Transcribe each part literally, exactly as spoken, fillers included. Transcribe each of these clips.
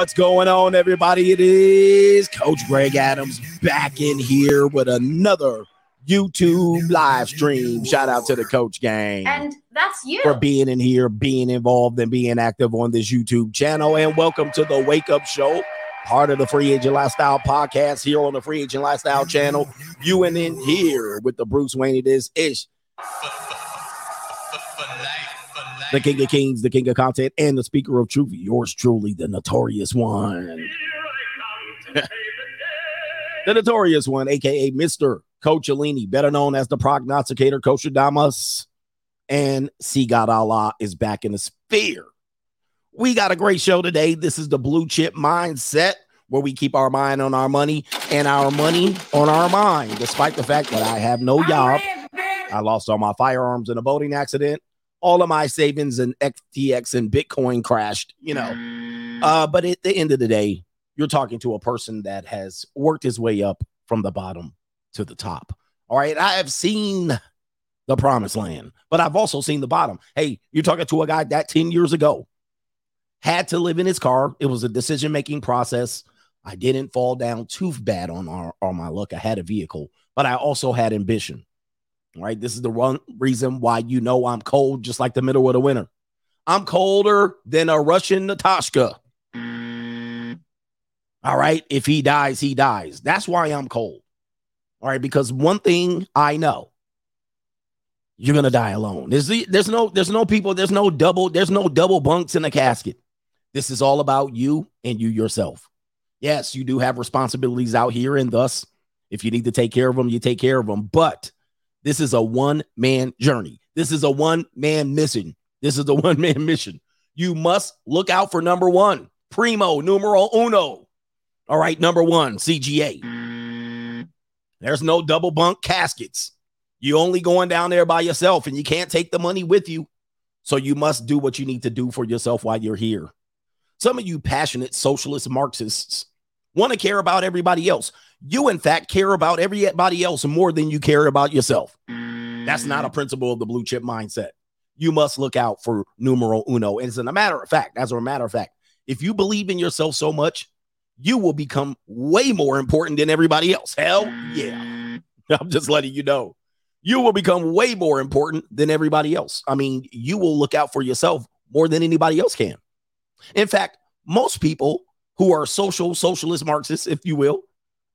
What's going on, everybody? It is Coach Greg Adams back in here with another YouTube live stream. Shout out to the Coach Gang. And that's you. For being in here, being involved, and being active on this YouTube channel. And welcome to the Wake Up Show, part of the Free Agent Lifestyle podcast here on the Free Agent Lifestyle channel. You and in here with the Bruce Wayne. It is Ish. The King of Kings, the King of Content, and the Speaker of Truth. Yours truly, the Notorious One. The Notorious One, a k a. Mister Coach Alini, better known as the Prognosticator, Coach Adamas. And See God Allah is back in the sphere. We got a great show today. This is the Blue Chip Mindset, where we keep our mind on our money and our money on our mind. Despite the fact that I have no job, I lost all my firearms in a boating accident. All of my savings and F T X and Bitcoin crashed, you know. Uh, but at the end of the day, you're talking to a person that has worked his way up from the bottom to the top. All right. I have seen the promised land, but I've also seen the bottom. Hey, you're talking to a guy that ten years ago had to live in his car. It was a decision-making process. I didn't fall down too bad on, our, on my luck. I had a vehicle, but I also had ambition. All right, this is the one reason why you know I'm cold, just like the middle of the winter. I'm colder than a Russian Natasha. Mm. All right, if he dies, he dies. That's why I'm cold. All right, because one thing I know, you're gonna die alone. There's there's no there's no people, there's no double, there's no double bunks in the casket. This is all about you and you yourself. Yes, you do have responsibilities out here, and thus, if you need to take care of them, you take care of them. But this is a one-man journey. This is a one-man mission. This is a one-man mission. You must look out for number one. Primo, numero uno. All right, number one, C G A. There's no double bunk caskets. You're only going down there by yourself, and you can't take the money with you. So you must do what you need to do for yourself while you're here. Some of you passionate socialist Marxists want to care about everybody else. You, in fact, care about everybody else more than you care about yourself. That's not a principle of the blue chip mindset. You must look out for numero uno. As a matter of fact, as a matter of fact, if you believe in yourself so much, you will become way more important than everybody else. Hell yeah. I'm just letting you know. You will become way more important than everybody else. I mean, you will look out for yourself more than anybody else can. In fact, most people who are social socialist Marxists, if you will,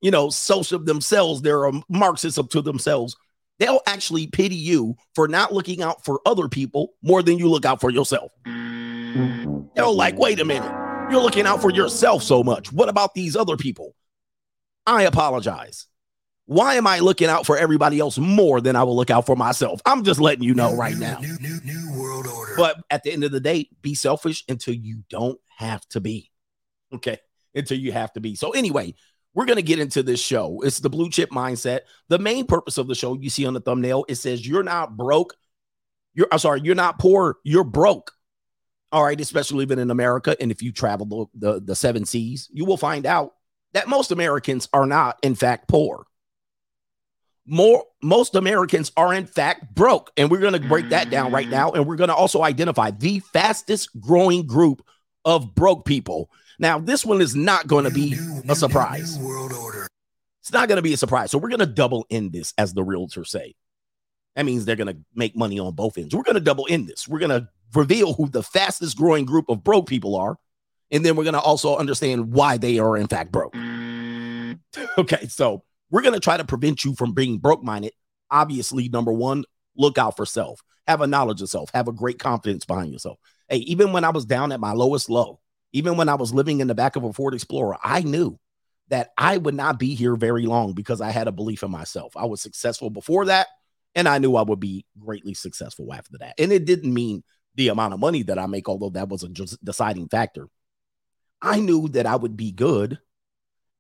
you know, social themselves, they're a Marxist up to themselves. They'll actually pity you for not looking out for other people more than you look out for yourself. They're like, wait a minute, you're looking out for yourself so much. What about these other people? I apologize. Why am I looking out for everybody else more than I will look out for myself? I'm just letting you know right now. New, new, new, new world order. But at the end of the day, be selfish until you don't have to be. Okay, until you have to be. So anyway, we're going to get into this show. It's the blue chip mindset. The main purpose of the show, you see on the thumbnail, it says you're not broke. You're I'm sorry, you're not poor. You're broke. All right, especially even in America. And if you travel the, the, the seven seas, you will find out that most Americans are not, in fact, poor. More, most Americans are, in fact, broke. And we're going to break that down right now. And we're going to also identify the fastest growing group of broke people. Now, this one is not going to be a surprise. It's not going to be a surprise. So we're going to double end this, as the realtors say. That means they're going to make money on both ends. We're going to double end this. We're going to reveal who the fastest growing group of broke people are. And then we're going to also understand why they are, in fact, broke. Okay, so we're going to try to prevent you from being broke-minded. Obviously, number one, look out for self. Have a knowledge of self. Have a great confidence behind yourself. Hey, even when I was down at my lowest low, even when I was living in the back of a Ford Explorer, I knew that I would not be here very long because I had a belief in myself. I was successful before that, and I knew I would be greatly successful after that. And it didn't mean the amount of money that I make, although that was a deciding factor. I knew that I would be good,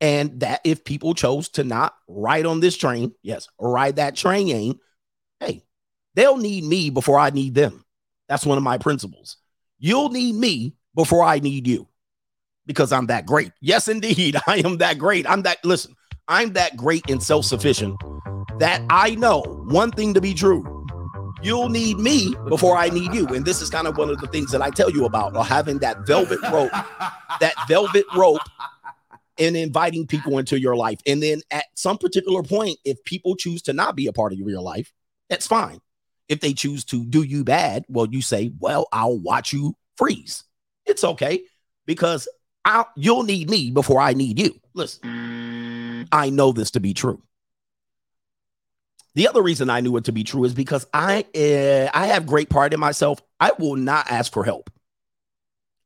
and that if people chose to not ride on this train, yes, ride that train, hey, they'll need me before I need them. That's one of my principles. You'll need me before I need you, because I'm that great. Yes, indeed, I am that great. I'm that, listen, I'm that great and self-sufficient that I know one thing to be true. You'll need me before I need you. And this is kind of one of the things that I tell you about, or having that velvet rope, that velvet rope, and inviting people into your life. And then at some particular point, if people choose to not be a part of your life, that's fine. If they choose to do you bad, well, you say, well, I'll watch you freeze. It's okay, because I'll, you'll need me before I need you. Listen, I know this to be true. The other reason I knew it to be true is because I uh, I have great pride in myself. I will not ask for help.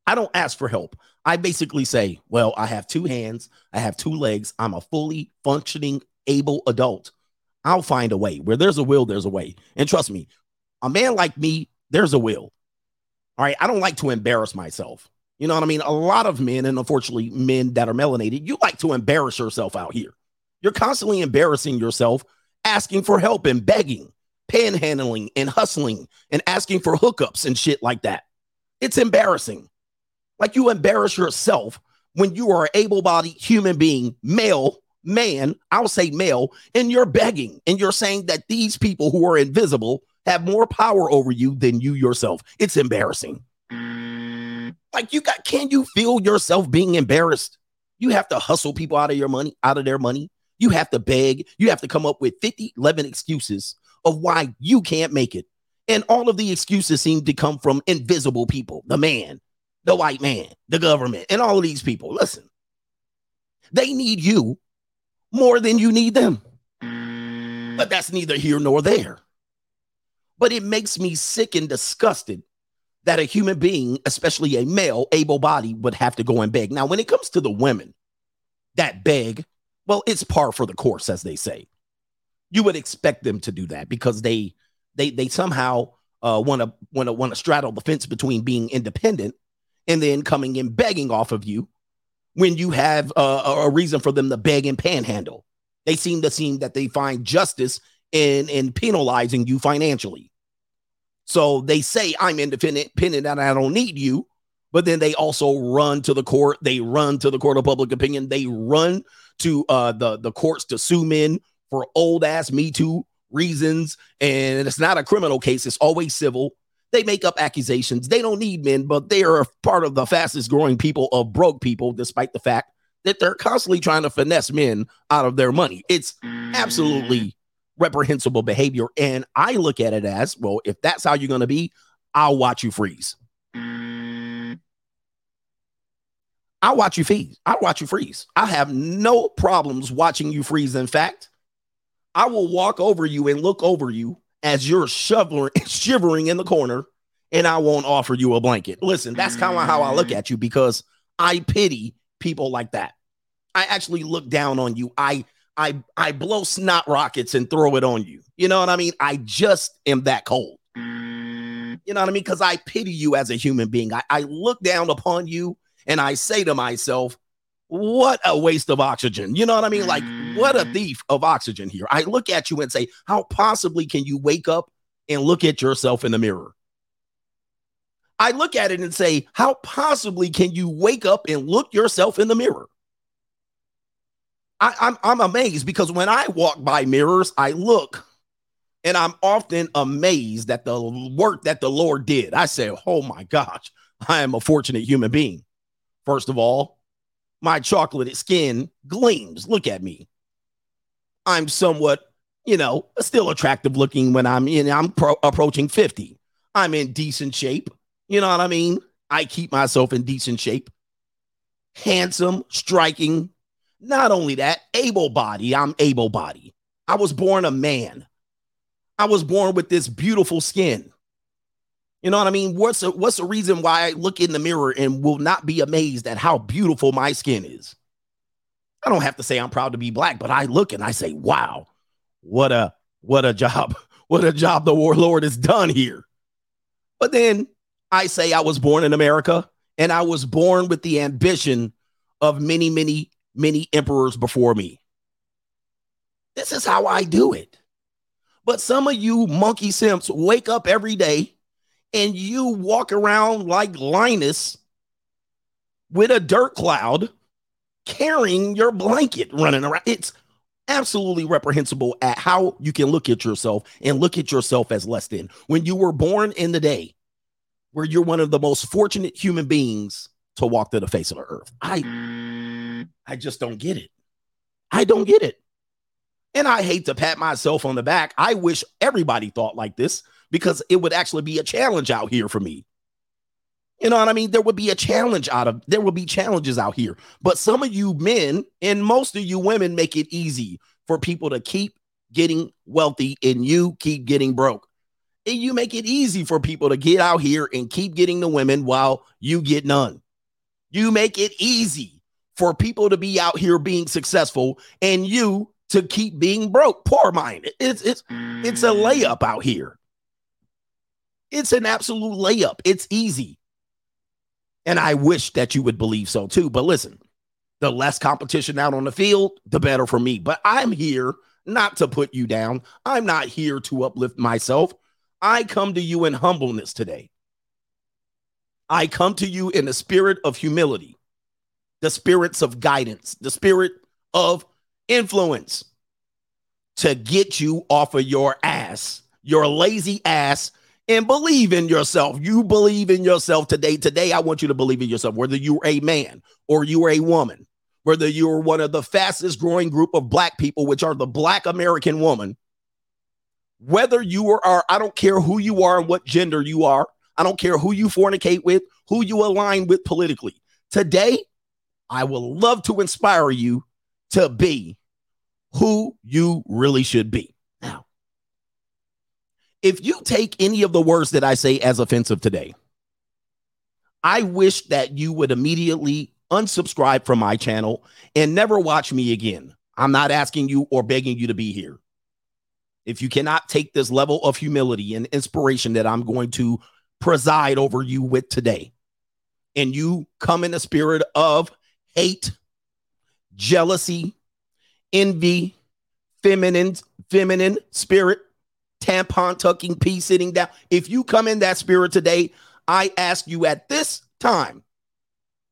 I don't ask for help. I basically say, well, I have two hands. I have two legs. I'm a fully functioning, able adult. I'll find a way. Where there's a will, there's a way. And trust me, a man like me, there's a will. All right. I don't like to embarrass myself. You know what I mean? A lot of men, and unfortunately men that are melanated, you like to embarrass yourself out here. You're constantly embarrassing yourself, asking for help and begging, panhandling and hustling and asking for hookups and shit like that. It's embarrassing. Like, you embarrass yourself when you are an able-bodied human being, male, man, I'll say male, and you're begging and you're saying that these people who are invisible have more power over you than you yourself. It's embarrassing. Like, you got, can you feel yourself being embarrassed? You have to hustle people out of your money, out of their money. You have to beg. You have to come up with fifty, eleven excuses of why you can't make it. And all of the excuses seem to come from invisible people, the man, the white man, the government, and all of these people. Listen, they need you more than you need them. But that's neither here nor there. But it makes me sick and disgusted that a human being, especially a male, able-bodied, would have to go and beg. Now, when it comes to the women that beg, well, it's par for the course, as they say. You would expect them to do that because they they they somehow uh, want to want to want to straddle the fence between being independent and then coming and begging off of you when you have uh, a reason for them to beg and panhandle. They seem to seem that they find justice in, in penalizing you financially. So they say, I'm independent and I don't need you. But then they also run to the court. They run to the court of public opinion. They run to uh, the, the courts to sue men for old ass Me Too reasons. And it's not a criminal case. It's always civil. They make up accusations. They don't need men, but they are part of the fastest growing people of broke people, despite the fact that they're constantly trying to finesse men out of their money. It's absolutely reprehensible behavior. And I look at it as, well, if that's how you're going to be, I'll watch you freeze. I'll watch you freeze. I'll watch you freeze. I have no problems watching you freeze. In fact, I will walk over you and look over you as you're shivering, shivering in the corner, and I won't offer you a blanket. Listen, that's kind of how I look at you, because I pity people like that. I actually look down on you. I, I, I blow snot rockets and throw it on you. You know what I mean? I just am that cold. You know what I mean? Because I pity you as a human being. I, I look down upon you and I say to myself, what a waste of oxygen. You know what I mean? Like, what a thief of oxygen here. I look at you and say, how possibly can you wake up and look at yourself in the mirror? I look at it and say, how possibly can you wake up and look yourself in the mirror? I, I'm, I'm amazed, because when I walk by mirrors, I look and I'm often amazed at the work that the Lord did. I say, oh my gosh, I am a fortunate human being. First of all, my chocolate skin gleams. Look at me. I'm somewhat, you know, still attractive looking when I'm in. I'm pro- approaching fifty. I'm in decent shape. You know what I mean? I keep myself in decent shape. Handsome, striking. Not only that, able body. I'm able body. I was born a man. I was born with this beautiful skin. You know what I mean? What's a, what's the reason why I look in the mirror and will not be amazed at how beautiful my skin is? I don't have to say I'm proud to be black, but I look and I say, wow, what a, what a job. What a job the warlord has done here. But then I say I was born in America, and I was born with the ambition of many, many, many emperors before me. This is how I do it. But some of you monkey simps wake up every day and you walk around like Linus with a dirt cloud carrying your blanket running around. It's absolutely reprehensible at how you can look at yourself and look at yourself as less than. When you were born in the day where you're one of the most fortunate human beings to walk through the face of the earth. I, I just don't get it. I don't get it. And I hate to pat myself on the back. I wish everybody thought like this, because it would actually be a challenge out here for me. You know what I mean? There would be a challenge out of, there will be challenges out here. But some of you men and most of you women make it easy for people to keep getting wealthy and you keep getting broke. And you make it easy for people to get out here and keep getting the women while you get none. You make it easy for people to be out here being successful and you to keep being broke, poor minded. It's, it's, it's a layup out here. It's an absolute layup. It's easy. And I wish that you would believe so too. But listen, the less competition out on the field, the better for me. But I'm here not to put you down. I'm not here to uplift myself. I come to you in humbleness today. I come to you in the spirit of humility, the spirits of guidance, the spirit of influence to get you off of your ass, your lazy ass, and believe in yourself. You believe in yourself today. Today, I want you to believe in yourself, whether you're a man or you're a woman, whether you're one of the fastest growing group of black people, which are the black American woman, whether you are, I don't care who you are and what gender you are. I don't care who you fornicate with, who you align with politically. Today, I will love to inspire you to be who you really should be. Now, if you take any of the words that I say as offensive today, I wish that you would immediately unsubscribe from my channel and never watch me again. I'm not asking you or begging you to be here. If you cannot take this level of humility and inspiration that I'm going to preside over you with today, and you come in the spirit of hate, jealousy, envy, feminine, feminine spirit, tampon tucking, pee sitting down. If you come in that spirit today, I ask you at this time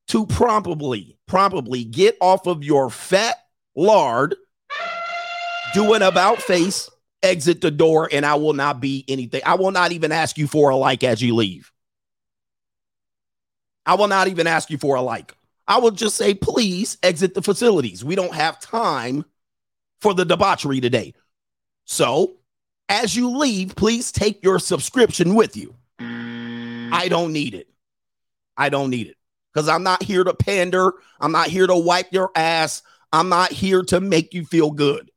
to probably, probably get off of your fat lard, do an about face, exit the door, and I will not be anything. I will not even ask you for a like as you leave. I will not even ask you for a like. I will just say, please exit the facilities. We don't have time for the debauchery today. So, as you leave, please take your subscription with you. I don't need it. I don't need it because I'm not here to pander. I'm not here to wipe your ass. I'm not here to make you feel good.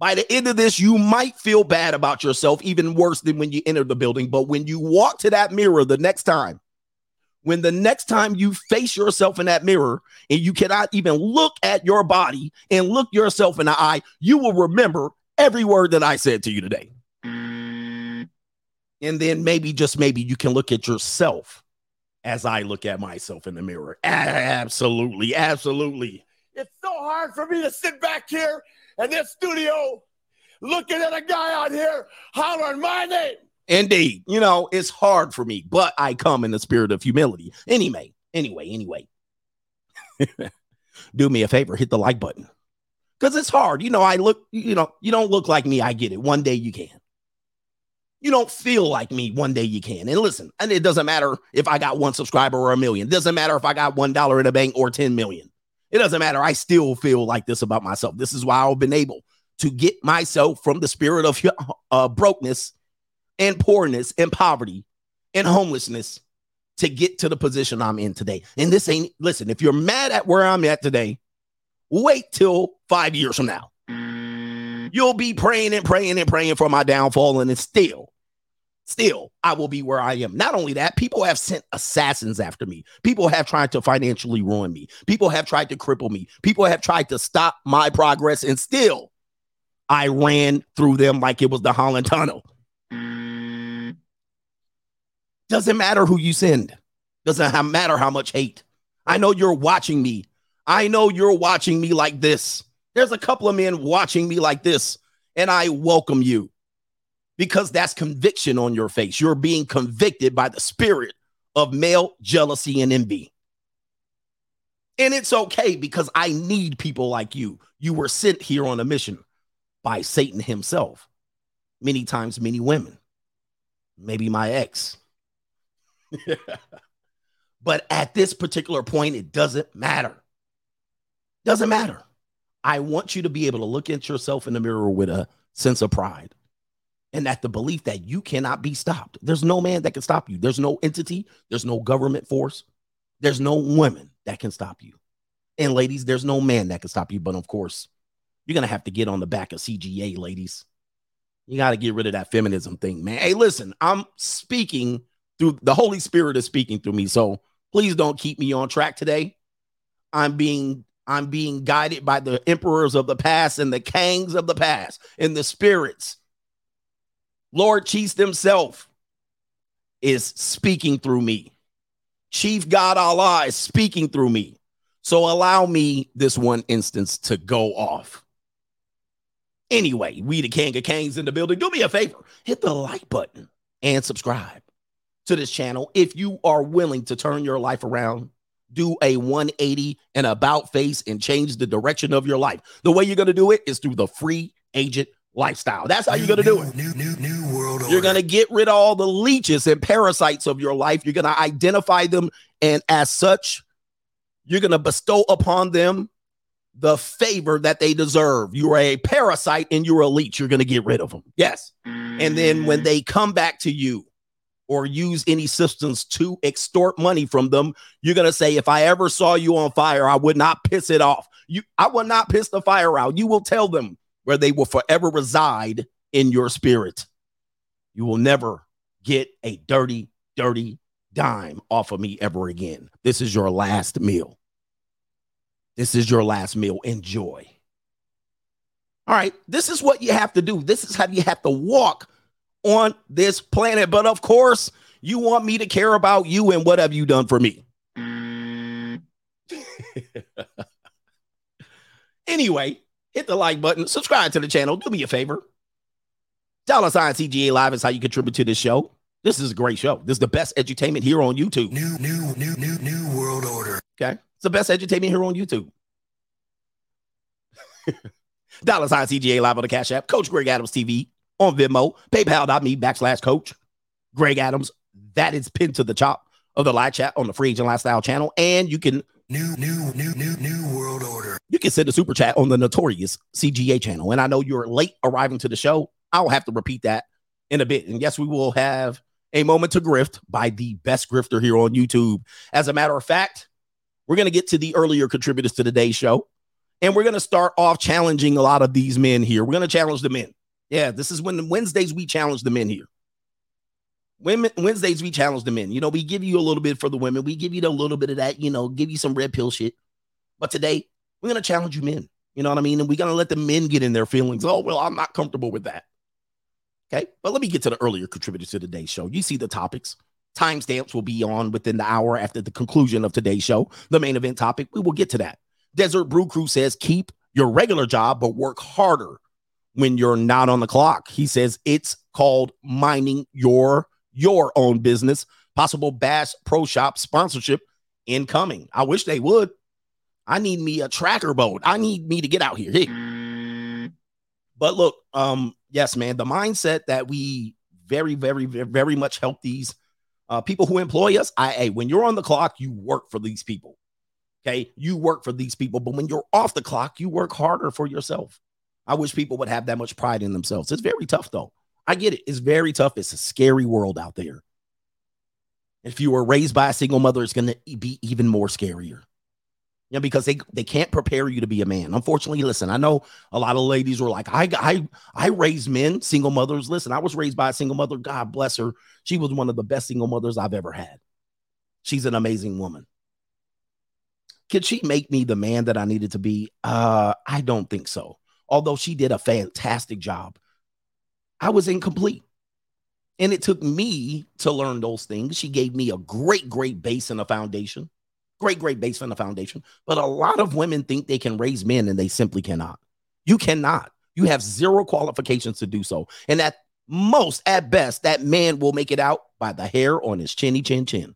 By the end of this, you might feel bad about yourself, even worse than when you entered the building. But when you walk to that mirror the next time, when the next time you face yourself in that mirror and you cannot even look at your body and look yourself in the eye, you will remember every word that I said to you today. And then maybe, just maybe, you can look at yourself as I look at myself in the mirror. Absolutely. Absolutely. It's so hard for me to sit back here in this studio looking at a guy out here hollering my name. Indeed. You know, it's hard for me, but I come in the spirit of humility. Anyway, anyway, anyway. Do me a favor. Hit the like button. Because it's hard. You know, I look, you know, you don't look like me. I get it. One day you can. You don't feel like me. One day you can. And listen, and it doesn't matter if I got one subscriber or a million. It doesn't matter if I got one dollar in a bank or ten million. It doesn't matter. I still feel like this about myself. This is why I've been able to get myself from the spirit of uh, brokenness and poorness and poverty and homelessness to get to the position I'm in today. And this ain't, listen, if you're mad at where I'm at today, wait till five years from now. You'll be praying and praying and praying for my downfall, and it's still, still, I will be where I am. Not only that, people have sent assassins after me. People have tried to financially ruin me. People have tried to cripple me. People have tried to stop my progress, and still, I ran through them like it was the Holland Tunnel. Doesn't matter who you send. Doesn't matter how much hate. I know you're watching me. I know you're watching me like this. There's a couple of men watching me like this, and I welcome you because that's conviction on your face. You're being convicted by the spirit of male jealousy and envy. And it's okay, because I need people like you. You were sent here on a mission by Satan himself. Many times, many women. Maybe my ex. But at this particular point, it doesn't matter. Doesn't matter. I want you to be able to look at yourself in the mirror with a sense of pride. And that the belief that you cannot be stopped. There's no man that can stop you. There's no entity. There's no government force. There's no woman that can stop you. And ladies, there's no man that can stop you. But of course, you're going to have to get on the back of C G A, ladies. You got to get rid of that feminism thing, man. Hey, listen, I'm speaking through the Holy Spirit is speaking through me. So please don't keep me on track today. I'm being I'm being guided by the emperors of the past and the kings of the past and the spirits. Lord Chief himself is speaking through me. Chief God Allah is speaking through me. So allow me this one instance to go off. Anyway, we the King of Kings in the building. Do me a favor. Hit the like button and subscribe to this channel. If you are willing to turn your life around, do a one eighty and about face and change the direction of your life. The way you're going to do it is through the free agent lifestyle. That's how you're going to do it. New, new, new world order. You're going to get rid of all the leeches and parasites of your life. You're going to identify them. And as such, you're going to bestow upon them the favor that they deserve. You are a parasite and you're a leech. You're going to get rid of them. Yes. And then when they come back to you, or use any systems to extort money from them, you're going to say, if I ever saw you on fire, I would not piss it off. You, I will not piss the fire out. You will tell them where they will forever reside in your spirit. You will never get a dirty, dirty dime off of me ever again. This is your last meal. This is your last meal. Enjoy. All right. This is what you have to do. This is how you have to walk on this planet. But of course, you want me to care about you and what have you done for me? Mm. Anyway, hit the like button, subscribe to the channel, do me a favor. Dollar sign C G A Live is how you contribute to this show. This is a great show. This is the best edutainment here on YouTube. New, new, new, new, new world order. Okay. It's the best edutainment here on YouTube. Dollar sign C G A Live on the Cash App. Coach Greg Adams T V. On Venmo, paypal.me backslash coach Greg Adams. That is pinned to the top of the live chat on the Free Agent Lifestyle channel. And you can new, new, new, new, new world order. You can send a super chat on the Notorious C G A channel. And I know you're late arriving to the show. I'll have to repeat that in a bit. And yes, we will have a moment to grift by the best grifter here on YouTube. As a matter of fact, we're going to get to the earlier contributors to today's show. And we're going to start off challenging a lot of these men here. We're going to challenge the men. Yeah, this is when Wednesdays we challenge the men here. Women Wednesdays we challenge the men. You know, we give you a little bit for the women. We give you a little bit of that, you know, give you some red pill shit. But today, we're going to challenge you men. You know what I mean? And we're going to let the men get in their feelings. Oh, well, I'm not comfortable with that. Okay, but let me get to the earlier contributors to today's show. You see the topics. Timestamps will be on within the hour after the conclusion of today's show. The main event topic, we will get to that. Desert Brew Crew says, keep your regular job, but work harder when you're not on the clock. He says it's called minding your your own business. Possible Bass Pro Shop sponsorship incoming. I wish they would. I need me a tracker boat. I need me to get out here. Hey. But look, um, yes, man, the mindset that we very, very, very much help these uh, people who employ us. I, hey, when you're on the clock, you work for these people. Okay, you work for these people. But when you're off the clock, you work harder for yourself. I wish people would have that much pride in themselves. It's very tough, though. I get it. It's very tough. It's a scary world out there. If you were raised by a single mother, it's going to be even more scarier. You know, because they, they can't prepare you to be a man. Unfortunately, listen, I know a lot of ladies were like, I, I, I raised men, single mothers. Listen, I was raised by a single mother. God bless her. She was one of the best single mothers I've ever had. She's an amazing woman. Could she make me the man that I needed to be? Uh, I don't think so. Although she did a fantastic job, I was incomplete. And it took me to learn those things. She gave me a great, great base and a foundation. Great, great base and a foundation. But a lot of women think they can raise men and they simply cannot. You cannot. You have zero qualifications to do so. And at most, at best, that man will make it out by the hair on his chinny chin chin.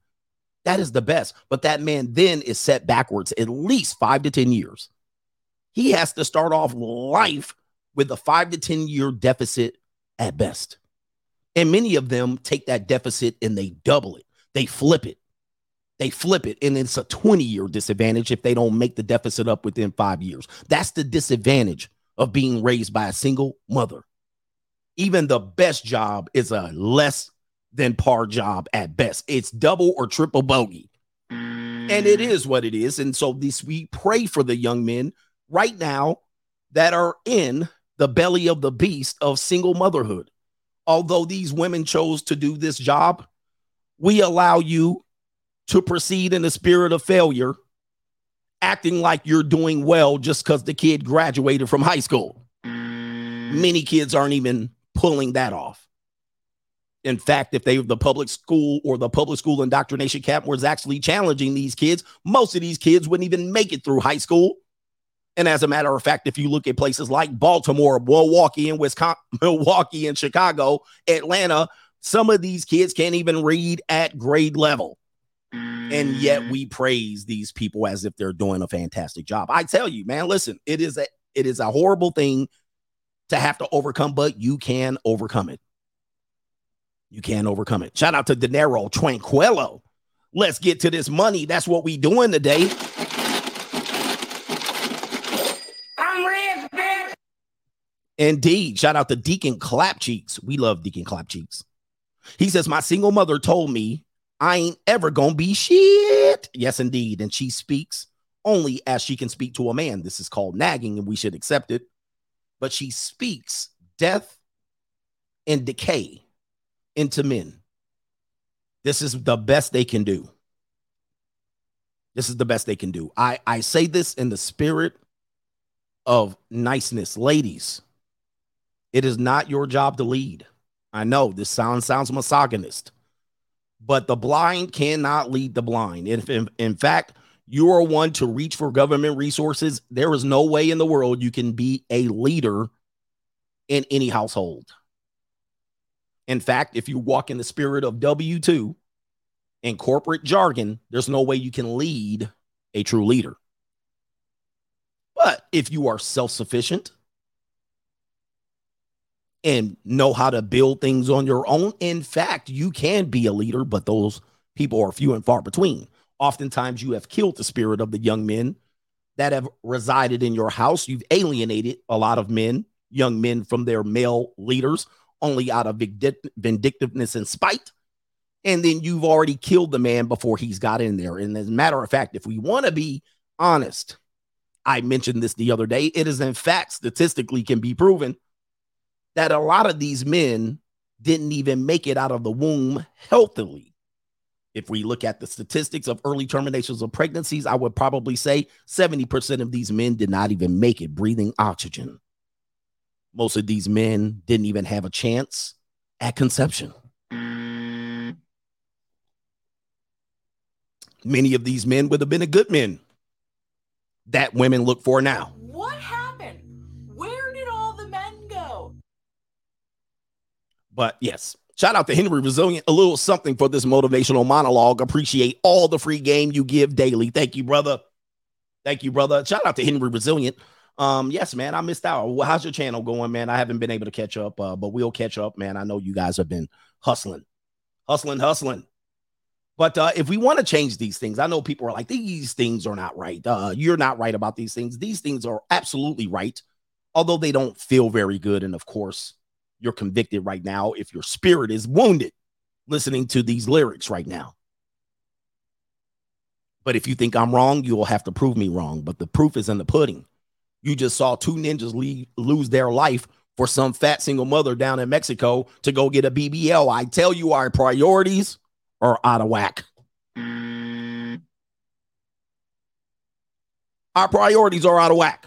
That is the best. But that man then is set backwards at least five to ten years. He has to start off life with a five to ten year deficit at best. And many of them take that deficit and they double it. They flip it. They flip it. And it's a twenty year disadvantage if they don't make the deficit up within five years. That's the disadvantage of being raised by a single mother. Even the best job is a less than par job at best. It's double or triple bogey. Mm. And it is what it is. And so this, we pray for the young men right now that are in the belly of the beast of single motherhood. Although these women chose to do this job, we allow you to proceed in the spirit of failure, acting like you're doing well just because the kid graduated from high school. Mm. Many kids aren't even pulling that off. In fact, if they the public school or the public school indoctrination camp was actually challenging these kids, most of these kids wouldn't even make it through high school. And as a matter of fact, if you look at places like Baltimore, Milwaukee and Wisconsin, Milwaukee and Chicago, Atlanta, some of these kids can't even read at grade level. And yet we praise these people as if they're doing a fantastic job. I tell you, man, listen, it is a it is a horrible thing to have to overcome, but you can overcome it. You can overcome it. Shout out to Dinero Tranquillo. Let's get to this money. That's what we doing today. I'm rich, bitch. Indeed. Shout out to Deacon Clapcheeks. We love Deacon Clapcheeks. He says, my single mother told me I ain't ever gonna be shit. Yes, indeed. And she speaks only as she can speak to a man. This is called nagging, and we should accept it. But she speaks death and decay into men. This is the best they can do. This is the best they can do. I, I say this in the spirit of niceness. Ladies, it is not your job to lead. I know this sound sounds misogynist, but the blind cannot lead the blind. If in, in fact, you are one to reach for government resources, there is no way in the world you can be a leader in any household. In fact, if you walk in the spirit of W two and corporate jargon, there's no way you can lead a true leader. But if you are self-sufficient and know how to build things on your own, in fact, you can be a leader, but those people are few and far between. Oftentimes, you have killed the spirit of the young men that have resided in your house. You've alienated a lot of men, young men, from their male leaders, only out of vindictiveness and spite. And then you've already killed the man before he's got in there. And as a matter of fact, if we want to be honest, I mentioned this the other day, it is in fact statistically can be proven that a lot of these men didn't even make it out of the womb healthily. If we look at the statistics of early terminations of pregnancies, I would probably say seventy percent of these men did not even make it breathing oxygen. Most of these men didn't even have a chance at conception. Mm. Many of these men would have been a good men that women look for now. What happened? Where did all the men go? But yes, shout out to Henry Resilient. A little something for this motivational monologue. Appreciate all the free game you give daily. Thank you, brother. Thank you, brother. Shout out to Henry Resilient. Um, yes, man, I missed out. How's your channel going, man? I haven't been able to catch up, uh, but we'll catch up, man. I know you guys have been hustling, hustling, hustling. But uh, if we want to change these things, I know people are like, these things are not right. Uh, you're not right about these things. These things are absolutely right, although they don't feel very good. And of course, you're convicted right now if your spirit is wounded listening to these lyrics right now. But if you think I'm wrong, you'll have to prove me wrong. But the proof is in the pudding. You just saw two ninjas leave, lose their life for some fat single mother down in Mexico to go get a B B L. I tell you, our priorities are out of whack. Mm. Our priorities are out of whack.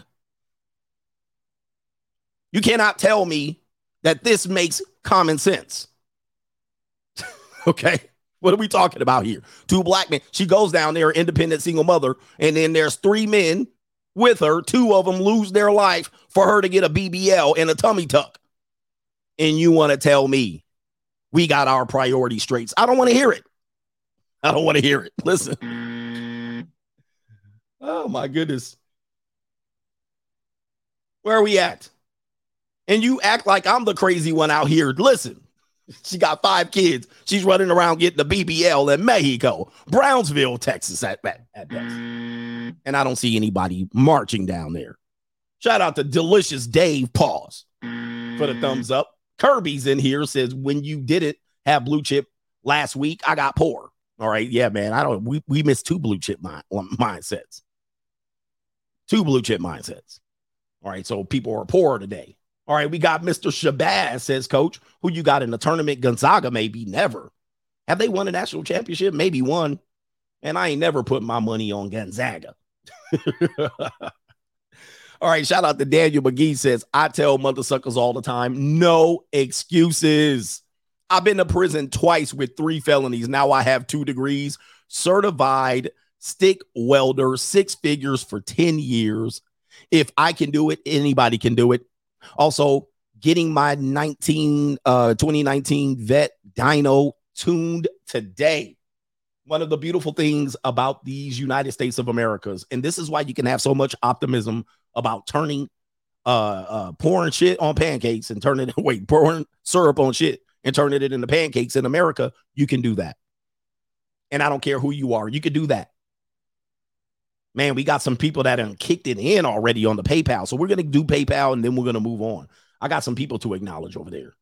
You cannot tell me that this makes common sense. Okay. What are we talking about here? Two black men. She goes down there, independent single mother, and then there's three men with her, two of them lose their life for her to get a B B L and a tummy tuck. And you want to tell me we got our priorities straight? I don't want to hear it. I don't want to hear it. Listen. Oh, my goodness. Where are we at? And you act like I'm the crazy one out here. Listen, she got five kids. She's running around getting the B B L in Mexico, Brownsville, Texas at, at, at best. And I don't see anybody marching down there. Shout out to Delicious Dave Paws for the thumbs up. Kirby's in here says, when you didn't have blue chip last week, I got poor. All right. Yeah, man. I don't, we, we missed two blue chip mind, mindsets. Two blue chip mindsets. All right. So people are poor today. All right, we got Mister Shabazz, says, Coach, who you got in the tournament? Gonzaga, maybe, never. Have they won a national championship? Maybe one. And I ain't never put my money on Gonzaga. All right, shout out to Daniel McGee, says, I tell mother suckers all the time, no excuses. I've been to prison twice with three felonies. Now I have two degrees, certified stick welder, six figures for ten years. If I can do it, anybody can do it. Also, getting my nineteen, uh, twenty nineteen Vet Dino tuned today. One of the beautiful things about these United States of Americas, and this is why you can have so much optimism about turning, uh, uh, pouring shit on pancakes and turning it, wait, pouring syrup on shit and turning it into pancakes in America. You can do that. And I don't care who you are. You can do that. Man, we got some people that have kicked it in already on the PayPal. So we're going to do PayPal and then we're going to move on. I got some people to acknowledge over there.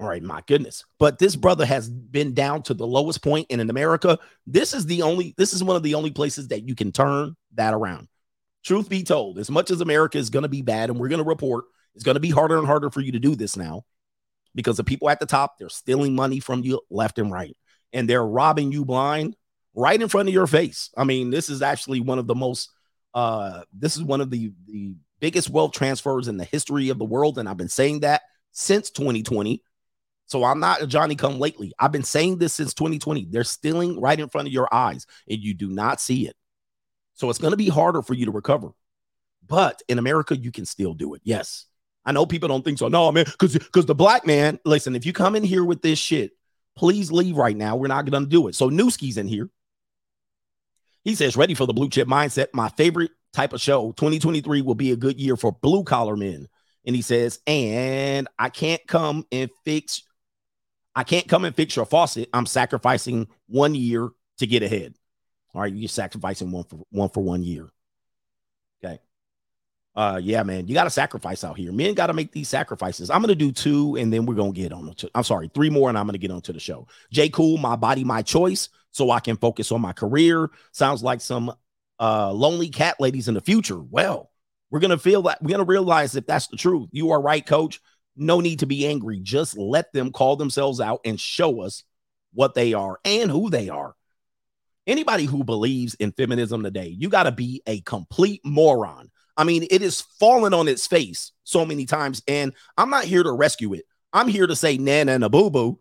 All right, my goodness. But this brother has been down to the lowest point. And in America, this is the only, this is one of the only places that you can turn that around. Truth be told, as much as America is going to be bad and we're going to report, it's going to be harder and harder for you to do this now because the people at the top, they're stealing money from you left and right. And they're robbing you blind. Right in front of your face. I mean, this is actually one of the most, uh, this is one of the, the biggest wealth transfers in the history of the world. And I've been saying that since twenty twenty. So I'm not a Johnny come lately. I've been saying this since twenty twenty. They're stealing right in front of your eyes and you do not see it. So it's going to be harder for you to recover. But in America, you can still do it. Yes. I know people don't think so. No, man, because because the black man, listen, if you come in here with this shit, please leave right now. We're not going to do it. So Newski's in here. He says, ready for the blue chip mindset. My favorite type of show. twenty twenty-three will be a good year for blue collar men. And he says, and I can't come and fix. I can't come and fix your faucet. I'm sacrificing one year to get ahead. All right. You're sacrificing one for one for one year. Okay. Uh, yeah, man, you got to sacrifice out here. Men got to make these sacrifices. I'm going to do two and then we're going to get on. To, I'm sorry, three more and I'm going to get onto the show. J. Cool, my body, my choice. So I can focus on my career. Sounds like some uh, lonely cat ladies in the future. Well, we're going to feel that. We're going to realize if that's the truth. You are right, Coach. No need to be angry. Just let them call themselves out and show us what they are and who they are. Anybody who believes in feminism today, you got to be a complete moron. I mean, it is fallen on its face so many times. And I'm not here to rescue it. I'm here to say nana and a boo-boo.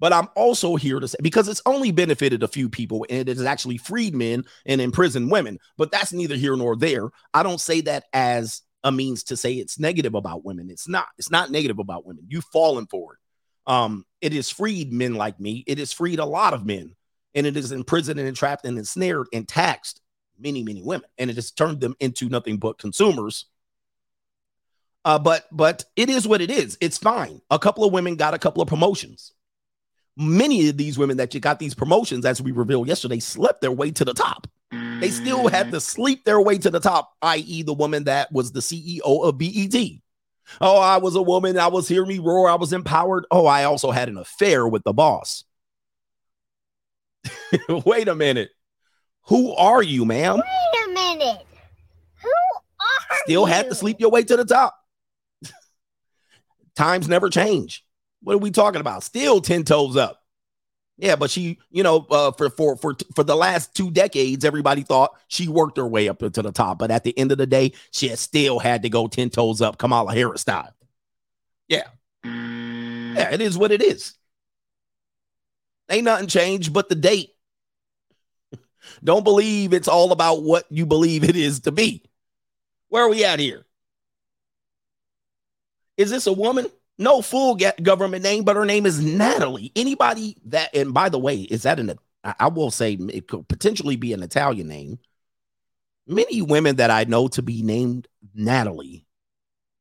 But I'm also here to say, because it's only benefited a few people and it has actually freed men and imprisoned women, but that's neither here nor there. I don't say that as a means to say it's negative about women. It's not, it's not negative about women. You've fallen for it. Um, it has freed men like me. It has freed a lot of men and it has imprisoned and entrapped and ensnared and taxed many, many women. And it has turned them into nothing but consumers. Uh, but, but it is what it is. It's fine. A couple of women got a couple of promotions. Many of these women that you got these promotions, as we revealed yesterday, slept their way to the top. They still had to sleep their way to the top, that is the woman that was the C E O of B E T. Oh, I was a woman. I was hear me roar. I was empowered. Oh, I also had an affair with the boss. Wait a minute. Who are you, ma'am? Wait a minute. Who are still you? Still had to sleep your way to the top. Times never change. What are we talking about? Still ten toes up. Yeah, but she, you know, uh, for for for for the last two decades, everybody thought she worked her way up to the top. But at the end of the day, she has still had to go ten toes up, Kamala Harris style. Yeah. Yeah, it is what it is. Ain't nothing changed but the date. Don't believe it's all about what you believe it is to be. Where are we at here? Is this a woman? No full government name, but her name is Natalie. Anybody that, and by the way, is that an I will say it could potentially be an Italian name. Many women that I know to be named Natalie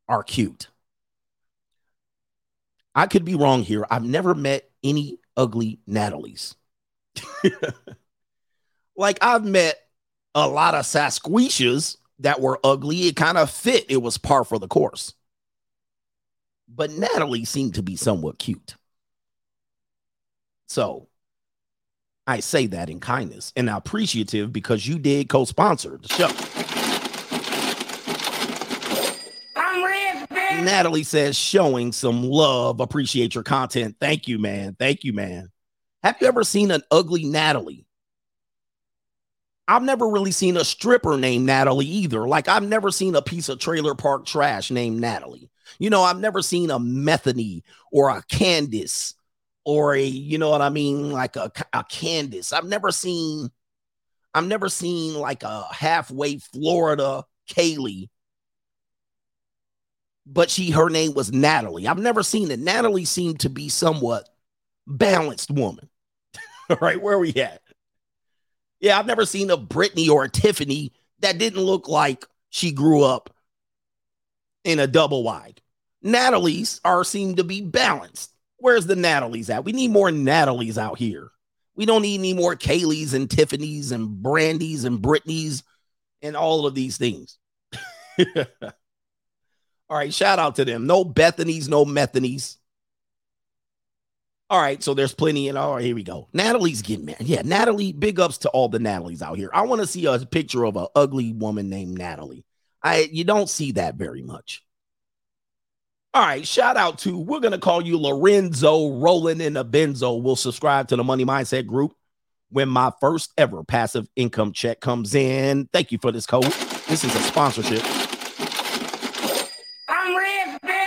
are cute. I could be wrong here. I've never met any ugly Natalies. Like, I've met a lot of Sasquishas that were ugly. It kind of fit. It was par for the course. But Natalie seemed to be somewhat cute. So I say that in kindness and appreciative, because you did co-sponsor the show. I'm red, bitch. Natalie says, showing some love. Appreciate your content. Thank you, man. Thank you, man. Have you ever seen an ugly Natalie? I've never really seen a stripper named Natalie either. Like, I've never seen a piece of trailer park trash named Natalie. You know, I've never seen a Methany or a Candace or a, you know what I mean? Like a, a Candace. I've never seen, I've never seen like a halfway Florida Kaylee, but she, her name was Natalie. I've never seen it. Natalie seemed to be somewhat balanced woman. All right. Where are we at? Yeah, I've never seen a Brittany or a Tiffany that didn't look like she grew up in a double wide. Natalies are seem to be balanced. Where's the Natalies at? We need more Natalies out here. We don't need any more Kayleys and Tiffany's and Brandys and Brittany's and all of these things. All right, shout out to them. No Bethany's, no Methany's. All right, so there's plenty. And all right, here we go. Natalie's getting mad. Yeah, Natalie, big ups to all the Natalies out here. I want to see a picture of an ugly woman named Natalie. I You don't see that very much. All right, shout out to, we're going to call you Lorenzo Rolling in a Benzo. We'll subscribe to the Money Mindset Group when my first ever passive income check comes in. Thank you for this code. This is a sponsorship.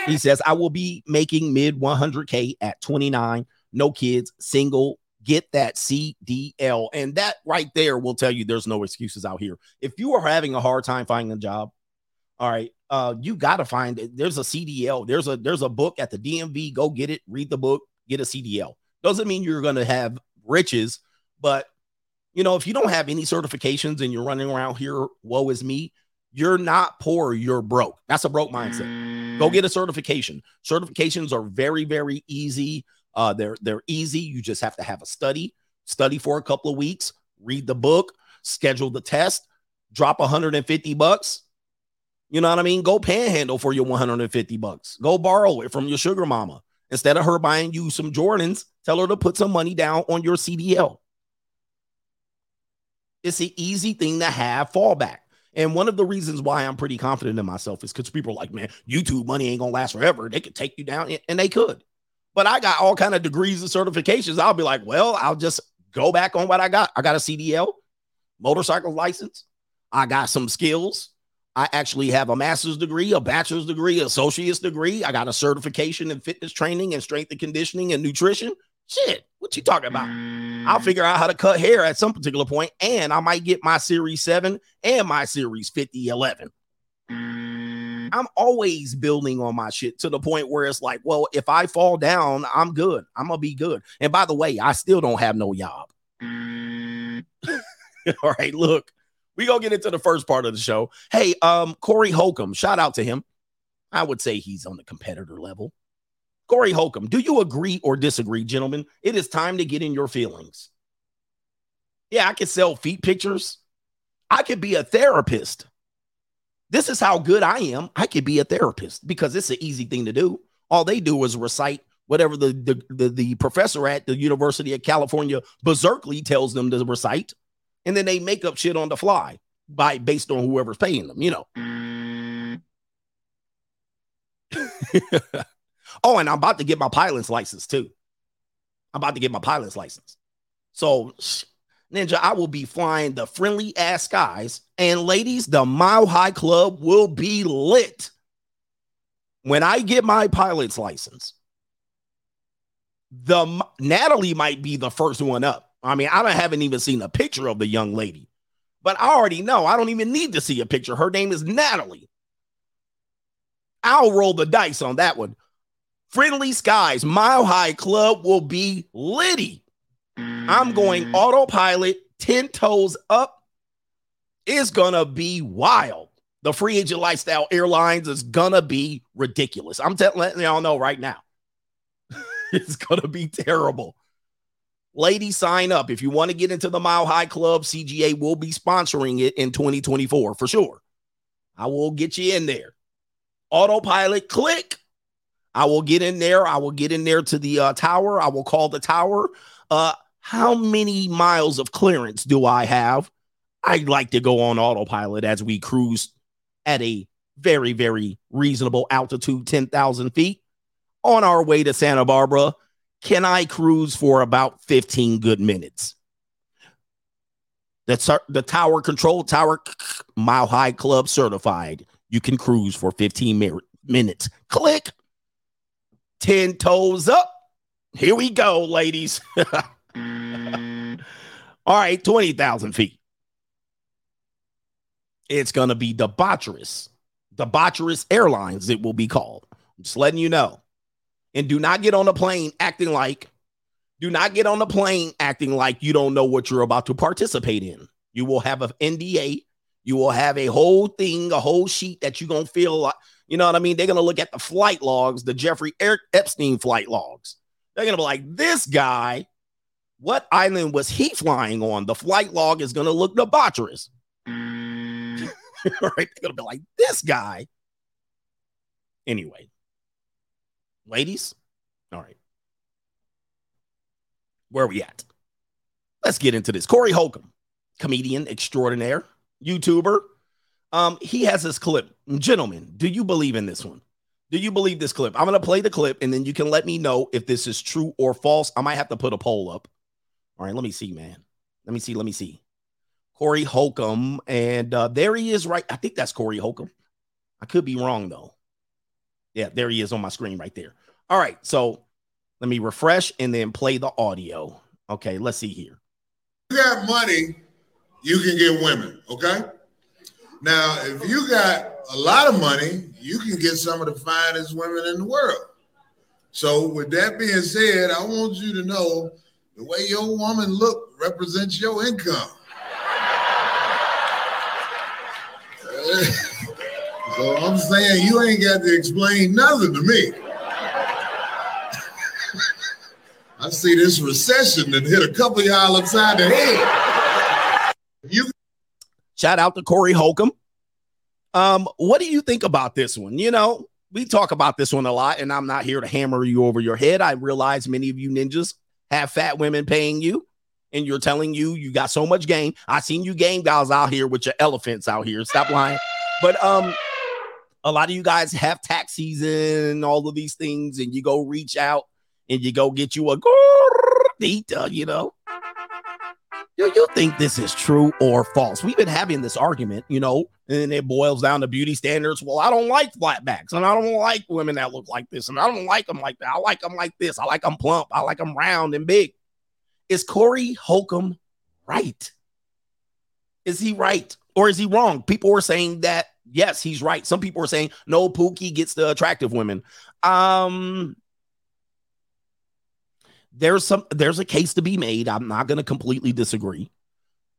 He says, I will be making mid one hundred K at twenty-nine, no kids, single, get that C D L. And that right there will tell you there's no excuses out here. If you are having a hard time finding a job, all right, uh, you got to find it. There's a C D L. There's a there's a book at the D M V. Go get it. Read the book. Get a C D L. Doesn't mean you're going to have riches, but, you know, if you don't have any certifications and you're running around here, woe is me, you're not poor. You're broke. That's a broke mindset. Mm. Go get a certification. Certifications are very, very easy. Uh, they're they're easy. You just have to have a study, study for a couple of weeks, read the book, schedule the test, drop one hundred fifty bucks. You know what I mean? Go panhandle for your one hundred fifty bucks. Go borrow it from your sugar mama. Instead of her buying you some Jordans, tell her to put some money down on your C D L. It's an easy thing to have fallback. And one of the reasons why I'm pretty confident in myself is because people are like, man, YouTube money ain't going to last forever. They could take you down, and they could. But I got all kind of degrees and certifications. I'll be like, well, I'll just go back on what I got. I got a C D L, motorcycle license. I got some skills. I actually have a master's degree, a bachelor's degree, an associate's degree. I got a certification in fitness training and strength and conditioning and nutrition. Shit, what you talking about? I'll figure out how to cut hair at some particular point, and I might get my Series seven and my Series fifty eleven. I'm always building on my shit to the point where it's like, well, if I fall down, I'm good. I'm going to be good. And by the way, I still don't have no job. All right, look, we going to get into the first part of the show. Hey, um, Corey Holcomb, shout out to him. I would say he's on the competitor level. Corey Holcomb, do you agree or disagree, gentlemen? It is time to get in your feelings. Yeah, I could sell feet pictures. I could be a therapist. This is how good I am. I could be a therapist because it's an easy thing to do. All they do is recite whatever the, the, the, the professor at the University of California, Berkeley, tells them to recite. And then they make up shit on the fly by based on whoever's paying them, you know. Oh, and I'm about to get my pilot's license, too. I'm about to get my pilot's license. So, Ninja, I will be flying the friendly-ass skies. And, ladies, the Mile High Club will be lit. When I get my pilot's license, the Natalie might be the first one up. I mean, I don't, haven't even seen a picture of the young lady. But I already know. I don't even need to see a picture. Her name is Natalie. I'll roll the dice on that one. Friendly skies, Mile High Club will be litty. I'm going autopilot, ten toes up. It's going to be wild. The free agent lifestyle airlines is going to be ridiculous. I'm t- letting y'all know right now. It's going to be terrible. Ladies, sign up. If you want to get into the Mile High Club, C G A will be sponsoring it in twenty twenty-four for sure. I will get you in there. Autopilot, click. I will get in there. I will get in there to the uh, tower. I will call the tower. Uh, how many miles of clearance do I have? I'd like to go on autopilot as we cruise at a very, very reasonable altitude, ten thousand feet. On our way to Santa Barbara, can I cruise for about fifteen good minutes? That's the tower control, tower Mile High Club certified. You can cruise for fifteen minutes. Click. ten toes up. Here we go, ladies. All right, twenty thousand feet. It's going to be debaucherous. Debaucherous Airlines, it will be called. I'm just letting you know. And do not get on the plane acting like, do not get on the plane acting like you don't know what you're about to participate in. You will have an N D A. You will have a whole thing, a whole sheet that you're going to feel like, you know what I mean? They're going to look at the flight logs, the Jeffrey Epstein flight logs. They're going to be like, this guy, what island was he flying on? The flight log is going to look debaucherous. Right? They're gonna be like, this guy. Anyway, ladies, all right, where are we at? Let's get into this. Corey Holcomb, comedian extraordinaire, YouTuber. Um, he has this clip. Gentlemen, do you believe in this one? Do you believe this clip? I'm gonna play the clip, and then you can let me know if this is true or false. I might have to put a poll up. All right, let me see, man. Let me see. Let me see. Corey Holcomb, and uh, there he is, right? I think that's Corey Holcomb. I could be wrong, though. Yeah, there he is on my screen right there. All right, so let me refresh and then play the audio. Okay, let's see here. If you got money, you can get women, okay? Now, if you got a lot of money, you can get some of the finest women in the world. So with that being said, I want you to know the way your woman look represents your income. So I'm saying you ain't got to explain nothing to me. I see this recession that hit a couple of y'all upside the head. You- Shout out to Corey Holcomb. Um, what do you think about this one? You know, we talk about this one a lot, and I'm not here to hammer you over your head. I realize many of you ninjas have fat women paying you. And you're telling you, you got so much game. I seen you game guys out here with your elephants out here. Stop lying. But um, a lot of you guys have tax season and all of these things. And you go reach out and you go get you a gordita, you know. Do you think this is true or false? We've been having this argument, you know, and it boils down to beauty standards. Well, I don't like flat backs, and I don't like women that look like this. And I don't like them like that. I like them like this. I like them plump. I like them round and big. Is Corey Holcomb right? Is he right or is he wrong? People are saying that, yes, he's right. Some people are saying, no, Pookie gets the attractive women. Um, there's some, there's a case to be made. I'm not going to completely disagree.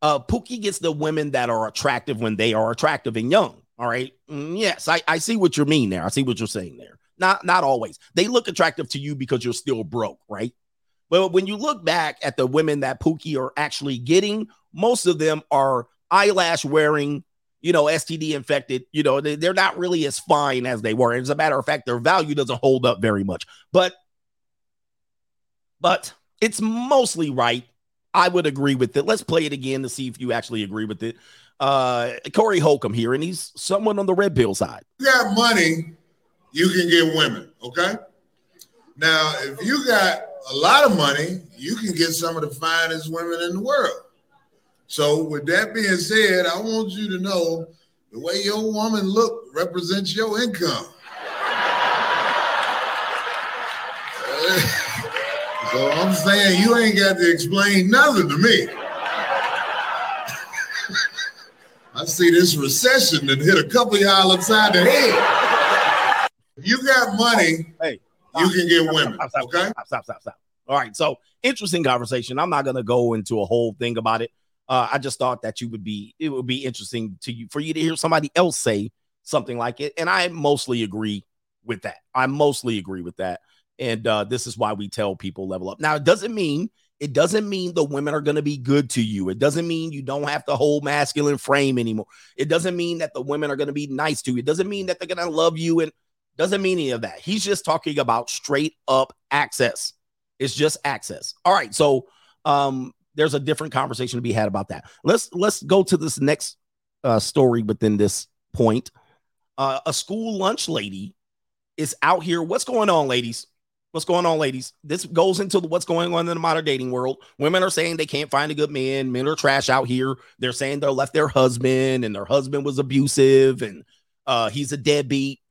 Uh, Pookie gets the women that are attractive when they are attractive and young. All right. Yes, I, I see what you mean there. I see what you're saying there. Not, not always. They look attractive to you because you're still broke, right? Well, when you look back at the women that Pookie are actually getting, most of them are eyelash wearing, you know, S T D infected. You know, they, they're not really as fine as they were. As a matter of fact, their value doesn't hold up very much. But, but it's mostly right. I would agree with it. Let's play it again to see if you actually agree with it. Uh, Corey Holcomb here, and he's someone on the red pill side. You got money, you can get women, okay? Now, if you got a lot of money, you can get some of the finest women in the world. So with that being said, I want you to know the way your woman look represents your income. So I'm saying you ain't got to explain nothing to me. I see this recession that hit a couple of y'all upside the head. If you got money, hey. You can get women. Stop, stop, stop, okay? Stop, stop, stop, stop. All right. So interesting conversation. I'm not going to go into a whole thing about it. Uh, I just thought that you would be, it would be interesting to you for you to hear somebody else say something like it. And I mostly agree with that. I mostly agree with that. And uh, this is why we tell people level up. Now, it doesn't mean it doesn't mean the women are going to be good to you. It doesn't mean you don't have the whole masculine frame anymore. It doesn't mean that the women are going to be nice to you. It doesn't mean that they're going to love you, and doesn't mean any of that. He's just talking about straight up access. It's just access. All right. So um, there's a different conversation to be had about that. Let's let's go to this next uh, story within this point. Uh, a school lunch lady is out here. What's going on, ladies? What's going on, ladies? This goes into what's going on in the modern dating world. Women are saying they can't find a good man. Men are trash out here. They're saying they left their husband and their husband was abusive and uh, he's a deadbeat.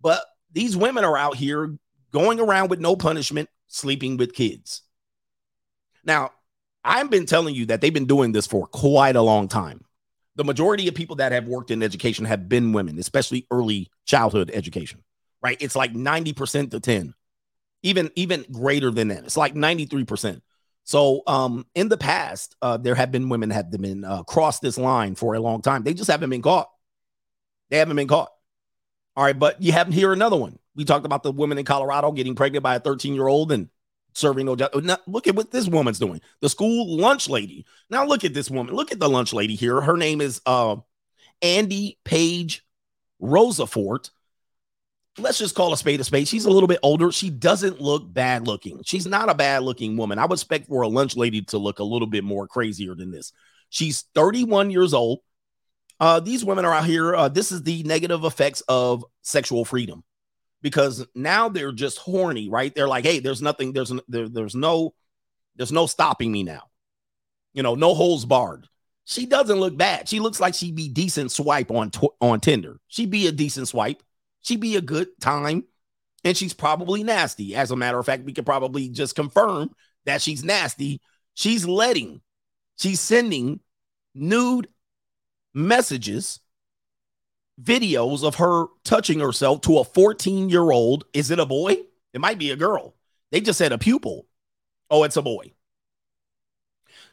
But these women are out here going around with no punishment, sleeping with kids. Now, I've been telling you that they've been doing this for quite a long time. The majority of people that have worked in education have been women, especially early childhood education, right? It's like ninety percent to ten. Even even greater than that. It's like ninety-three percent. So um, in the past, uh, there have been women have been uh, crossed this line for a long time. They just haven't been caught. They haven't been caught. All right. But you haven't heard another one. We talked about the women in Colorado getting pregnant by a thirteen year old and serving no job. Now, look at what this woman's doing. The school lunch lady. Now, look at this woman. Look at the lunch lady here. Her name is uh, Andy Page Rosafort. Let's just call a spade a spade. She's a little bit older. She doesn't look bad looking. She's not a bad looking woman. I would expect for a lunch lady to look a little bit more crazier than this. She's thirty-one years old. Uh, these women are out here. Uh, this is the negative effects of sexual freedom, because now they're just horny, right? They're like, hey, there's nothing. There's there, there's no there's no stopping me now. You know, no holds barred. She doesn't look bad. She looks like she'd be decent swipe on tw- on Tinder. She'd be a decent swipe. She'd be a good time, and she's probably nasty. As a matter of fact, we could probably just confirm that she's nasty. She's letting, she's sending nude messages, videos of her touching herself to a fourteen-year-old. Is it a boy? It might be a girl. They just said a pupil. Oh, it's a boy.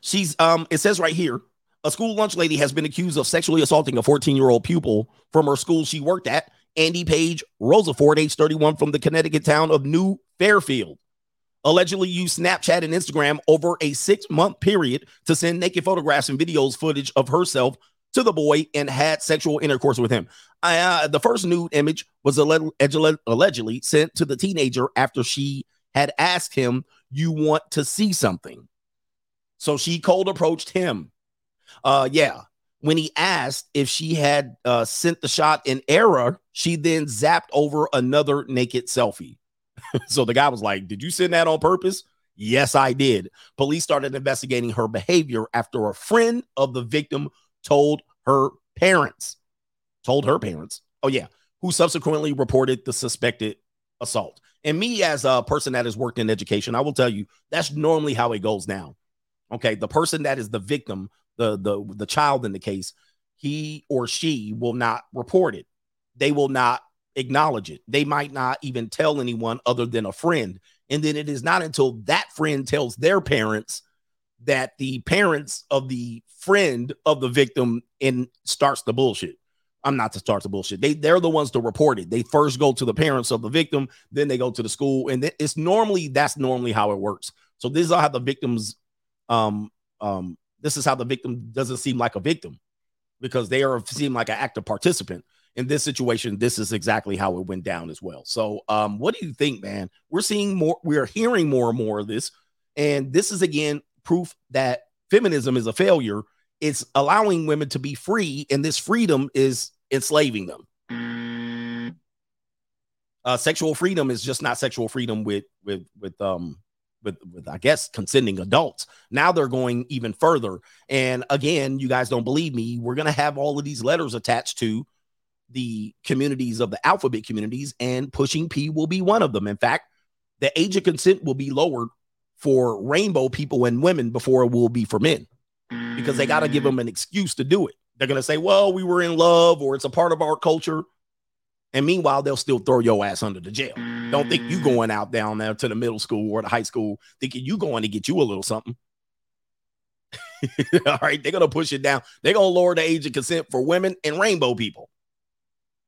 She's, um, it says right here, a school lunch lady has been accused of sexually assaulting a fourteen-year-old pupil from her school she worked at. Andy Page Rosafort, age thirty-one, from the Connecticut town of New Fairfield, allegedly used Snapchat and Instagram over a six-month period to send naked photographs and videos footage of herself to the boy and had sexual intercourse with him. Uh, the first nude image was allegedly sent to the teenager after she had asked him, "You want to see something?" So she cold approached him. Uh, yeah. When he asked if she had uh, sent the shot in error, she then zapped over another naked selfie. So the guy was like, "Did you send that on purpose?" "Yes, I did." Police started investigating her behavior after a friend of the victim told her parents, told her parents, oh yeah, who subsequently reported the suspected assault. And me, as a person that has worked in education, I will tell you, that's normally how it goes now. Okay, the person that is the victim, the the the child in the case, he or she will not report it. They will not acknowledge it. They might not even tell anyone other than a friend. And then it is not until that friend tells their parents that the parents of the friend of the victim and starts the bullshit. I'm not to start the bullshit. They, they're the ones to report it. They first go to the parents of the victim, then they go to the school. And it's normally, that's normally how it works. So this is how the victims, um, um, This is how the victim doesn't seem like a victim, because they are seem like an active participant in this situation. This is exactly how it went down as well. So um, what do you think, man? We're seeing more. We are hearing more and more of this. And this is, again, proof that feminism is a failure. It's allowing women to be free, and this freedom is enslaving them. Mm. Uh, sexual freedom is just not sexual freedom with with with um. With, with, I guess, consenting adults. Now they're going even further. And again, you guys don't believe me. We're going to have all of these letters attached to the communities of the alphabet communities, and pushing P will be one of them. In fact, the age of consent will be lowered for rainbow people and women before it will be for men, because they got to give them an excuse to do it. They're going to say, well, we were in love, or it's a part of our culture. And meanwhile, they'll still throw your ass under the jail. Mm. Don't think you going out down there to the middle school or the high school thinking you going to get you a little something. All right. They're going to push it down. They're going to lower the age of consent for women and rainbow people.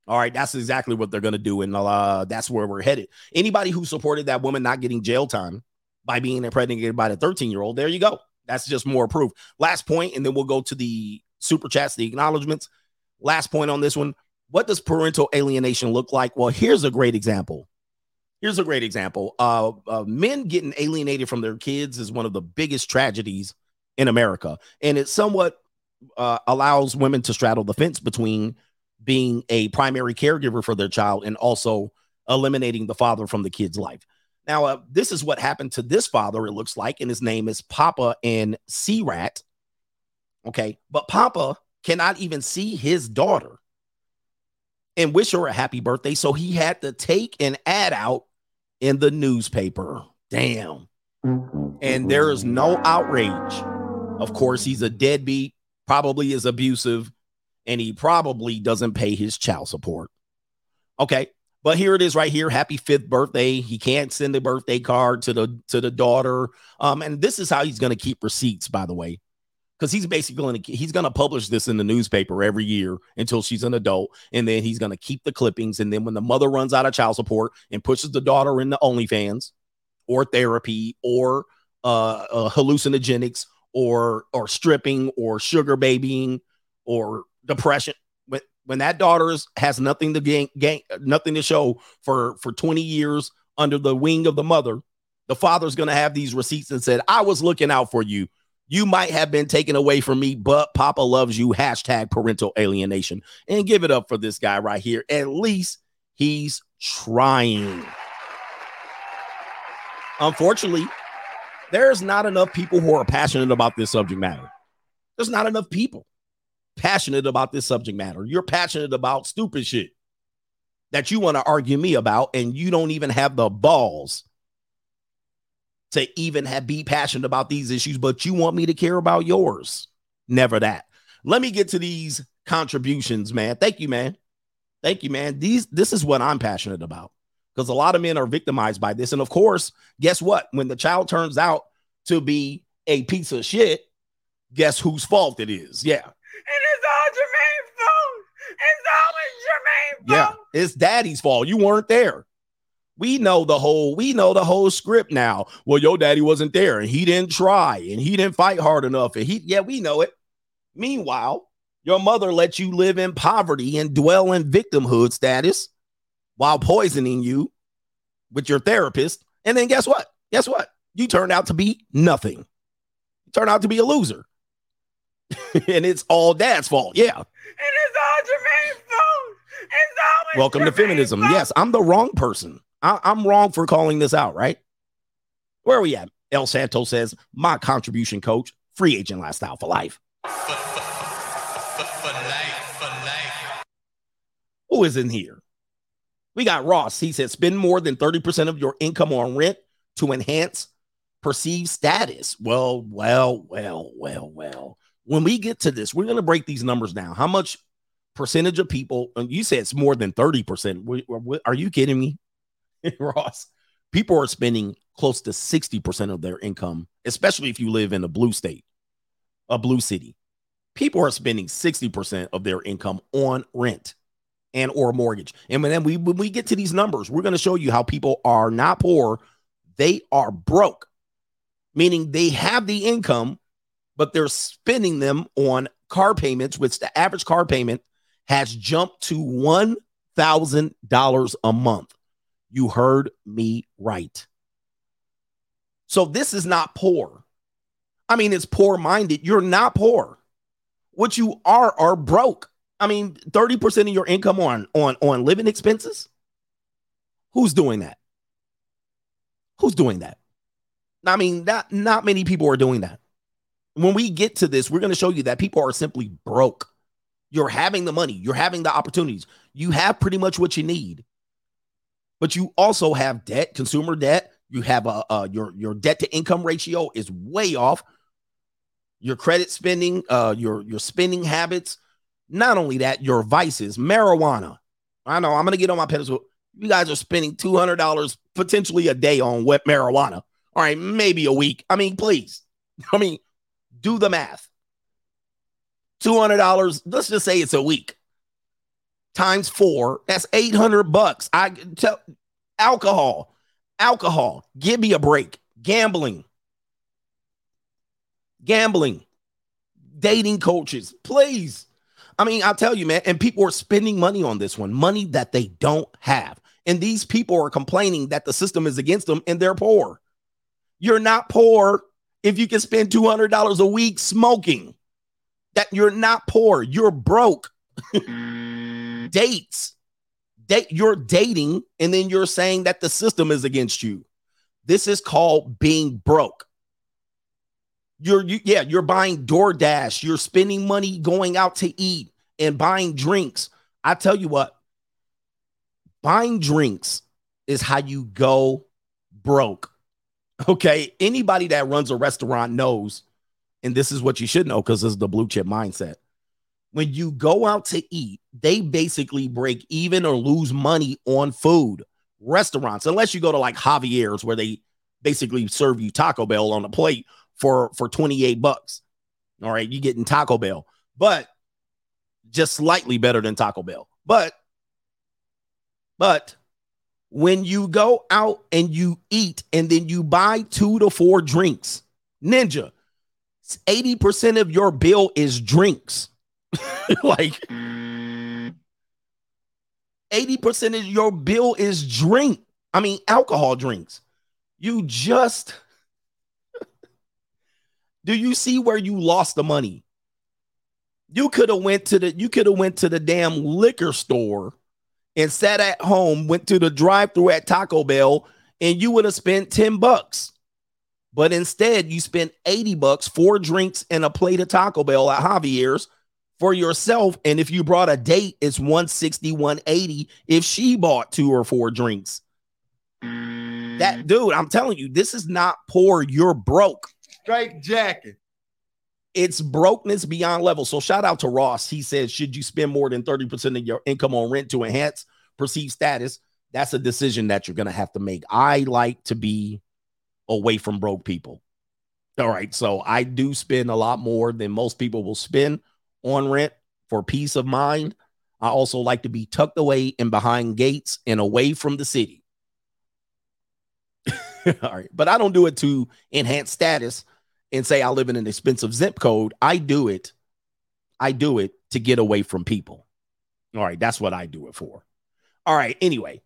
All right. That's exactly what they're going to do. And uh, that's where we're headed. Anybody who supported that woman not getting jail time by being impregnated by the thirteen year old. There you go. That's just more proof. Last point, and then we'll go to the super chats, the acknowledgements. Last point on this one. What does parental alienation look like? Well, here's a great example. Here's a great example. Uh, uh, men getting alienated from their kids is one of the biggest tragedies in America. And it somewhat uh, allows women to straddle the fence between being a primary caregiver for their child and also eliminating the father from the kid's life. Now, uh, this is what happened to this father, it looks like, and his name is Papa and C-Rat. Okay, but Papa cannot even see his daughter and wish her a happy birthday, so he had to take an ad out in the newspaper. Damn. And there is no outrage. Of course, he's a deadbeat, probably is abusive, and he probably doesn't pay his child support. Okay. But here it is right here. Happy fifth birthday. He can't send a birthday card to the to the daughter. Um, and this is how he's going to keep receipts, by the way, because he's basically going to he's going to publish this in the newspaper every year until she's an adult. And then he's going to keep the clippings. And then when the mother runs out of child support and pushes the daughter into OnlyFans or therapy or uh, uh, hallucinogenics or or stripping or sugar babying or depression. When that daughter is, has nothing to gain, gain, nothing to show for, for twenty years under the wing of the mother, the father's going to have these receipts and said, I was looking out for you. You might have been taken away from me, but Papa loves you. Hashtag parental alienation. And give it up for this guy right here. At least he's trying. Unfortunately, there's not enough people who are passionate about this subject matter. There's not enough people. Passionate about this subject matter. You're passionate about stupid shit that you want to argue me about, and you don't even have the balls to even have be passionate about these issues, but you want me to care about yours. Never that. Let me get to these contributions, man. Thank you, man. Thank you, man. These this is what I'm passionate about, because a lot of men are victimized by this. And of course, guess what? When the child turns out to be a piece of shit, guess whose fault it is? Yeah. And it's all Jermaine's fault. It's always Jermaine's fault. Yeah, it's daddy's fault. You weren't there. We know the whole, we know the whole script now. Well, your daddy wasn't there and he didn't try and he didn't fight hard enough. And he, yeah, we know it. Meanwhile, your mother let you live in poverty and dwell in victimhood status while poisoning you with your therapist. And then guess what? Guess what? You turned out to be nothing. You turned out to be a loser. And it's all dad's fault. Yeah. And it's all Jermaine's fault. It's always Welcome Jermaine's to feminism. Fault. Yes, I'm the wrong person. I- I'm wrong for calling this out, right? Where are we at? El Santo says, my contribution coach, free agent lifestyle for life. For, for, for, for life, for life. Who is in here? We got Ross. He said, spend more than thirty percent of your income on rent to enhance perceived status. Well, well, well, well, well. When we get to this, we're going to break these numbers down. How much percentage of people, and you said it's more than thirty percent. Are you kidding me? Ross, people are spending close to sixty percent of their income, especially if you live in a blue state, a blue city. People are spending sixty percent of their income on rent and or mortgage. And when we, when we get to these numbers, we're going to show you how people are not poor. They are broke, meaning they have the income, but they're spending them on car payments, which the average car payment has jumped to one thousand dollars a month. You heard me right. So this is not poor. I mean, it's poor-minded. You're not poor. What you are are broke. I mean, thirty percent of your income on, on, on living expenses? Who's doing that? Who's doing that? I mean, not, not many people are doing that. When we get to this, we're going to show you that people are simply broke. You're having the money. You're having the opportunities. You have pretty much what you need. But you also have debt, consumer debt. You have a, a your your debt to income ratio is way off. Your credit spending, uh, your, your spending habits. Not only that, your vices, marijuana. I know I'm going to get on my pedestal. You guys are spending two hundred dollars potentially a day on wet marijuana. All right, maybe a week. I mean, please. I mean, do the math. two hundred dollars, let's just say it's a week. Times four, that's eight hundred bucks. I tell alcohol, alcohol, give me a break. Gambling, gambling, dating coaches, please. I mean, I'll tell you, man, and people are spending money on this one, money that they don't have. And these people are complaining that the system is against them and they're poor. You're not poor if you can spend two hundred dollars a week smoking. That you're not poor, you're broke. Dates, date you're dating, and then you're saying that the system is against you. This is called being broke. You're you, yeah, you're buying DoorDash, you're spending money going out to eat and buying drinks. I tell you what, buying drinks is how you go broke. Okay, anybody that runs a restaurant knows, and this is what you should know because this is the blue chip mindset. When you go out to eat, they basically break even or lose money on food. Restaurants, unless you go to like Javier's where they basically serve you Taco Bell on a plate for, for twenty-eight bucks. All right, you're getting Taco Bell, but just slightly better than Taco Bell. But, but when you go out and you eat and then you buy two to four drinks, Ninja, eighty percent of your bill is drinks. Like eighty percent of your bill is drink. I mean, alcohol drinks. You just, do you see where you lost the money? You could have went to the, you could have went to the damn liquor store and sat at home, went to the drive-thru at Taco Bell and you would have spent ten bucks. But instead you spent eighty bucks, four drinks and a plate of Taco Bell at Javier's for yourself. And if you brought a date, it's one sixty, one eighty if she bought two or four drinks. That dude, I'm telling you, this is not poor. You're broke. Straight jacket. It's brokenness beyond level. So shout out to Ross. He said, should you spend more than thirty percent of your income on rent to enhance perceived status? That's a decision that you're going to have to make. I like to be away from broke people. All right. So I do spend a lot more than most people will spend on rent for peace of mind. I also like to be tucked away and behind gates and away from the city. All right. But I don't do it to enhance status and say I live in an expensive zip code. I do it. I do it to get away from people. All right. That's what I do it for. All right. Anyway,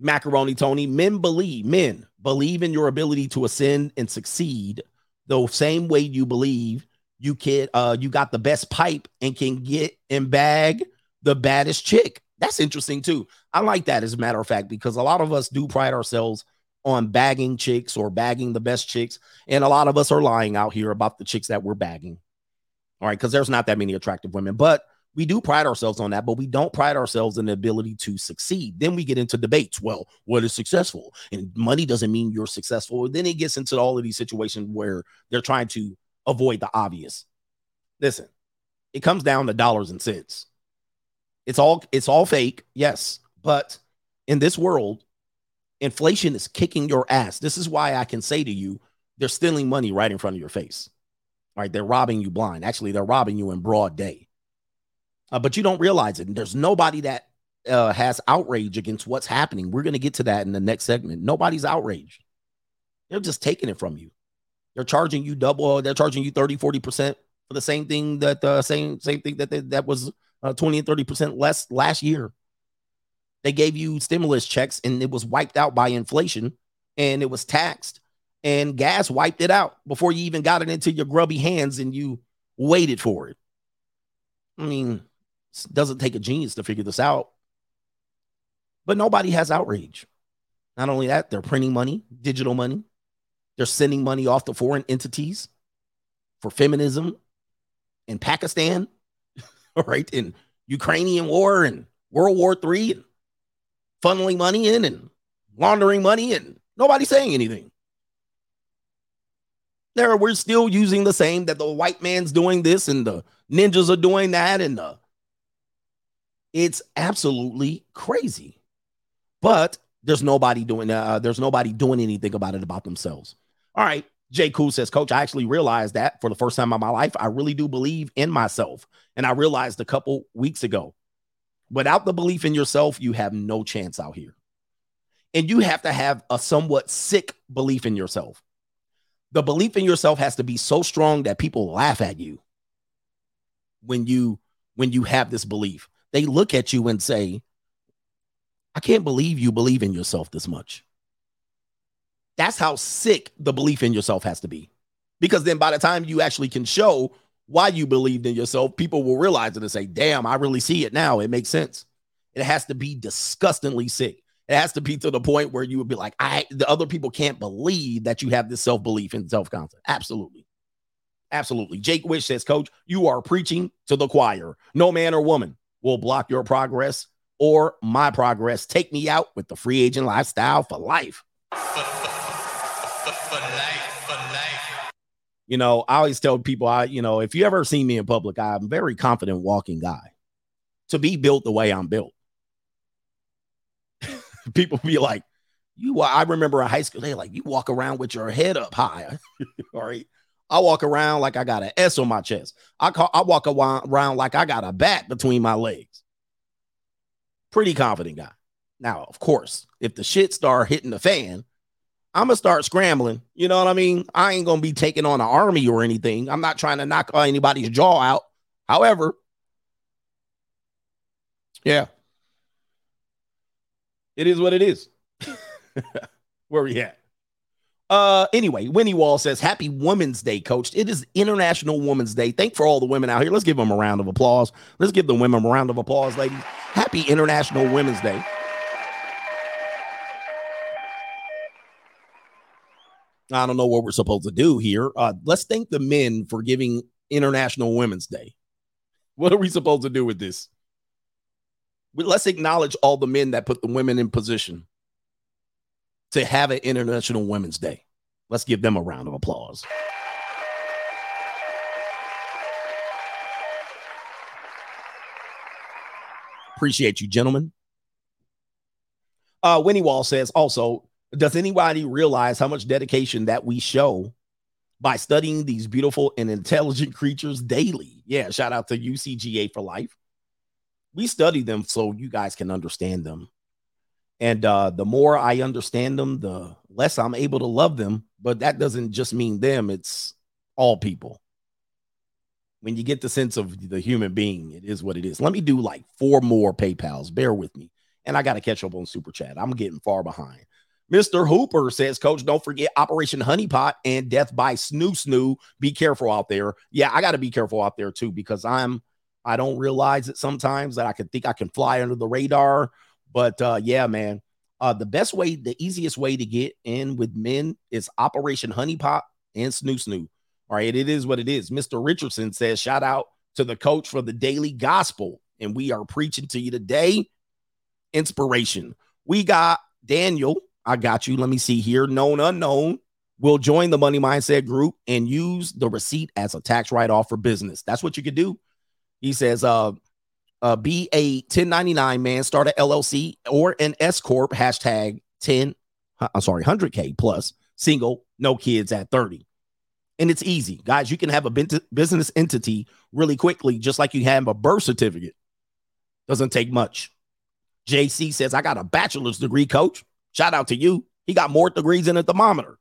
Macaroni Tony, men believe, men believe in your ability to ascend and succeed the same way you believe You kid, uh, you got the best pipe and can get and bag the baddest chick. That's interesting too. I like that as a matter of fact, because a lot of us do pride ourselves on bagging chicks or bagging the best chicks. And a lot of us are lying out here about the chicks that we're bagging. All right. Because there's not that many attractive women, but we do pride ourselves on that, but we don't pride ourselves in the ability to succeed. Then we get into debates. Well, what is successful? And money doesn't mean you're successful. Then it gets into all of these situations where they're trying to avoid the obvious. Listen, it comes down to dollars and cents. It's all it's all fake, yes. But in this world, inflation is kicking your ass. This is why I can say to you, they're stealing money right in front of your face. All right, they're robbing you blind. Actually, they're robbing you in broad day. Uh, but you don't realize it. And there's nobody that uh, has outrage against what's happening. We're going to get to that in the next segment. Nobody's outraged. They're just taking it from you. They're charging you double. They're charging you thirty, forty percent for the same thing that uh, same same thing that they, that was uh, twenty and thirty percent less last year. They gave you stimulus checks and it was wiped out by inflation and it was taxed and gas wiped it out before you even got it into your grubby hands and you waited for it. I mean, it doesn't take a genius to figure this out. But nobody has outrage. Not only that, they're printing money, digital money. They're sending money off to foreign entities for feminism in Pakistan, all right, in Ukrainian war and World War Three, and funneling money in and laundering money, and nobody's saying anything. There, we're still using the same that the white man's doing this and the ninjas are doing that, and the, it's absolutely crazy. But there's nobody doing uh, there's nobody doing anything about it about themselves. All right. Jay Cool says, Coach, I actually realized that for the first time in my life, I really do believe in myself. And I realized a couple weeks ago, without the belief in yourself, you have no chance out here. And you have to have a somewhat sick belief in yourself. The belief in yourself has to be so strong that people laugh at you. When you when you have this belief, they look at you and say, I can't believe you believe in yourself this much. That's how sick the belief in yourself has to be, because then by the time you actually can show why you believed in yourself, people will realize it and say, damn, I really see it now. It makes sense. It has to be disgustingly sick. It has to be to the point where you would be like, I, the other people can't believe that you have this self-belief and self-concept. Absolutely. Absolutely. Jake Wish says, Coach, you are preaching to the choir. No man or woman will block your progress or my progress. Take me out with the free agent lifestyle for life. For life, for life. You know, I always tell people, I, you know, if you ever seen me in public, I'm a very confident walking guy. To be built the way I'm built. People be like, you, I remember in high school, they like, you walk around with your head up high. All right. I walk around like I got an S on my chest. I call, I walk around like I got a bat between my legs. Pretty confident guy. Now, of course, if the shit start hitting the fan, I'm going to start scrambling. You know what I mean? I ain't going to be taking on an army or anything. I'm not trying to knock anybody's jaw out. However, yeah, it is what it is. Where we at? Uh, anyway, Winnie Wall says, happy Women's Day, Coach. It is International Women's Day. Thank for all the women out here. Let's give them a round of applause. Let's give the women a round of applause, ladies. Happy International Women's Day. I don't know what we're supposed to do here. Uh, let's thank the men for giving International Women's Day. What are we supposed to do with this? Let's acknowledge all the men that put the women in position to have an International Women's Day. Let's give them a round of applause. Appreciate you, gentlemen. Uh, Winnie Wall says, also, does anybody realize how much dedication that we show by studying these beautiful and intelligent creatures daily? Yeah, shout out to U C G A for life. We study them so you guys can understand them. And uh, the more I understand them, the less I'm able to love them. But that doesn't just mean them. It's all people. When you get the sense of the human being, it is what it is. Let me do like four more PayPals. Bear with me. And I got to catch up on Super Chat. I'm getting far behind. Mister Hooper says, Coach, don't forget Operation Honeypot and Death by Snoo Snoo. Be careful out there. Yeah, I got to be careful out there, too, because I'm I don't realize it sometimes that I can think I can fly under the radar. But, uh, yeah, man, uh, the best way, the easiest way to get in with men is Operation Honeypot and Snoo Snoo. All right, it is what it is. Mister Richardson says, shout out to the coach for the daily gospel. And we are preaching to you today. Inspiration. We got Daniel. I got you. Let me see here. Known unknown will join the Money Mindset group and use the receipt as a tax write-off for business. That's what you could do. He says, uh, Uh, be a ten ninety-nine man, start an L L C or an S corp. Hashtag ten. I'm sorry, one hundred K plus, single, no kids at thirty, and it's easy, guys. You can have a business entity really quickly, just like you have a birth certificate. Doesn't take much. J C says, I got a bachelor's degree, Coach. Shout out to you. He got more degrees than a thermometer.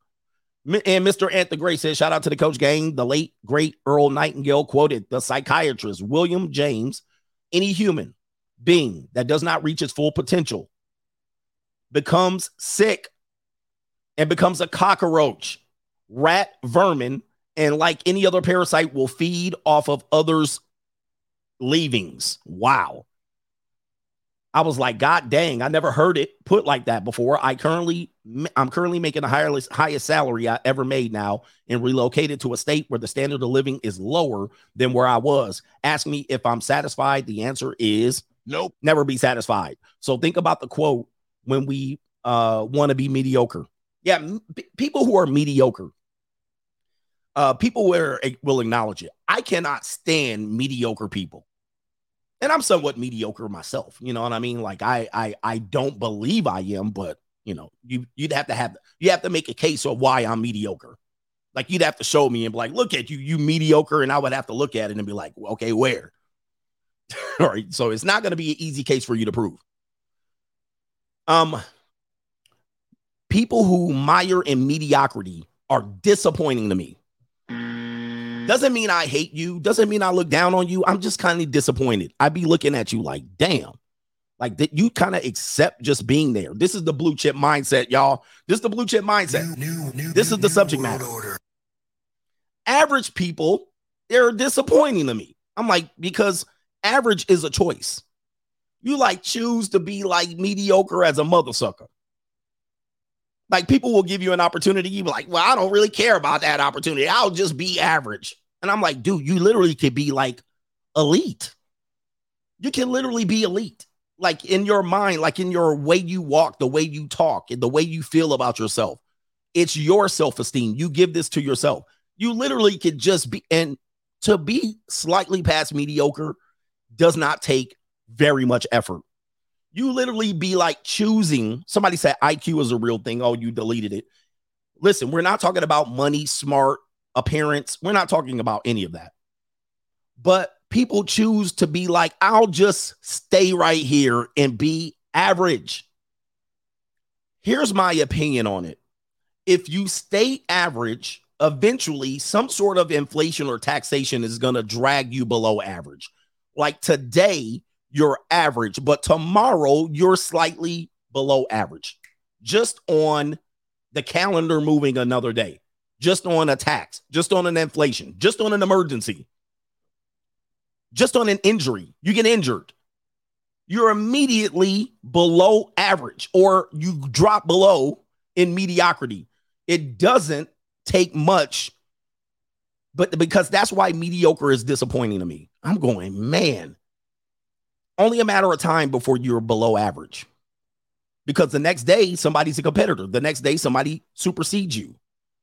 And Mister Anthony Gray says, shout out to the coach gang. The late great Earl Nightingale quoted the psychiatrist William James. Any human being that does not reach its full potential becomes sick and becomes a cockroach, rat, vermin, and like any other parasite will feed off of others' leavings. Wow. I was like, God dang, I never heard it put like that before. I currently, I'm currently making the highest, highest salary I ever made now and relocated to a state where the standard of living is lower than where I was. Ask me if I'm satisfied. The answer is nope, never be satisfied. So think about the quote when we uh, want to be mediocre. Yeah, m- people who are mediocre, uh, people where will acknowledge it. I cannot stand mediocre people. And I'm somewhat mediocre myself. You know what I mean? Like, I I I don't believe I am, but, you know, you, you'd have to have, you have to make a case of why I'm mediocre. Like, you'd have to show me and be like, look at you, you mediocre. And I would have to look at it and be like, well, okay, where? All right. So it's not going to be an easy case for you to prove. Um, people who mire in mediocrity are disappointing to me. Doesn't mean I hate you. Doesn't mean I look down on you. I'm just kind of disappointed. I'd be looking at you like, damn, like that you kind of accept just being there. This is the blue chip mindset, y'all. This is the blue chip mindset. New, new, new, this new, is the subject matter. Order. Average people, they're disappointing to me. I'm like, because average is a choice. You like choose to be like mediocre as a mother sucker. Like, people will give you an opportunity. You be like, well, I don't really care about that opportunity. I'll just be average. And I'm like, dude, you literally could be like elite. You can literally be elite. Like, in your mind, like in your way you walk, the way you talk, and the way you feel about yourself. It's your self-esteem. You give this to yourself. You literally could just be, and to be slightly past mediocre does not take very much effort. You literally be like choosing. Somebody said I Q is a real thing. Oh, you deleted it. Listen, we're not talking about money, smart, appearance. We're not talking about any of that. But people choose to be like, I'll just stay right here and be average. Here's my opinion on it. If you stay average, eventually some sort of inflation or taxation is going to drag you below average. Like today, you're average, but tomorrow you're slightly below average, just on the calendar moving another day, just on a tax, just on an inflation, just on an emergency, just on an injury. You get injured. You're immediately below average, or you drop below in mediocrity. It doesn't take much, but because that's why mediocre is disappointing to me. I'm going, man. Only a matter of time before you're below average, because the next day somebody's a competitor. The next day somebody supersedes you.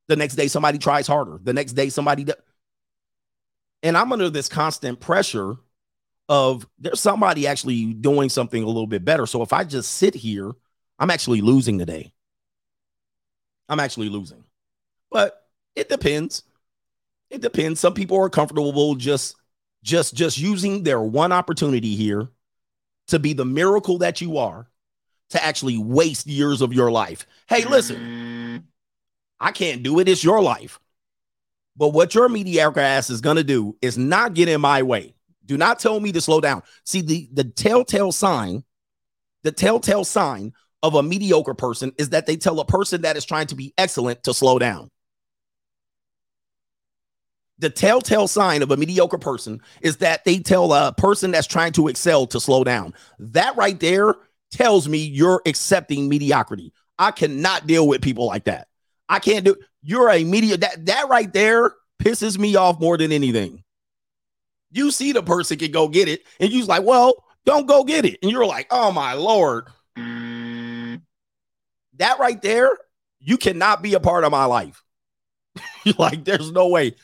The next day somebody tries harder. The next day somebody does. And I'm under this constant pressure of there's somebody actually doing something a little bit better. So if I just sit here, I'm actually losing today. I'm actually losing. But it depends. It depends. Some people are comfortable just just just using their one opportunity here to be the miracle that you are, to actually waste years of your life. Hey, listen, I can't do it. It's your life. But what your mediocre ass is going to do is not get in my way. Do not tell me to slow down. See, the, the telltale sign, the telltale sign of a mediocre person is that they tell a person that is trying to be excellent to slow down. The telltale sign of a mediocre person is that they tell a person that's trying to excel to slow down. That right there tells me you're accepting mediocrity. I cannot deal with people like that. I can't do. You're a media. That, that right there pisses me off more than anything. You see the person can go get it, and you're like, well, don't go get it. And you're like, oh, my Lord. Mm. That right there, you cannot be a part of my life. Like, there's no way.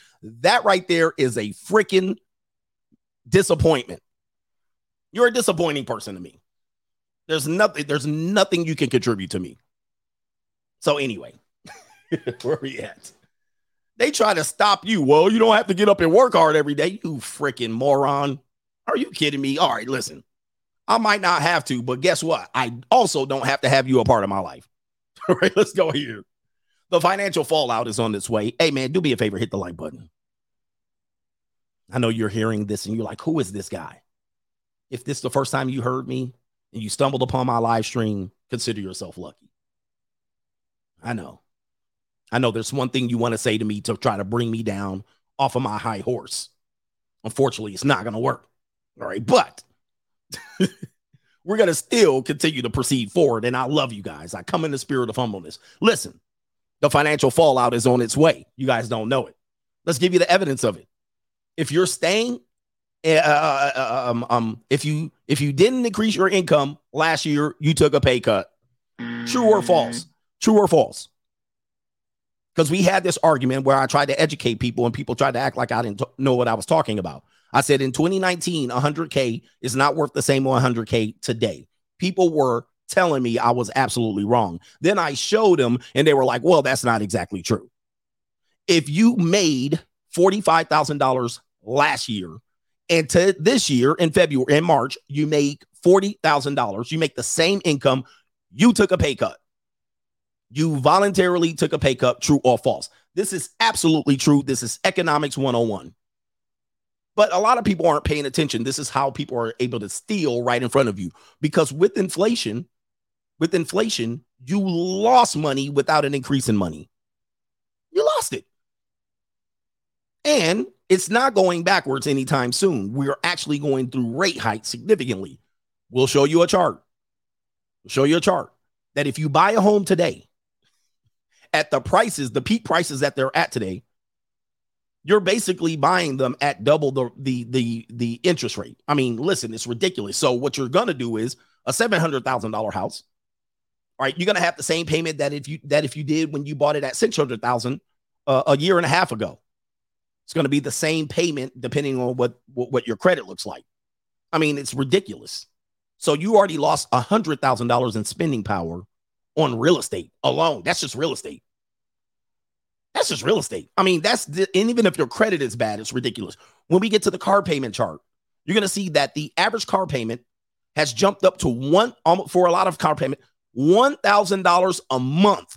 That right there is a freaking disappointment. You're a disappointing person to me. There's nothing, there's nothing you can contribute to me. So anyway, where are we at? They try to stop you. Well, you don't have to get up and work hard every day. You freaking moron. Are you kidding me? All right, listen, I might not have to, but guess what? I also don't have to have you a part of my life. All right, let's go here. The financial fallout is on its way. Hey, man, do me a favor. Hit the like button. I know you're hearing this and you're like, who is this guy? If this is the first time you heard me and you stumbled upon my live stream, consider yourself lucky. I know. I know there's one thing you want to say to me to try to bring me down off of my high horse. Unfortunately, it's not going to work. All right. But we're going to still continue to proceed forward. And I love you guys. I come in the spirit of humbleness. Listen. The financial fallout is on its way. You guys don't know it. Let's give you the evidence of it. If you're staying, uh, um, um, if you if you didn't increase your income last year, you took a pay cut. True or false? True or false? Because we had this argument where I tried to educate people and people tried to act like I didn't t- know what I was talking about. I said in twenty nineteen, one hundred K is not worth the same one hundred K today. People were telling me I was absolutely wrong. Then I showed them and they were like, well, that's not exactly true. If you made forty-five thousand dollars last year and to this year in February and March, you make forty thousand dollars, you make the same income, you took a pay cut. You voluntarily took a pay cut, true or false. This is absolutely true. This is economics one oh one. But a lot of people aren't paying attention. This is how people are able to steal right in front of you. Because with inflation, with inflation, you lost money without an increase in money. You lost it. And it's not going backwards anytime soon. We are actually going through rate hikes significantly. We'll show you a chart. We'll show you a chart that if you buy a home today, at the prices, the peak prices that they're at today, you're basically buying them at double the, the, the, the interest rate. I mean, listen, it's ridiculous. So what you're going to do is a seven hundred thousand dollars house. All right. You're going to have the same payment that if you, that if you did when you bought it at six hundred thousand uh, a year and a half ago. It's going to be the same payment depending on what, what, what your credit looks like. I mean, it's ridiculous. So you already lost a hundred thousand dollars in spending power on real estate alone. That's just real estate. That's just real estate. I mean, that's the, and even if your credit is bad, it's ridiculous. When we get to the car payment chart, you're going to see that the average car payment has jumped up to one um, for a lot of car payment, one thousand dollars a month.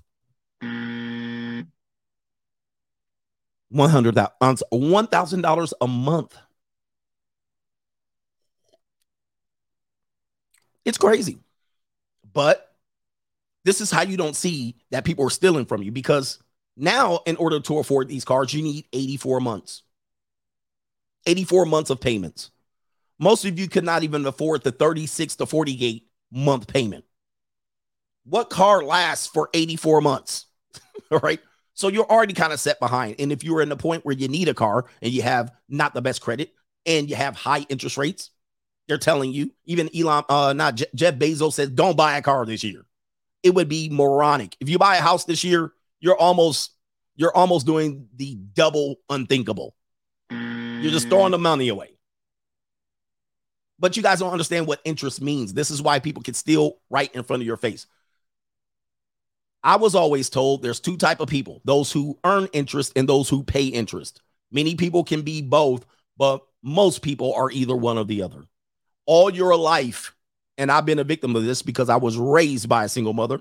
one hundred thousand dollars a month. It's crazy. But this is how you don't see that people are stealing from you, because now, in order to afford these cars, you need eighty-four months. eighty-four months of payments. Most of you could not even afford the thirty-six to forty-eight month payment. What car lasts for eighty-four months? All right. So you're already kind of set behind. And if you're in the point where you need a car and you have not the best credit and you have high interest rates, they're telling you, even Elon, uh, not Je- Jeff Bezos says, don't buy a car this year. It would be moronic. If you buy a house this year, You're almost, you're almost doing the double unthinkable. You're just throwing the money away. But you guys don't understand what interest means. This is why people can steal right in front of your face. I was always told there's two types of people, those who earn interest and those who pay interest. Many people can be both, but most people are either one or the other. All your life, and I've been a victim of this because I was raised by a single mother.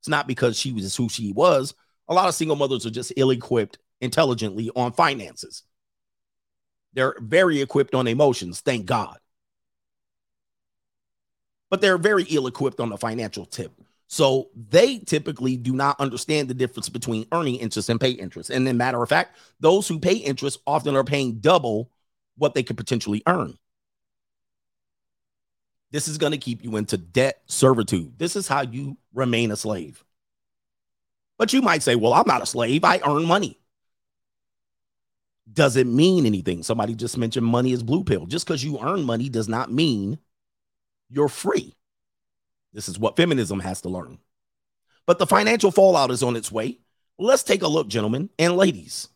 It's not because she was who she was. A lot of single mothers are just ill-equipped intelligently on finances. They're very equipped on emotions, thank God. But they're very ill-equipped on the financial tip. So they typically do not understand the difference between earning interest and pay interest. And then matter of fact, those who pay interest often are paying double what they could potentially earn. This is going to keep you into debt servitude. This is how you remain a slave. But you might say, well, I'm not a slave. I earn money. Does it mean anything? Somebody just mentioned money is blue pill. Just because you earn money does not mean you're free. This is what feminism has to learn. But the financial fallout is on its way. Let's take a look, gentlemen and ladies,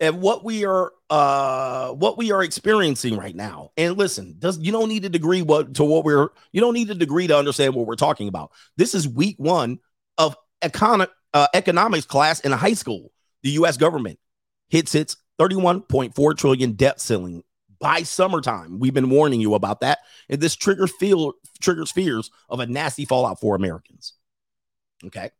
at what we are uh, what we are experiencing right now. And listen, does you don't need a degree what to what we're you don't need a degree to understand what we're talking about. This is week one of Econ- uh, economics class in high school. The U S government hits its thirty-one point four trillion debt ceiling by summertime. We've been warning you about that, and this trigger feel, triggers fears of a nasty fallout for Americans. Okay,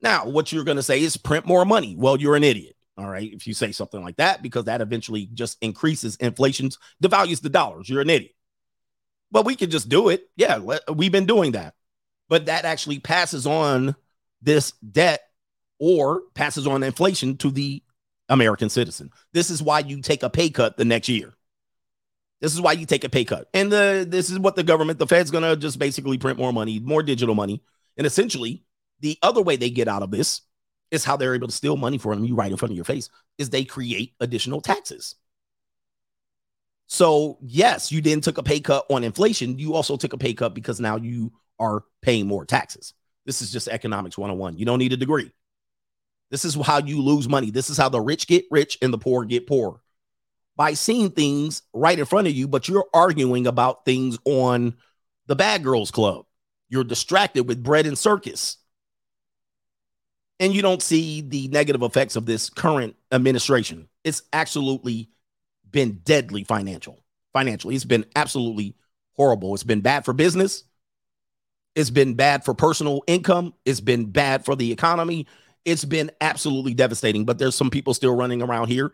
now what you're going to say is print more money. Well, you're an idiot. All right, if you say something like that, because that eventually just increases inflation, devalues the dollars. You're an idiot. But we can just do it. Yeah, let, we've been doing that, but that actually passes on this debt or passes on inflation to the American citizen. This is why you take a pay cut the next year. This is why you take a pay cut. And the, this is what the government, the Fed's going to just basically print more money, more digital money. And essentially, the other way they get out of this is how they're able to steal money from you right in front of your face, is they create additional taxes. So, yes, you then took a pay cut on inflation. You also took a pay cut because now you are paying more taxes. This is just economics one oh one. You don't need a degree. This is how you lose money. This is how the rich get rich and the poor get poor. by seeing things right in front of you, but you're arguing about things on the Bad Girls Club. You're distracted with bread and circus. And you don't see the negative effects of this current administration. It's absolutely been deadly financial. Financially, it's been absolutely horrible. It's been bad for business. It's been bad for personal income. It's been bad for the economy. It's been absolutely devastating. But there's some people still running around here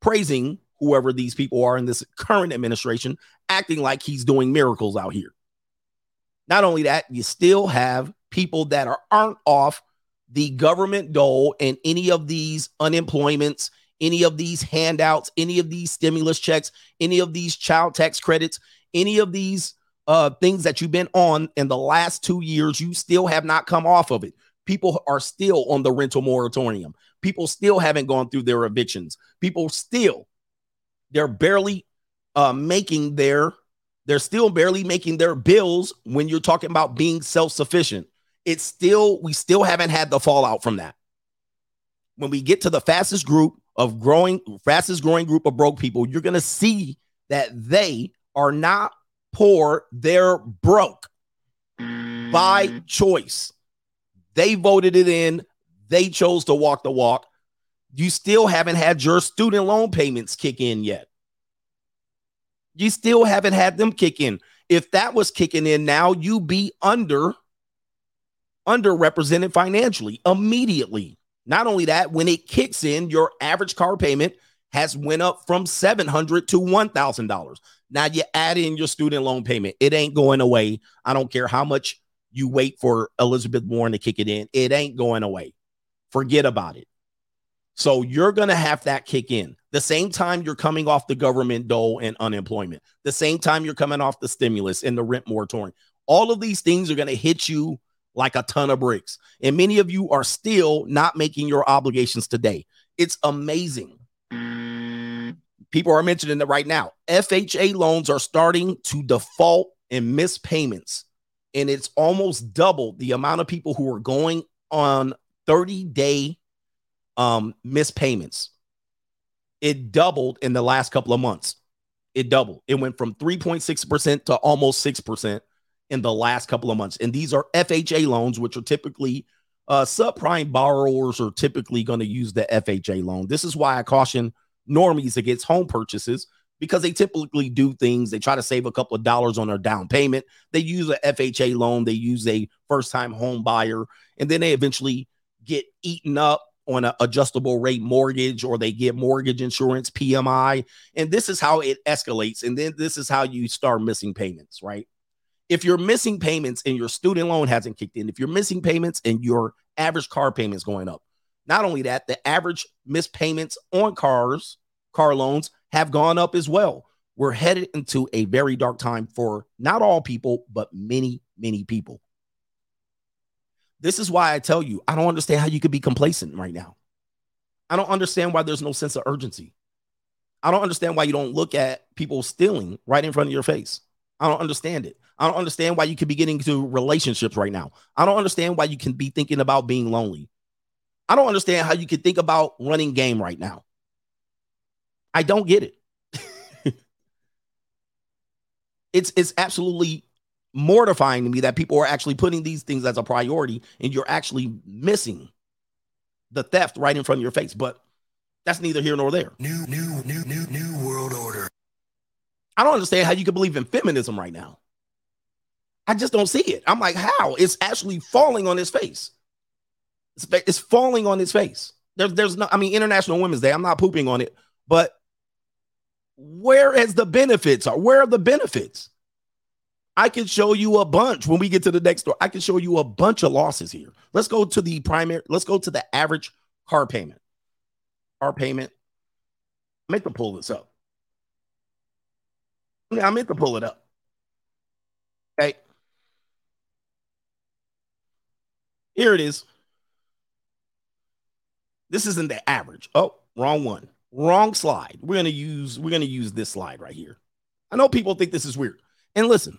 praising whoever these people are in this current administration, acting like he's doing miracles out here. Not only that, you still have people that are, aren't off the government dole and any of these unemployments, any of these handouts, any of these stimulus checks, any of these child tax credits, any of these uh, things that you've been on in the last two years, you still have not come off of it. People are still on the rental moratorium. People still haven't gone through their evictions. People still, they're barely uh, making their, they're still barely making their bills when you're talking about being self-sufficient. It's still, we still haven't had the fallout from that. When we get to the fastest group of growing, fastest growing group of broke people, you're going to see that they are not poor. They're broke mm. by choice. They voted it in. They chose to walk the walk. You still haven't had your student loan payments kick in yet. You still haven't had them kick in. If that was kicking in now, you'd be under underrepresented financially immediately. Not only that, when it kicks in, your average car payment has went up from seven hundred dollars to one thousand dollars. Now you add in your student loan payment. It ain't going away. I don't care how much you wait for Elizabeth Warren to kick it in. It ain't going away. Forget about it. So you're going to have that kick in. The same time you're coming off the government dole and unemployment. The same time you're coming off the stimulus and the rent moratorium. All of these things are going to hit you like a ton of bricks. And many of you are still not making your obligations today. It's amazing. Mm. People are mentioning it right now. F H A loans are starting to default and miss payments. And it's almost double the amount of people who are going on thirty day um, missed payments. It doubled in the last couple of months. It doubled. It went from three point six percent to almost six percent. In the last couple of months. And these are F H A loans, which are typically uh, subprime borrowers are typically going to use the F H A loan. This is why I caution normies against home purchases, because they typically do things. They try to save a couple of dollars on their down payment. They use an F H A loan. They use a first-time home buyer. And then they eventually get eaten up on an adjustable rate mortgage, or they get mortgage insurance, P M I. And this is how it escalates. And then this is how you start missing payments, right? If you're missing payments and your student loan hasn't kicked in, if you're missing payments and your average car payment's going up, not only that, the average missed payments on cars, car loans have gone up as well. We're headed into a very dark time for not all people, but many, many people. This is why I tell you, I don't understand how you could be complacent right now. I don't understand why there's no sense of urgency. I don't understand why you don't look at people stealing right in front of your face. I don't understand it. I don't understand why you could be getting into relationships right now. I don't understand why you can be thinking about being lonely. I don't understand how you could think about running game right now. I don't get it. it's it's absolutely mortifying to me that people are actually putting these things as a priority, and you're actually missing the theft right in front of your face. But that's neither here nor there. New, new, new, new, new world order. I don't understand how you could believe in feminism right now. I just don't see it. I'm like, how? It's actually falling on his face. It's, it's falling on his face. There, there's no, I mean, International Women's Day. I'm not pooping on it, but where is the benefits? Or where are the benefits? I can show you a bunch when we get to the next door. I can show you a bunch of losses here. Let's go to the primary. Let's go to the average car payment. Car payment. I meant to pull this up. I meant to pull it up. Okay. Here it is. This isn't the average. Oh, wrong one. Wrong slide. We're going to use we're going to use this slide right here. I know people think this is weird. And listen.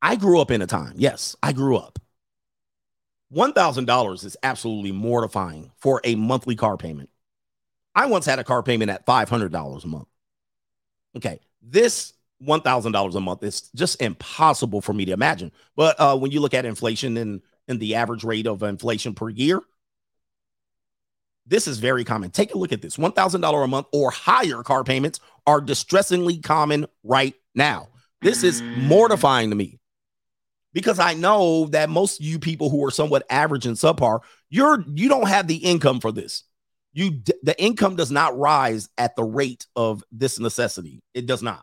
I grew up in a time. Yes, I grew up. one thousand dollars is absolutely mortifying for a monthly car payment. I once had a car payment at five hundred dollars a month. Okay, this one thousand dollars a month is just impossible for me to imagine. But uh, when you look at inflation and, and the average rate of inflation per year, this is very common. Take a look at this. one thousand dollars a month or higher car payments are distressingly common right now. This is mortifying to me because I know that most of you people who are somewhat average and subpar, you're, you don't have the income for this. You, the income does not rise at the rate of this necessity. It does not.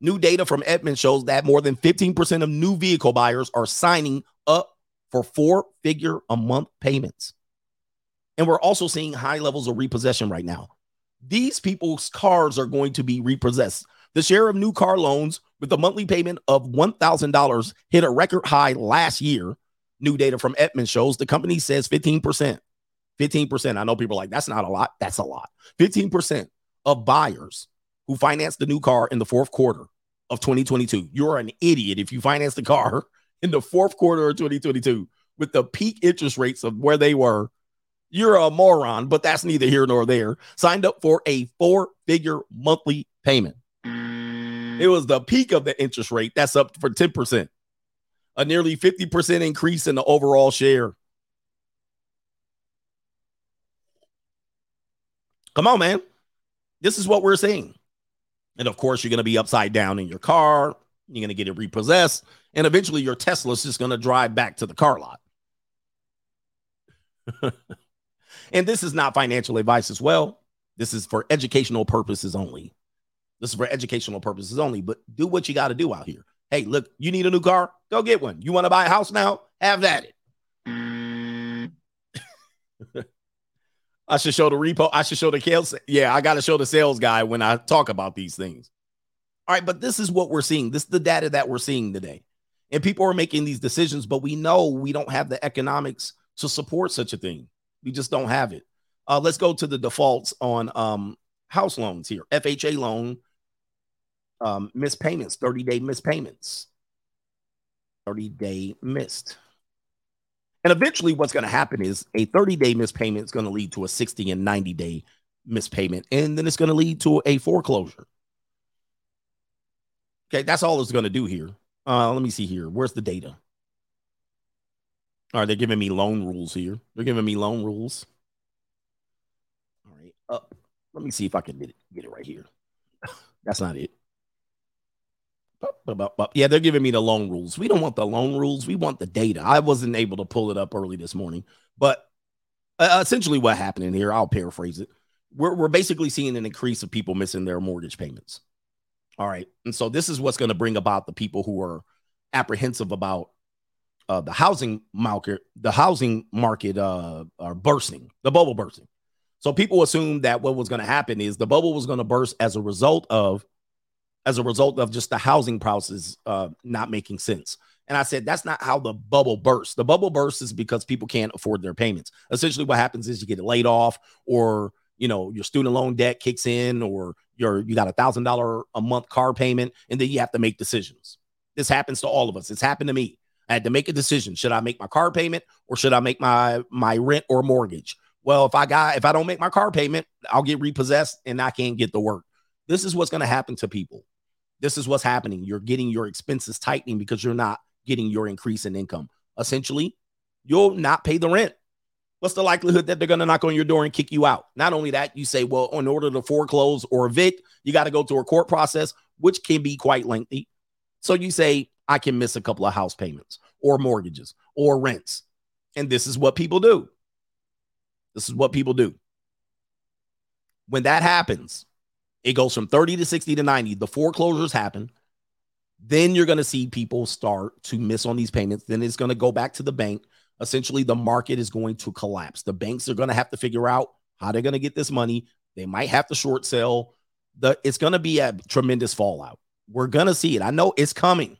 New data from Edmunds shows that more than fifteen percent of new vehicle buyers are signing up for four-figure a month payments. And we're also seeing high levels of repossession right now. These people's cars are going to be repossessed. The share of new car loans with a monthly payment of one thousand dollars hit a record high last year. New data from Edmunds shows the company says fifteen percent. fifteen percent. I know people are like, that's not a lot. That's a lot. fifteen percent of buyers who financed the new car in the fourth quarter of twenty twenty-two. You're an idiot if you financed the car in the fourth quarter of twenty twenty-two with the peak interest rates of where they were. You're a moron, but that's neither here nor there. Signed up for a four-figure monthly payment. It was the peak of the interest rate. That's up for ten percent. A nearly fifty percent increase in the overall share. Come on, man. This is what we're seeing. And of course, you're going to be upside down in your car. You're going to get it repossessed. And eventually your Tesla's just going to drive back to the car lot. And this is not financial advice as well. This is for educational purposes only. This is for educational purposes only, but do what you got to do out here. Hey, look, you need a new car? Go get one. You want to buy a house now? Have at it. I should show the repo. I should show the sales. Yeah, I got to show the sales guy when I talk about these things. All right, but this is what we're seeing. This is the data that we're seeing today. And people are making these decisions, but we know we don't have the economics to support such a thing. We just don't have it. Uh, let's go to the defaults on um, house loans here. F H A loan, um, missed payments, thirty-day missed payments. thirty-day missed. And eventually what's going to happen is a thirty-day missed payment is going to lead to a sixty and ninety-day missed payment. And then it's going to lead to a foreclosure. Okay, that's all it's going to do here. Uh, let me see here. Where's the data? All right, they're giving me loan rules here. They're giving me loan rules. All right, up. Let me see if I can get it, get it right here. That's not it. Bop, bop, bop, bop. Yeah, they're giving me the loan rules. We don't want the loan rules. We want the data. I wasn't able to pull it up early this morning. But uh, essentially what happened in here, I'll paraphrase it. We're, we're basically seeing an increase of people missing their mortgage payments. All right, and so this is what's going to bring about the people who are apprehensive about Uh, the housing market, the housing market uh, are bursting, the bubble bursting. So people assumed that what was going to happen is the bubble was going to burst as a result of, as a result of just the housing prices uh, not making sense. And I said, that's not how the bubble bursts. The bubble bursts is because people can't afford their payments. Essentially what happens is you get laid off, or, you know, your student loan debt kicks in, or your, you got a thousand dollar a month car payment. And then you have to make decisions. This happens to all of us. It's happened to me. I had to make a decision. Should I make my car payment, or should I make my, my rent or mortgage? Well, if I got, if I don't make my car payment, I'll get repossessed and I can't get to work. This is what's going to happen to people. This is what's happening. You're getting your expenses tightening because you're not getting your increase in income. Essentially, you'll not pay the rent. What's the likelihood that they're going to knock on your door and kick you out? Not only that, you say, well, in order to foreclose or evict, you got to go through a court process, which can be quite lengthy. So you say, I can miss a couple of house payments or mortgages or rents. And this is what people do. This is what people do. When that happens, it goes from thirty to sixty to ninety. The foreclosures happen. Then you're going to see people start to miss on these payments. Then it's going to go back to the bank. Essentially, the market is going to collapse. The banks are going to have to figure out how they're going to get this money. They might have to short sell. The, it's going to be a tremendous fallout. We're going to see it. I know it's coming.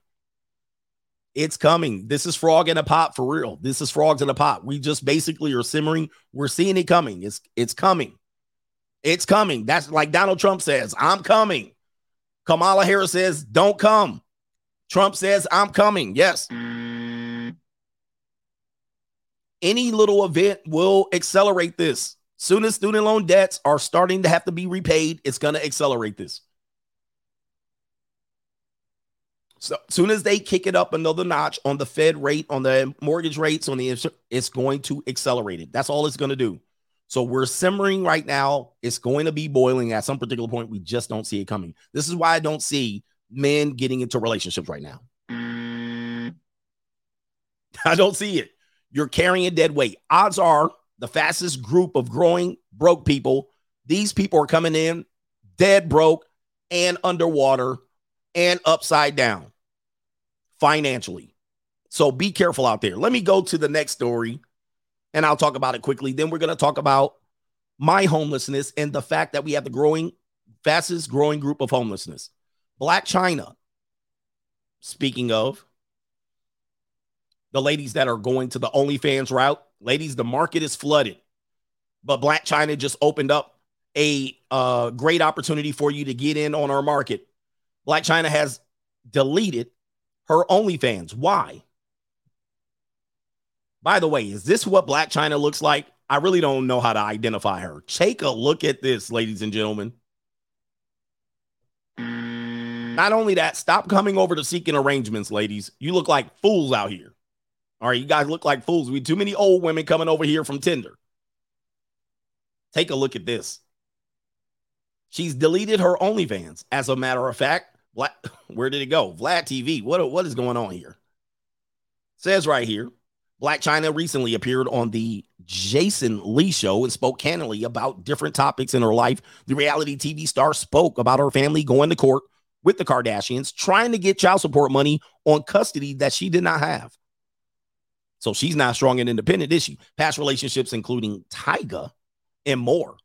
It's coming. This is frog in a pot for real. This is frogs in a pot. We just basically are simmering. We're seeing it coming. It's it's coming. It's coming. That's like Donald Trump says, I'm coming. Kamala Harris says, don't come. Trump says, I'm coming. Yes. Any little event will accelerate this. Soon as student loan debts are starting to have to be repaid, it's going to accelerate this. So soon as they kick it up another notch on the Fed rate, on the mortgage rates, on the insurance, it's going to accelerate it. That's all it's going to do. So we're simmering right now. It's going to be boiling at some particular point. We just don't see it coming. This is why I don't see men getting into relationships right now. Mm. I don't see it. You're carrying a dead weight. Odds are the fastest group of growing broke people. These people are coming in dead broke and underwater and upside down financially. So be careful out there. Let me go to the next story. And I'll talk about it quickly. Then we're going to talk about my homelessness and the fact that we have the growing, fastest growing group of homelessness. Blac Chyna. Speaking of the ladies that are going to the OnlyFans route, ladies, the market is flooded. But Blac Chyna just opened up a uh, great opportunity for you to get in on our market. Blac Chyna has deleted her OnlyFans. Why? By the way, is this what Blac Chyna looks like? I really don't know how to identify her. Take a look at this, ladies and gentlemen. Not only that, stop coming over to Seeking Arrangements, ladies. You look like fools out here. All right, you guys look like fools. We too many old women coming over here from Tinder. Take a look at this. She's deleted her OnlyFans. As a matter of fact, Blac, where did it go? Vlad T V. What, what is going on here? Says right here. Blac Chyna recently appeared on the Jason Lee Show and spoke candidly about different topics in her life. The reality T V star spoke about her family going to court with the Kardashians, trying to get child support money on custody that she did not have. So she's not strong and independent, is she? Past relationships, including Tyga and more.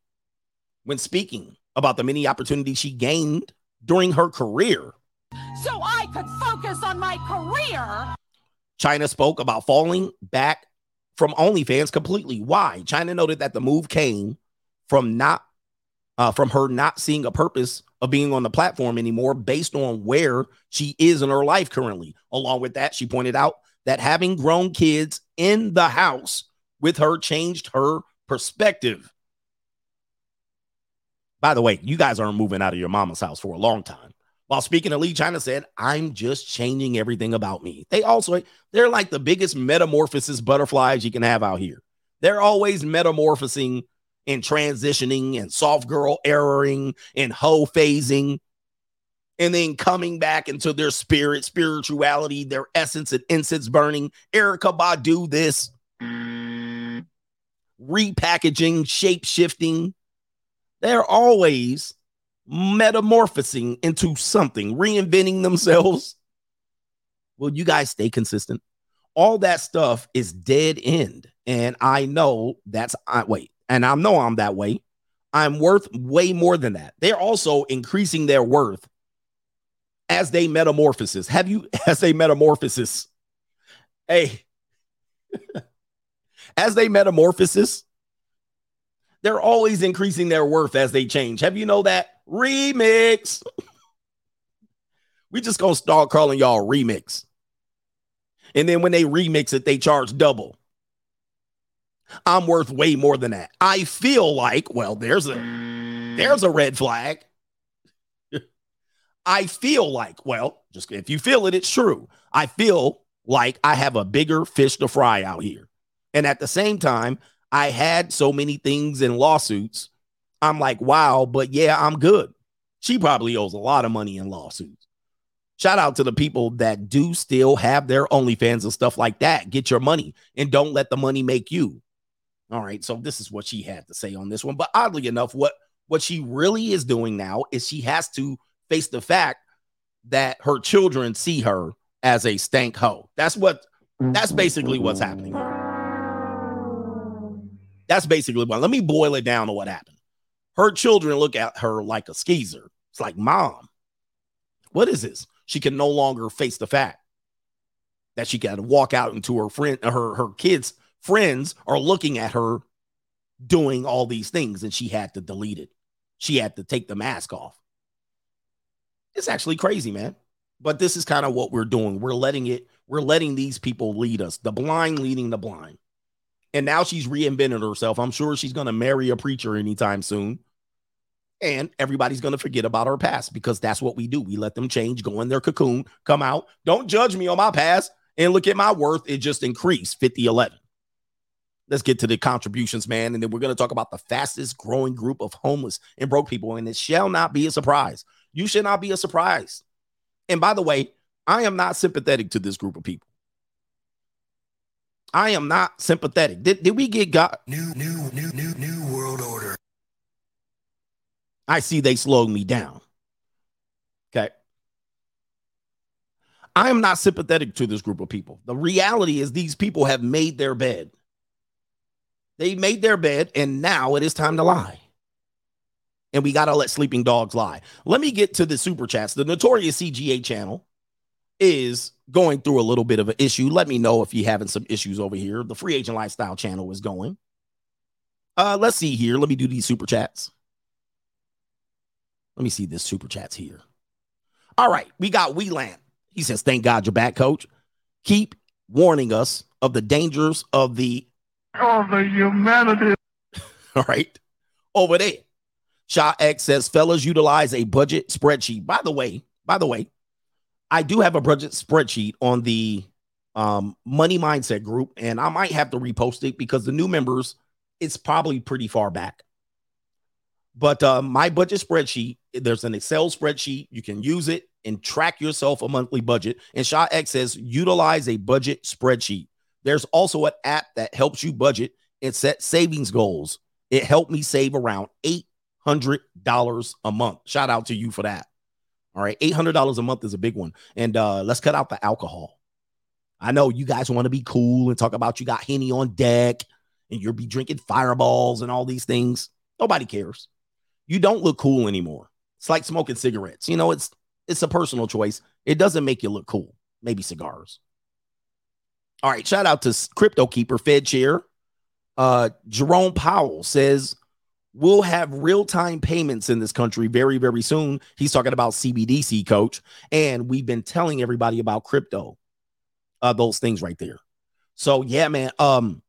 When speaking about the many opportunities she gained during her career. So I could focus on my career. Chyna spoke about falling back from OnlyFans completely. Why? Chyna noted that the move came from not uh, from her not seeing a purpose of being on the platform anymore based on where she is in her life currently. Along with that, she pointed out that having grown kids in the house with her changed her perspective. By the way, you guys aren't moving out of your mama's house for a long time. While speaking to Lee, Chyna said, I'm just changing everything about me. They also, they're like the biggest metamorphosis butterflies you can have out here. They're always metamorphosing and transitioning and soft girl erroring and hoe phasing. And then coming back into their spirit, spirituality, their essence and incense burning. Erykah Badu this. Mm. Repackaging, shape-shifting. They're always metamorphosing into something, reinventing themselves. Will you guys stay consistent? All that stuff is dead end. And I know that's, I wait, and I know I'm that way. I'm worth way more than that. They're also increasing their worth as they metamorphosis. Have you, as they metamorphosis, hey, as they metamorphosis, they're always increasing their worth as they change. Have you know that? Remix. We just gonna start calling y'all remix. And then when they remix it, they charge double. I'm worth way more than that. I feel like, well, there's a there's a red flag. I feel like, well, just if you feel it, it's true. I feel like I have a bigger fish to fry out here. And at the same time, I had so many things in lawsuits. I'm like, wow, but yeah, I'm good. She probably owes a lot of money in lawsuits. Shout out to the people that do still have their OnlyFans and stuff like that. Get your money and don't let the money make you. All right. So this is what she had to say on this one. But oddly enough, what, what she really is doing now is she has to face the fact that her children see her as a stank hoe. That's what, that's basically what's happening here. That's basically what. Let me boil it down to what happened. Her children look at her like a skeezer. It's like, Mom, what is this? She can no longer face the fact that she got to walk out into her friend. Her her kids' friends are looking at her doing all these things, and she had to delete it. She had to take the mask off. It's actually crazy, man. But this is kind of what we're doing. We're letting it. We're letting these people lead us. The blind leading the blind. And now she's reinvented herself. I'm sure she's going to marry a preacher anytime soon. And everybody's going to forget about her past because that's what we do. We let them change, go in their cocoon, come out. Don't judge me on my past and look at my worth. It just increased fifty eleven. Let's get to the contributions, man. And then we're going to talk about the fastest growing group of homeless and broke people. And it shall not be a surprise. You should not be a surprise. And by the way, I am not sympathetic to this group of people. I am not sympathetic. Did, did we get God? New, new, new, new, new world order. I see they slowed me down. Okay. I am not sympathetic to this group of people. The reality is these people have made their bed. They made their bed, and now it is time to lie. And we got to let sleeping dogs lie. Let me get to the super chats. The Notorious C G A channel is going through a little bit of an issue. Let me know if you're having some issues over here. The Free Agent Lifestyle channel is going. Uh, let's see here. Let me do these super chats. Let me see this super chats here. All right. We got Wieland. He says, thank God you're back, coach. Keep warning us of the dangers of the of the humanity. All right. Over there. Shaw X says, fellas, utilize a budget spreadsheet. By the way, by the way, I do have a budget spreadsheet on the um, Money Mindset group, and I might have to repost it because the new members, it's probably pretty far back. But uh, my budget spreadsheet, there's an Excel spreadsheet. You can use it and track yourself a monthly budget. And Shaw X says, utilize a budget spreadsheet. There's also an app that helps you budget and set savings goals. It helped me save around eight hundred dollars a month. Shout out to you for that. All right, eight hundred dollars a month is a big one. And uh, let's cut out the alcohol. I know you guys want to be cool and talk about you got Henny on deck and you'll be drinking fireballs and all these things. Nobody cares. You don't look cool anymore. It's like smoking cigarettes. You know, it's it's a personal choice. It doesn't make you look cool. Maybe cigars. All right, shout out to Crypto Keeper, Fed Chair. Uh, Jerome Powell says, we'll have real-time payments in this country very, very soon. He's talking about C B D C, coach. And we've been telling everybody about crypto, uh, those things right there. So, yeah, man, um,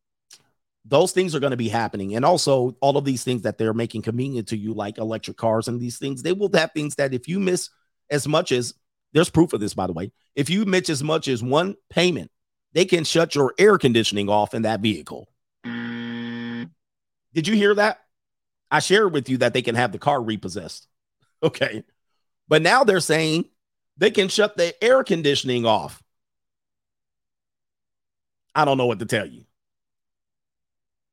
those things are going to be happening. And also, all of these things that they're making convenient to you, like electric cars and these things, they will have things that if you miss as much as, there's proof of this, by the way, if you miss as much as one payment, they can shut your air conditioning off in that vehicle. Mm. Did you hear that? I shared with you that they can have the car repossessed. Okay. But now they're saying they can shut the air conditioning off. I don't know what to tell you.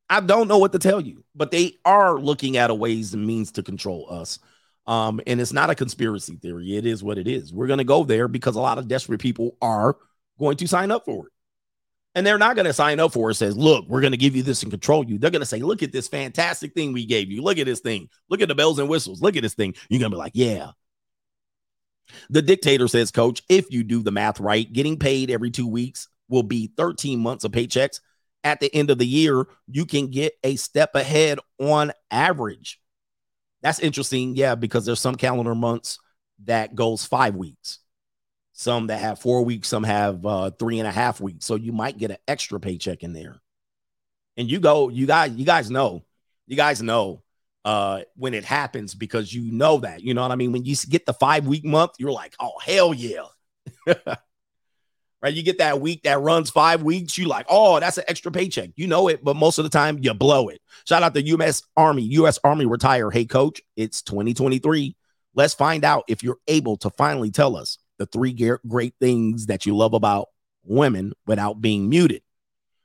I don't know what to tell you, but they are looking at a ways and means to control us. Um, and it's not a conspiracy theory. It is what it is. We're going to go there because a lot of desperate people are going to sign up for it. And they're not going to sign up for it. Says, look, we're going to give you this and control you. They're going to say, look at this fantastic thing we gave you. Look at this thing. Look at the bells and whistles. Look at this thing. You're going to be like, yeah. The dictator says, coach, if you do the math right, getting paid every two weeks will be thirteen months of paychecks. At the end of the year, you can get a step ahead on average. That's interesting. Yeah, because there's some calendar months that goes five weeks. Some that have four weeks, some have uh, three and a half weeks. So you might get an extra paycheck in there. And you go, you guys, you guys know, you guys know uh, when it happens because you know that, you know what I mean? When you get the five week month, you're like, oh, hell yeah. Right. You get that week that runs five weeks. You like, oh, that's an extra paycheck. You know it. But most of the time you blow it. Shout out to U S Army, U S Army retire. Hey, coach, it's twenty twenty-three. Let's find out if you're able to finally tell us the three great things that you love about women without being muted.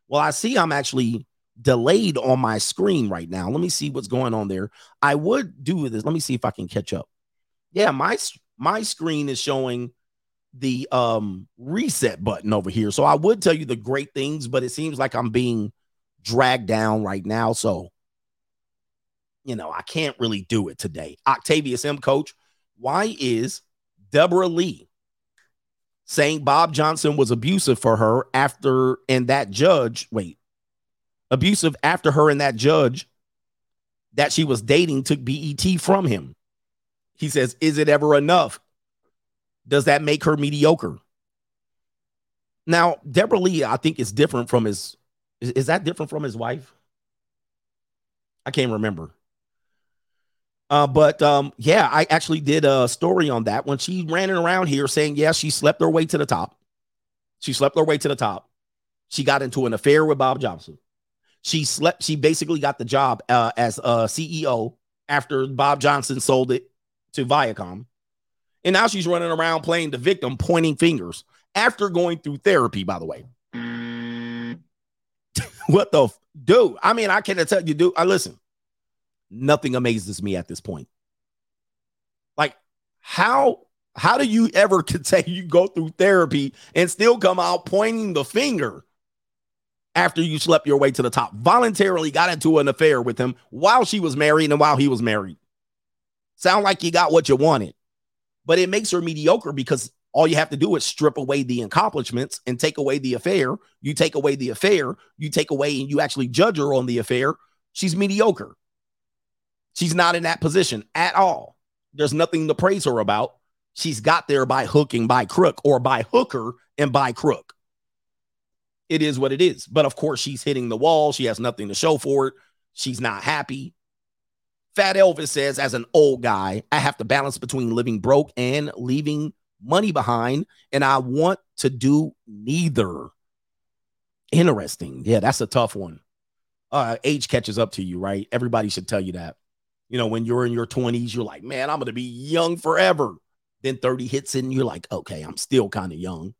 Well, I see I'm actually delayed on my screen right now. Let me see what's going on there. I would do this. Let me see if I can catch up. Yeah, my my screen is showing the um, reset button over here. So I would tell you the great things, but it seems like I'm being dragged down right now. So, you know, I can't really do it today. Octavius M. Coach, why is Deborah Lee saying Bob Johnson was abusive for her after and that judge, wait, abusive after her and that judge that she was dating took B E T from him? He says, is it ever enough? Does that make her mediocre? Now, Deborah Lee, I think, is different from his Is, is that different from his wife? I can't remember. Uh, but um, yeah, I actually did a story on that when she ran around here saying, yeah, she slept her way to the top. She slept her way to the top. She got into an affair with Bob Johnson. She slept. She basically got the job uh, as a C E O after Bob Johnson sold it to Viacom. And now she's running around playing the victim, pointing fingers after going through therapy, by the way. Mm. What the f- dude? I mean, I can't tell you, dude. I listen. Nothing amazes me at this point. Like, how how do you ever say you go through therapy and still come out pointing the finger after you slept your way to the top? Voluntarily got into an affair with him while she was married and while he was married. Sound like you got what you wanted, but it makes her mediocre because all you have to do is strip away the accomplishments and take away the affair. You take away the affair, you take away and you actually judge her on the affair. She's mediocre. She's not in that position at all. There's nothing to praise her about. She's got there by hook and by crook, or by hooker and by crook. It is what it is. But of course, she's hitting the wall. She has nothing to show for it. She's not happy. Fat Elvis says, as an old guy, I have to balance between living broke and leaving money behind, and I want to do neither. Interesting. Yeah, that's a tough one. Uh, age catches up to you, right? Everybody should tell you that. You know, when you're in your twenties, you're like, man, I'm going to be young forever. Then thirty hits in, you're like, okay, I'm still kind of young.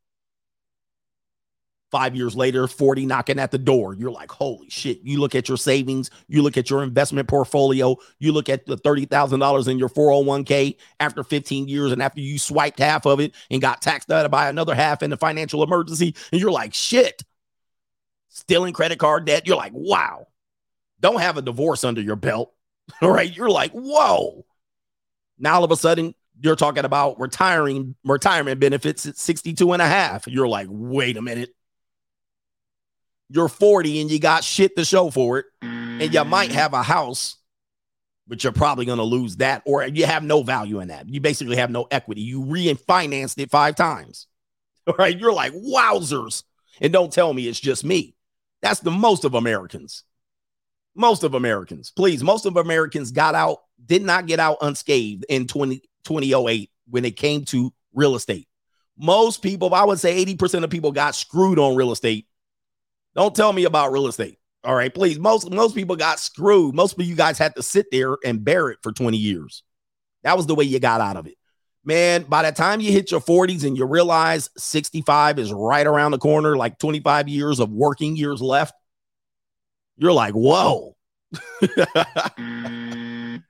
Five years later, forty knocking at the door. You're like, holy shit. You look at your savings. You look at your investment portfolio. You look at the thirty thousand dollars in your four oh one k after fifteen years. And after you swiped half of it and got taxed out by another half in the financial emergency. And you're like, shit, still in credit card debt. You're like, wow, don't have a divorce under your belt. All right, you're like, whoa. Now all of a sudden, you're talking about retiring retirement benefits at sixty-two and a half. You're like, wait a minute. You're forty and you got shit to show for it. And you might have a house, but you're probably going to lose that, or you have no value in that. You basically have no equity. You refinanced it five times. All right, you're like, wowzers. And don't tell me it's just me. That's the most of Americans. Most of Americans, please, most of Americans got out, did not get out unscathed in twenty oh eight when it came to real estate. Most people, I would say eighty percent of people got screwed on real estate. Don't tell me about real estate. All right, please. Most most people got screwed. Most of you guys had to sit there and bear it for twenty years. That was the way you got out of it. Man, by the time you hit your forties and you realize sixty-five is right around the corner, like twenty-five years of working years left, you're like, whoa.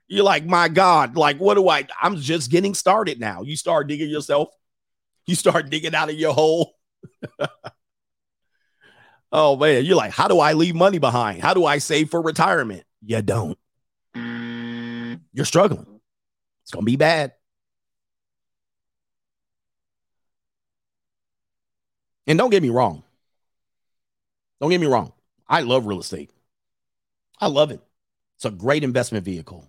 You're like, my God, like, what do I, I'm just getting started now. You start digging yourself. You start digging out of your hole. Oh, man. You're like, how do I leave money behind? How do I save for retirement? You don't. You're struggling. It's going to be bad. And don't get me wrong. Don't get me wrong. I love real estate. I love it. It's a great investment vehicle.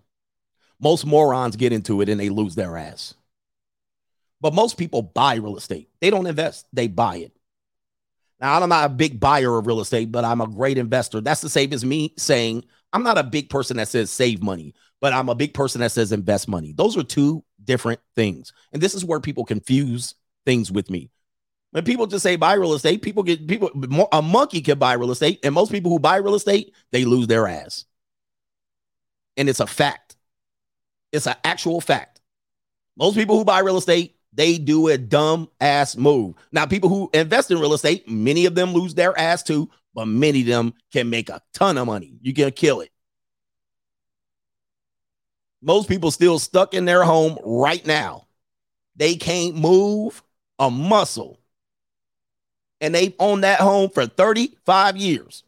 Most morons get into it and they lose their ass. But most people buy real estate. They don't invest. They buy it. Now, I'm not a big buyer of real estate, but I'm a great investor. That's the same as me saying I'm not a big person that says save money, but I'm a big person that says invest money. Those are two different things. And this is where people confuse things with me. When people just say buy real estate, people get people. A monkey can buy real estate, and most people who buy real estate, they lose their ass. And it's a fact. It's an actual fact. Most people who buy real estate, they do a dumb ass move. Now, people who invest in real estate, many of them lose their ass too, but many of them can make a ton of money. You can kill it. Most people still stuck in their home right now. They can't move a muscle. And they've owned that home for thirty-five years.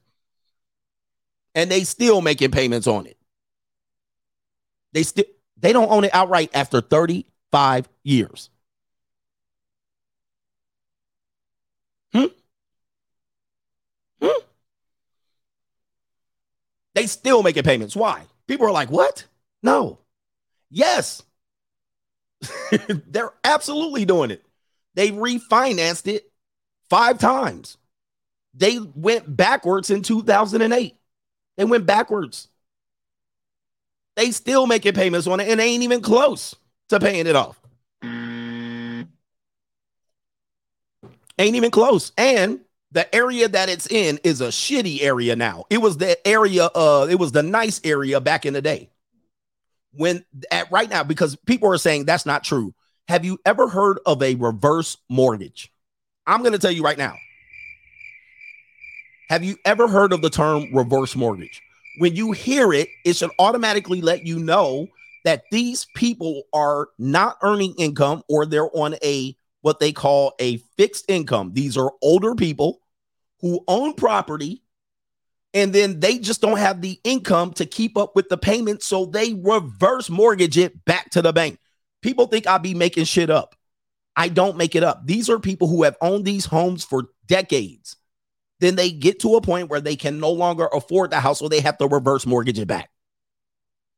And they still making payments on it. They still they don't own it outright after thirty-five years. Hmm? Hmm? They still making payments. Why? People are like, what? No. Yes. They're absolutely doing it. They refinanced it five times. They went backwards in two thousand eight. They went backwards. They still making payments on it, and they ain't even close to paying it off. Mm. Ain't even close. And the area that it's in is a shitty area now. It was the area, uh, it was the nice area back in the day. When at right now, because people are saying that's not true. Have you ever heard of a reverse mortgage? I'm going to tell you right now. Have you ever heard of the term reverse mortgage? When you hear it, it should automatically let you know that these people are not earning income, or they're on a what they call a fixed income. These are older people who own property, and then they just don't have the income to keep up with the payment, so they reverse mortgage it back to the bank. People think I be making shit up. I don't make it up. These are people who have owned these homes for decades. Then they get to a point where they can no longer afford the house, so they have to reverse mortgage it back.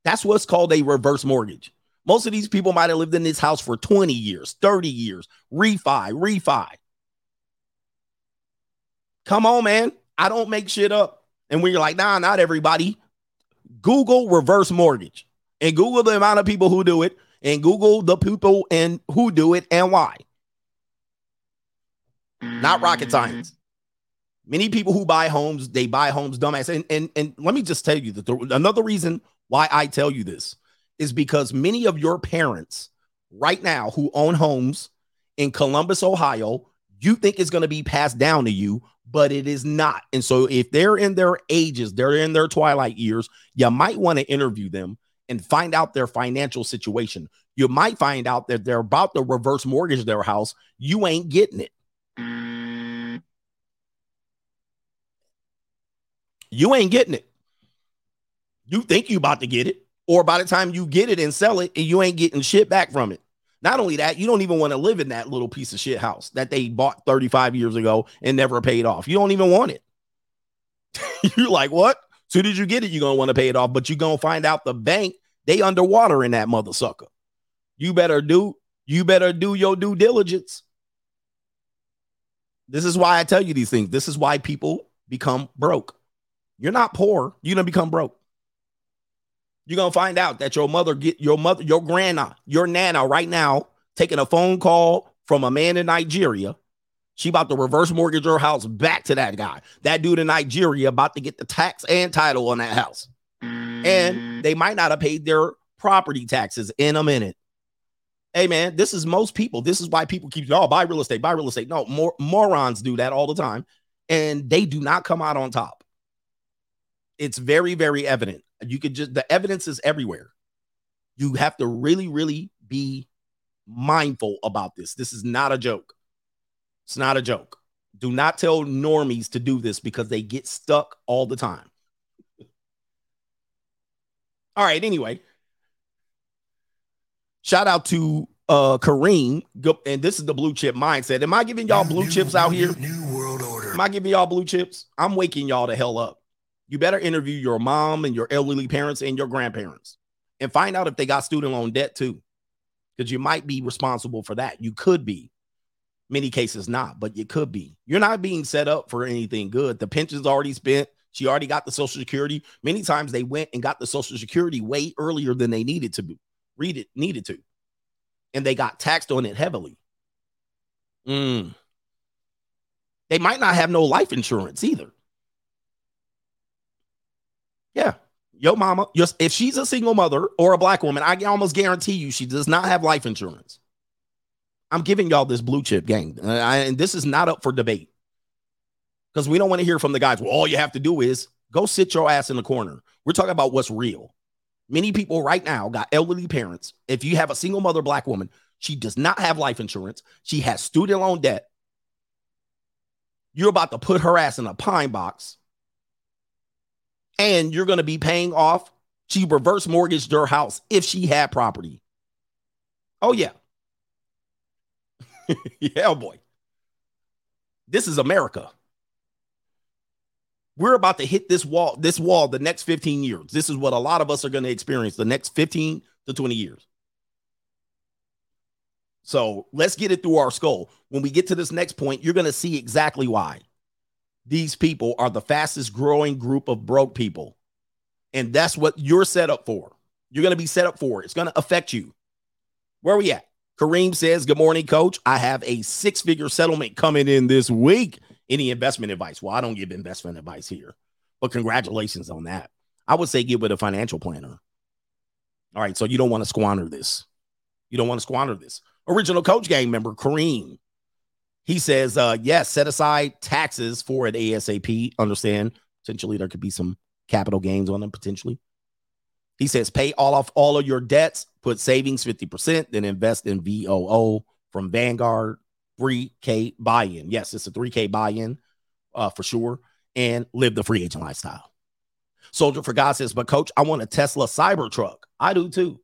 That's what's called a reverse mortgage. Most of these people might have lived in this house for twenty years, thirty years, refi, refi. Come on, man. I don't make shit up. And when you're like, nah, not everybody, Google reverse mortgage and Google the amount of people who do it, and Google the people and who do it and why. Not rocket science. Many people who buy homes, they buy homes dumbass. And, and, and let me just tell you that the, another reason why I tell you this is because many of your parents right now who own homes in Columbus, Ohio, you think it's going to be passed down to you, but it is not. And so if they're in their ages, they're in their twilight years, you might want to interview them and find out their financial situation. You might find out that they're about to reverse mortgage their house. You ain't getting it. You ain't getting it. You think you about to get it, or by the time you get it and sell it, and you ain't getting shit back from it. Not only that, you don't even want to live in that little piece of shit house that they bought thirty-five years ago and never paid off. You don't even want it. You're like, what? So soon as you get it, you're going to want to pay it off, but you're going to find out the bank, they underwater in that mother sucker. You better do, you better do your due diligence. This is why I tell you these things. This is why people become broke. You're not poor. You're going to become broke. You're going to find out that your mother, get your mother, your grandma, your nana right now taking a phone call from a man in Nigeria. She about to reverse mortgage her house back to that guy. That dude in Nigeria about to get the tax and title on that house. And they might not have paid their property taxes in a minute. Hey, man, this is most people. This is why people keep, oh, buy real estate, buy real estate. No, mor- morons do that all the time. And they do not come out on top. It's very, very evident. You could just, the evidence is everywhere. You have to really, really be mindful about this. This is not a joke. It's not a joke. Do not tell normies to do this because they get stuck all the time. All right. Anyway, shout out to uh, Kareem. And this is the blue chip mindset. Am I giving y'all blue new, chips out new, here? New world order. Am I giving y'all blue chips? I'm waking y'all the hell up. You better interview your mom and your elderly parents and your grandparents and find out if they got student loan debt too, because you might be responsible for that. You could be. Many cases not, but you could be. You're not being set up for anything good. The pension's already spent. She already got the Social Security. Many times they went and got the Social Security way earlier than they needed to be. Read it, needed to. And they got taxed on it heavily. Mm. They might not have no life insurance either. Yeah. Your mama, your, if she's a single mother or a black woman, I almost guarantee you she does not have life insurance. I'm giving y'all this blue chip, gang. And, I, and this is not up for debate, because we don't want to hear from the guys, well, all you have to do is go sit your ass in the corner. We're talking about what's real. Many people right now got elderly parents. If you have a single mother black woman, she does not have life insurance. She has student loan debt. You're about to put her ass in a pine box, and you're going to be paying off. She reverse mortgaged her house if she had property. Oh, yeah. Yeah, boy. This is America. We're about to hit this wall, this wall the next fifteen years. This is what a lot of us are going to experience the next fifteen to twenty years. So let's get it through our skull. When we get to this next point, you're going to see exactly why. these people are the fastest growing group of broke people. And that's what you're set up for. You're going to be set up for. It's going to affect you. Where are we at? Kareem says, good morning, coach. I have a six-figure settlement coming in this week. Any investment advice? Well, I don't give investment advice here, but congratulations on that. I would say get with a financial planner. All right, so you don't want to squander this. You don't want to squander this. Original Coach Gang member, Kareem, he says, uh, yes, set aside taxes for it ASAP. Understand, potentially there could be some capital gains on them, potentially. He says, pay all off all of your debts, put savings fifty percent, then invest in V O O from Vanguard, three K buy-in. Yes, it's a three K buy-in uh, for sure, and live the free agent lifestyle. Soldier for God says, but coach, I want a Tesla Cybertruck. I do too.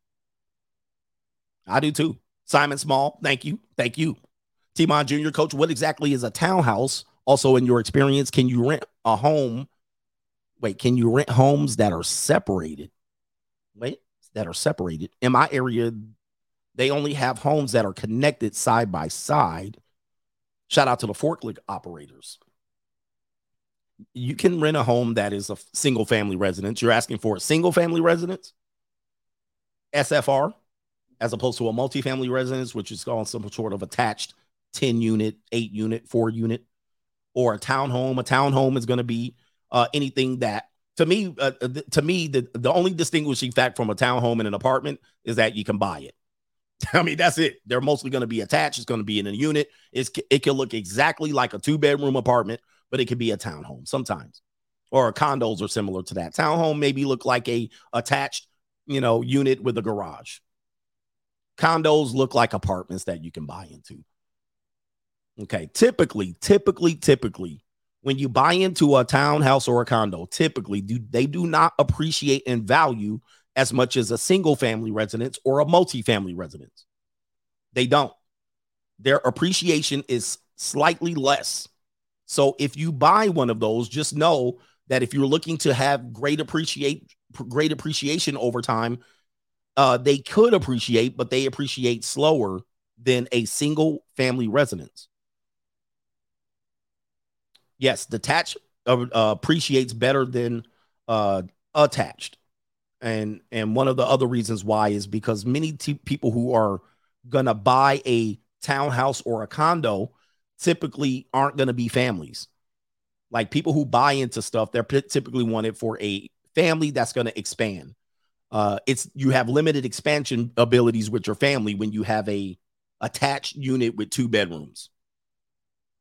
I do too. Simon Small, thank you. Thank you. Timon Junior, coach, what exactly is a townhouse? Also, in your experience, can you rent a home? Wait, can you rent homes that are separated? Wait, that are separated. In my area, they only have homes that are connected side by side. Shout out to the forklift operators. You can rent a home that is a single family residence. You're asking for a single family residence, S F R, as opposed to a multifamily residence, which is called some sort of attached ten unit, eight unit, four unit, or a townhome. A townhome is going to be uh, anything that, to me, uh, th- to me, the, the only distinguishing fact from a townhome and an apartment is that you can buy it. I mean, that's it. They're mostly going to be attached. It's going to be in a unit. It's, it can look exactly like a two bedroom apartment, but it could be a townhome sometimes, or condos are similar to that. Townhome maybe look like a attached, you know, unit with a garage. Condos look like apartments that you can buy into. Okay, typically, typically, typically, when you buy into a townhouse or a condo, typically do, they do not appreciate in value as much as a single family residence or a multifamily residence. They don't. Their appreciation is slightly less. So if you buy one of those, just know that if you're looking to have great appreciate great appreciation over time, uh, they could appreciate, but they appreciate slower than a single family residence. Yes, detached uh, uh, appreciates better than uh, attached. And and one of the other reasons why is because many t- people who are going to buy a townhouse or a condo typically aren't going to be families. Like people who buy into stuff, they're p- typically wanted for a family that's going to expand. Uh, it's you have limited expansion abilities with your family when you have a attached unit with two bedrooms.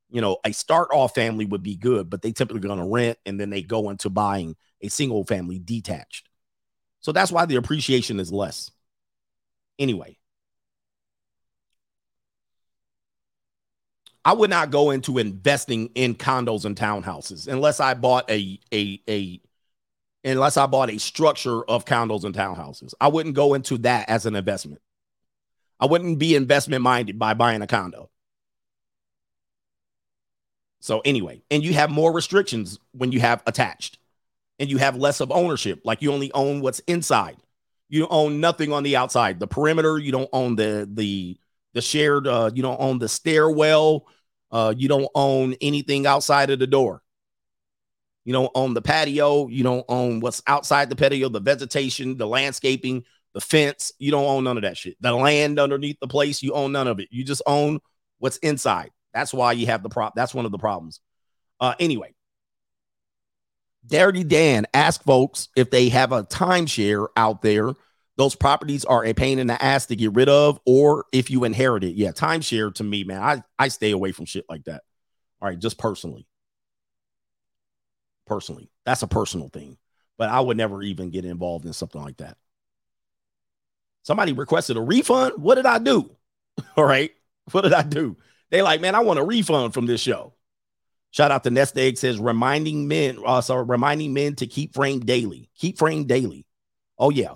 You know, a start off family would be good, but they typically going to rent and then they go into buying a single family detached. So that's why the appreciation is less. Anyway, I would not go into investing in condos and townhouses unless I bought a, a, a, unless I bought a structure of condos and townhouses. I wouldn't go into that as an investment. I wouldn't be investment minded by buying a condo. So anyway, and you have more restrictions when you have attached and you have less of ownership. Like you only own what's inside. You own nothing on the outside, the perimeter. You don't own the, the, the shared, uh, you don't own the stairwell. Uh, you don't own anything outside of the door. You don't own the patio. You don't own what's outside the patio, the vegetation, the landscaping, the fence. You don't own none of that shit. The land underneath the place, you own none of it. You just own what's inside. That's why you have the prop. That's one of the problems. Uh, anyway, Dirty Dan asked folks if they have a timeshare out there. Those properties are a pain in the ass to get rid of, or if you inherit it. Yeah, timeshare to me, man, I, I stay away from shit like that. All right, just personally. Personally, that's a personal thing, but I would never even get involved in something like that. Somebody requested a refund. What did I do? All right, what did I do? They like, man, I want a refund from this show. Shout out to Nest Egg says, reminding men, uh, sorry, reminding men to keep frame daily. Keep frame daily. Oh, yeah.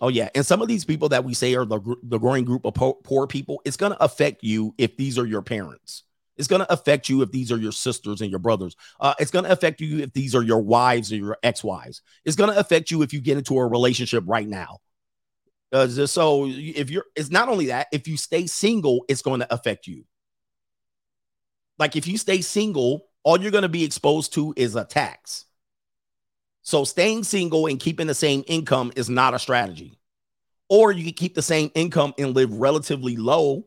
Oh, yeah. And some of these people that we say are the, the growing group of po- poor people, it's going to affect you if these are your parents. It's going to affect you if these are your sisters and your brothers. Uh, it's going to affect you if these are your wives or your ex-wives. It's going to affect you if you get into a relationship right now. Uh, so if you're, it's not only that, if you stay single, it's going to affect you. Like if you stay single all you're going to be exposed to is a tax. So staying single and keeping the same income is not a strategy. Or you can keep the same income and live relatively low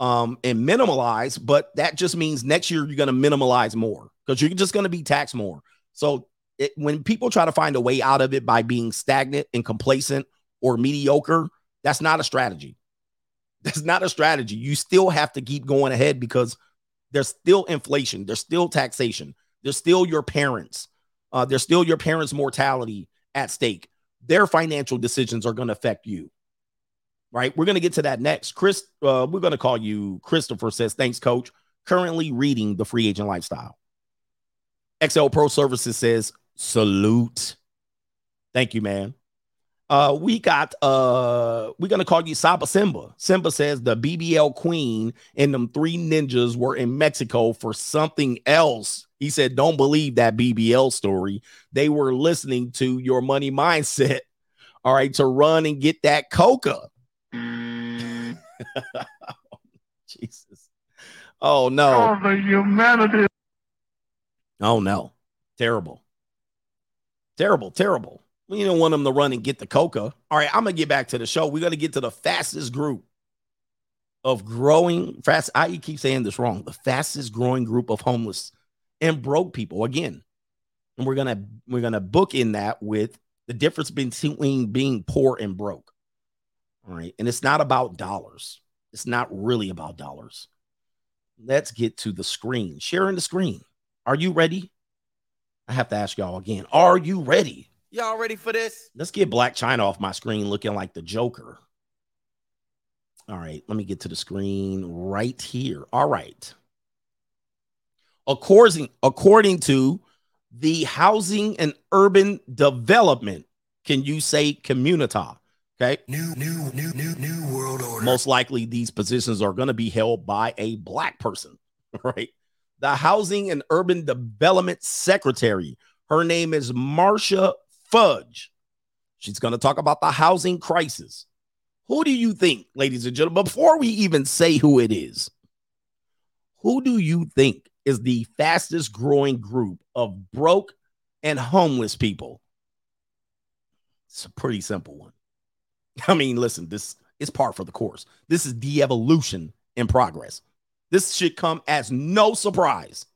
um, and minimalize, but that just means next year you're going to minimalize more because you're just going to be taxed more. So it, when people try to find a way out of it by being stagnant and complacent or mediocre, that's not a strategy. That's not a strategy. You still have to keep going ahead because there's still inflation. There's still taxation. There's still your parents. Uh, there's still your parents' mortality at stake. Their financial decisions are going to affect you, right? We're going to get to that next. Chris, uh, we're going to call you. Christopher says, thanks, Coach. Currently reading The Free Agent Lifestyle. X L Pro Services says, salute. Thank you, man. Uh, we got, uh, we're going to call you Saba Simba. Simba says the B B L queen and them three ninjas were in Mexico for something else. He said, don't believe that B B L story. They were listening to Your Money Mindset. All right. To run and get that coca. Mm. Jesus. Oh no. Oh, the humanity. Oh no. Terrible. Terrible. Terrible. You don't want them to run and get the coca. All right, I'm going to get back to the show. We're going to get to the fastest group of growing fast. I keep saying this wrong. The fastest growing group of homeless and broke people again. And we're going to we're going to book in that with the difference between being poor and broke. All right. And it's not about dollars. It's not really about dollars. Let's get to the screen. Sharing the screen. Are you ready? I have to ask y'all again. Are you ready? Y'all ready for this? Let's get Blac Chyna off my screen looking like the Joker. All right, let me get to the screen right here. All right. According, according to the Housing and Urban Development, can you say Communita? Okay. New, new, new, new, new world order. Most likely these positions are going to be held by a black person, right? The Housing and Urban Development Secretary. Her name is Marsha Fudge. She's going to talk about the housing crisis. Who do you think, ladies and gentlemen, before we even say who it is, who do you think is the fastest growing group of broke and homeless people? It's a pretty simple one. I mean, listen, this is par for the course. This is de-evolution in progress. This should come as no surprise.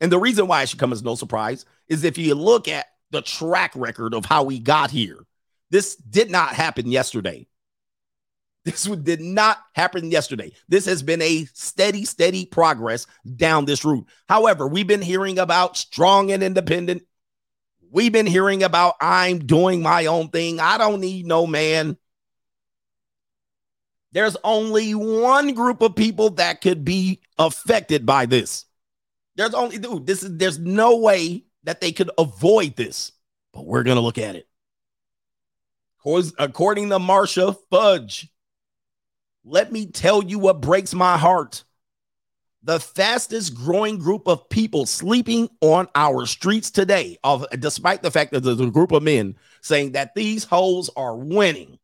And the reason why it should come as no surprise is if you look at the track record of how we got here. This did not happen yesterday. This did not happen yesterday. This has been a steady, steady progress down this route. However, we've been hearing about strong and independent. We've been hearing about I'm doing my own thing. I don't need no man. There's only one group of people that could be affected by this. There's only, dude, this is, there's no way that they could avoid this, but we're going to look at it. According to Marsha Fudge, let me tell you what breaks my heart. The fastest growing group of people sleeping on our streets today, of, despite the fact that there's a group of men saying that these hoes are winning.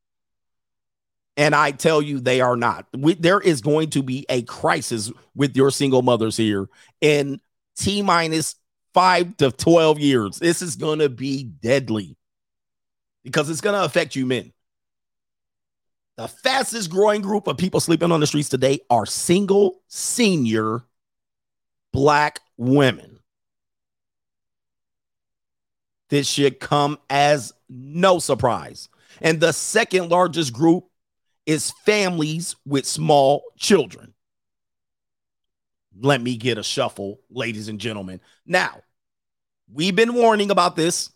And I tell you, they are not. We, there is going to be a crisis with your single mothers here in T minus five to twelve years. This is going to be deadly because it's going to affect you men. The fastest growing group of people sleeping on the streets today are single senior black women. This should come as no surprise. And the second largest group is families with small children. Let me get a shuffle, ladies and gentlemen. Now, we've been warning about this.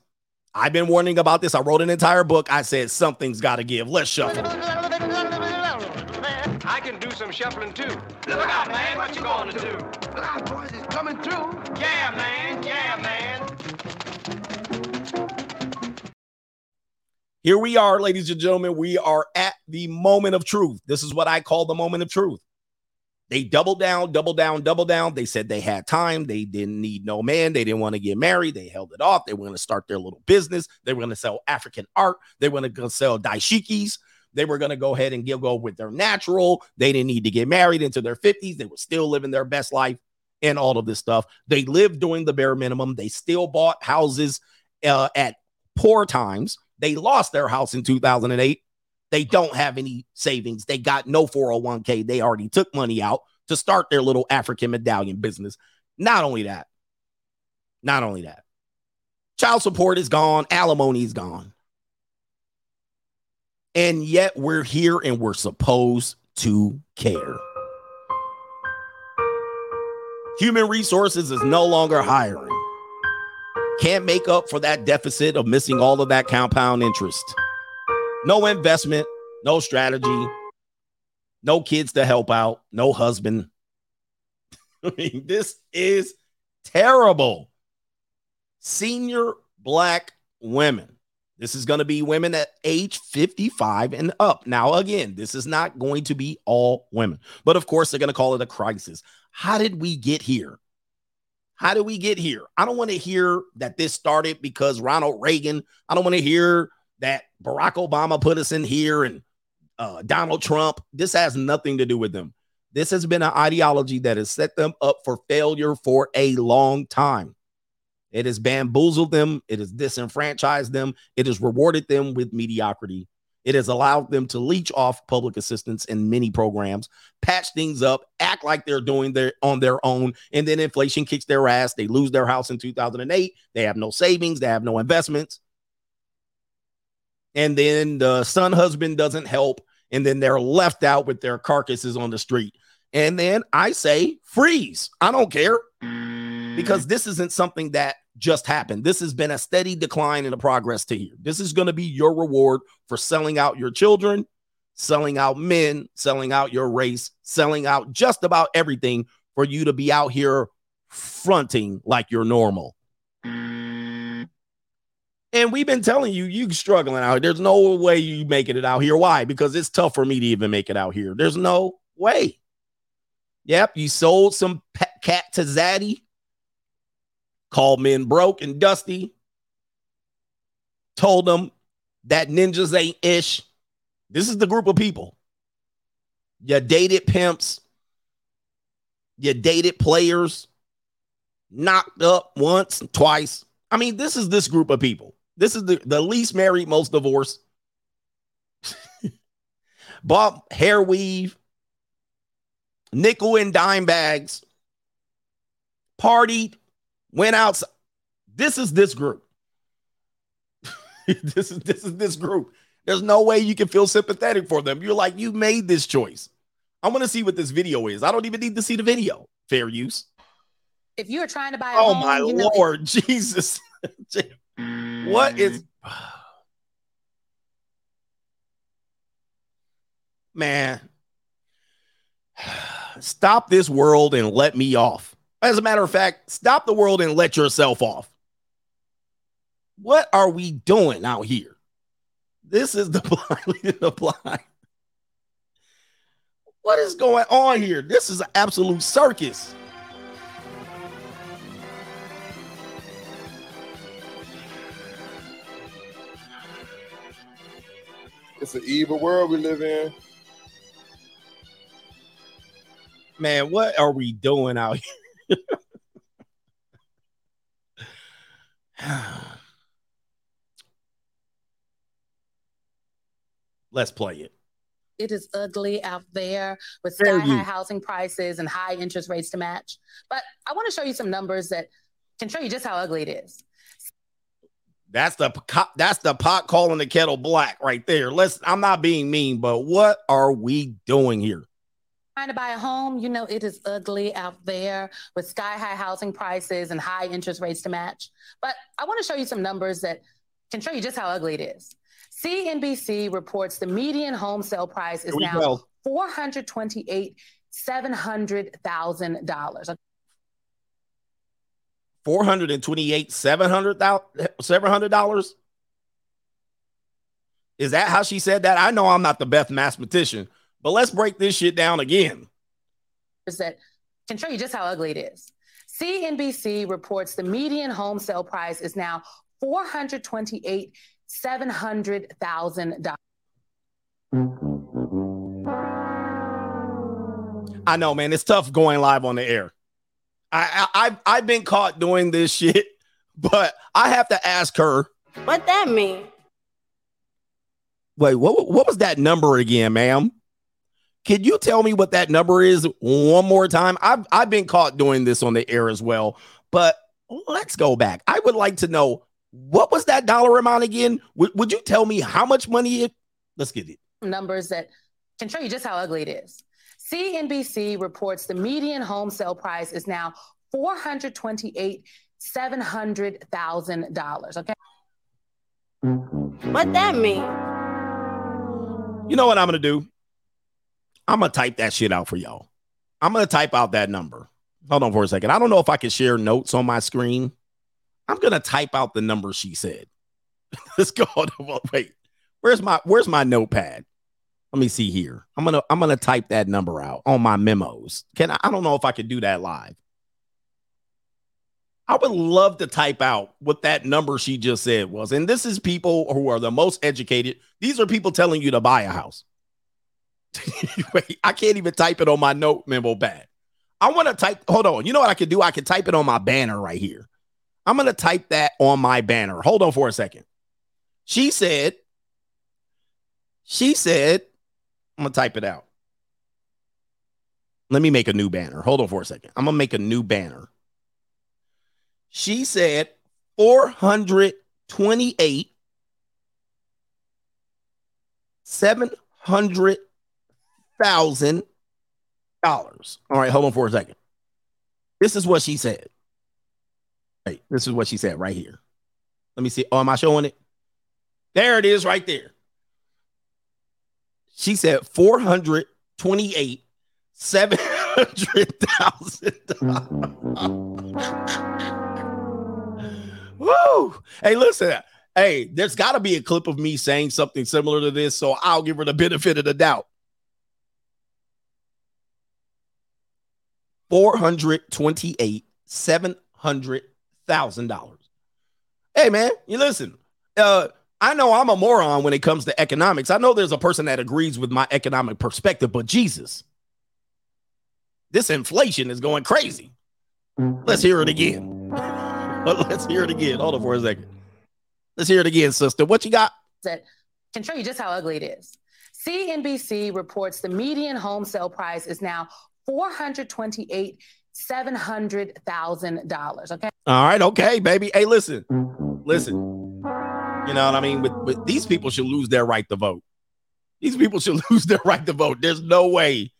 I've been warning about this. I wrote an entire book. I said, something's got to give. Let's shuffle. I can do some shuffling, too. Look out, man. What you going to do? Look out, boys. It's coming through. Yeah, man. Yeah, man. Here we are, ladies and gentlemen. We are at the moment of truth. This is what I call the moment of truth. They doubled down, double down, double down. They said they had time. They didn't need no man. They didn't want to get married. They held it off. They were going to start their little business. They were going to sell African art. They were going to sell daishikis. They were going to go ahead and give, go with their natural. They didn't need to get married into their fifties. They were still living their best life. and all of this stuff. They lived doing the bare minimum. They still bought houses uh, at poor times. They lost their house in two thousand eight. They don't have any savings. They got no four oh one k. They already took money out to start their little African medallion business. Not only that, not only that, child support is gone. Alimony is gone. And yet we're here and we're supposed to care. Human resources is no longer hiring. Can't make up for that deficit of missing all of that compound interest. No investment, no strategy, no kids to help out, no husband. I mean, this is terrible. Senior Black women. This is going to be women at age fifty-five and up. Now, again, this is not going to be all women, but of course, they're going to call it a crisis. How did we get here? How did we get here? I don't want to hear that this started because Ronald Reagan. I don't want to hear that Barack Obama put us in here and uh, Donald Trump. This has nothing to do with them. This has been an ideology that has set them up for failure for a long time. It has bamboozled them. It has disenfranchised them. It has rewarded them with mediocrity. It has allowed them to leech off public assistance in many programs, patch things up, act like they're doing their on their own, and then inflation kicks their ass. They lose their house in two thousand eight. They have no savings. They have no investments. And then the son husband doesn't help, and then they're left out with their carcasses on the street. And then I say, freeze. I don't care. Because this isn't something that just happened. This has been a steady decline in the progress to here. This is going to be your reward for selling out your children, selling out men, selling out your race, selling out just about everything for you to be out here fronting like you're normal. And we've been telling you, you struggling out. There's no way you making it out here. Why? Because it's tough for me to even make it out here. There's no way. Yep. You sold some pa- cat to Zaddy. Called men broke and dusty. Told them that ninjas ain't ish. This is the group of people. You dated pimps. You dated players. Knocked up once and twice. I mean, this is this group of people. This is the, the least married, most divorced. Bought hair weave. Nickel and dime bags. Partied. Went outside. This is this group. this is this is this group. There's no way you can feel sympathetic for them. You're like, you made this choice. I want to see what this video is. I don't even need to see the video. Fair use. If you're trying to buy a oh home, my you know Lord, it- Jesus. What is man? Stop this world and let me off. As a matter of fact, stop the world and let yourself off. What are we doing out here? This is the blind the blind. What is going on here? This is an absolute circus. It's an evil world we live in. Man, what are we doing out here? Let's play it. It is ugly out there with sky-high housing prices and high interest rates to match. But I want to show you some numbers that can show you just how ugly it is. That's the that's the pot calling the kettle black right there. Let's. I'm not being mean, but what are we doing here? Trying to buy a home, you know it is ugly out there with sky-high housing prices and high interest rates to match. But I want to show you some numbers that can show you just how ugly it is. C N B C reports the median home sale price is now go. four hundred twenty-eight thousand seven hundred dollars. four hundred twenty-eight thousand seven hundred dollars? Is that how she said that? I know I'm not the best mathematician. But let's break this shit down again. That can show you just how ugly it is. C N B C reports the median home sale price is now four hundred twenty-eight thousand seven hundred dollars. I know, man. It's tough going live on the air. I, I, I've, I've been caught doing this shit, but I have to ask her. What that mean? Wait, what, what was that number again, ma'am? Could you tell me what that number is one more time? I've, I've been caught doing this on the air as well, but let's go back. I would like to know, what was that dollar amount again? W- would you tell me how much money it? Let's get it. Numbers that can show you just how ugly it is. C N B C reports the median home sale price is now four hundred twenty-eight thousand seven hundred dollars. Okay. What that mean? You know what I'm going to do? I'm going to type that shit out for y'all. I'm going to type out that number. Hold on for a second. I don't know if I can share notes on my screen. I'm going to type out the number she said. Let's go. Wait, where's my, where's my notepad? Let me see here. I'm going to, I'm going to type that number out on my memos. Can I, I don't know if I could do that live. I would love to type out what that number she just said was. And this is people who are the most educated. These are people telling you to buy a house. Wait, I can't even type it on my note memo pad. I want to type. Hold on. You know what I could do? I could type it on my banner right here. I'm going to type that on my banner. Hold on for a second. She said, she said, I'm going to type it out. Let me make a new banner. Hold on for a second. I'm going to make a new banner. She said four hundred twenty-eight thousand seven hundred dollars. All right, hold on for a second. This is what she said. Hey, this is what she said right here. Let me see. Oh, am I showing it? There it is right there. She said four hundred twenty-eight thousand seven hundred dollars. Woo! Hey, listen. Hey, there's got to be a clip of me saying something similar to this, so I'll give her the benefit of the doubt. four hundred twenty-eight thousand seven hundred dollars. Hey, man, you listen. Uh, I know I'm a moron when it comes to economics. I know there's a person that agrees with my economic perspective, but Jesus, this inflation is going crazy. Let's hear it again. Let's hear it again. Hold on for a second. Let's hear it again, sister. What you got? That can show you just how ugly it is. C N B C reports the median home sale price is now four hundred twenty-eight thousand seven hundred dollars. Okay. All right. Okay, baby. Hey, listen, listen, you know what I mean? With, with these people should lose their right to vote. These people should lose their right to vote. There's no way.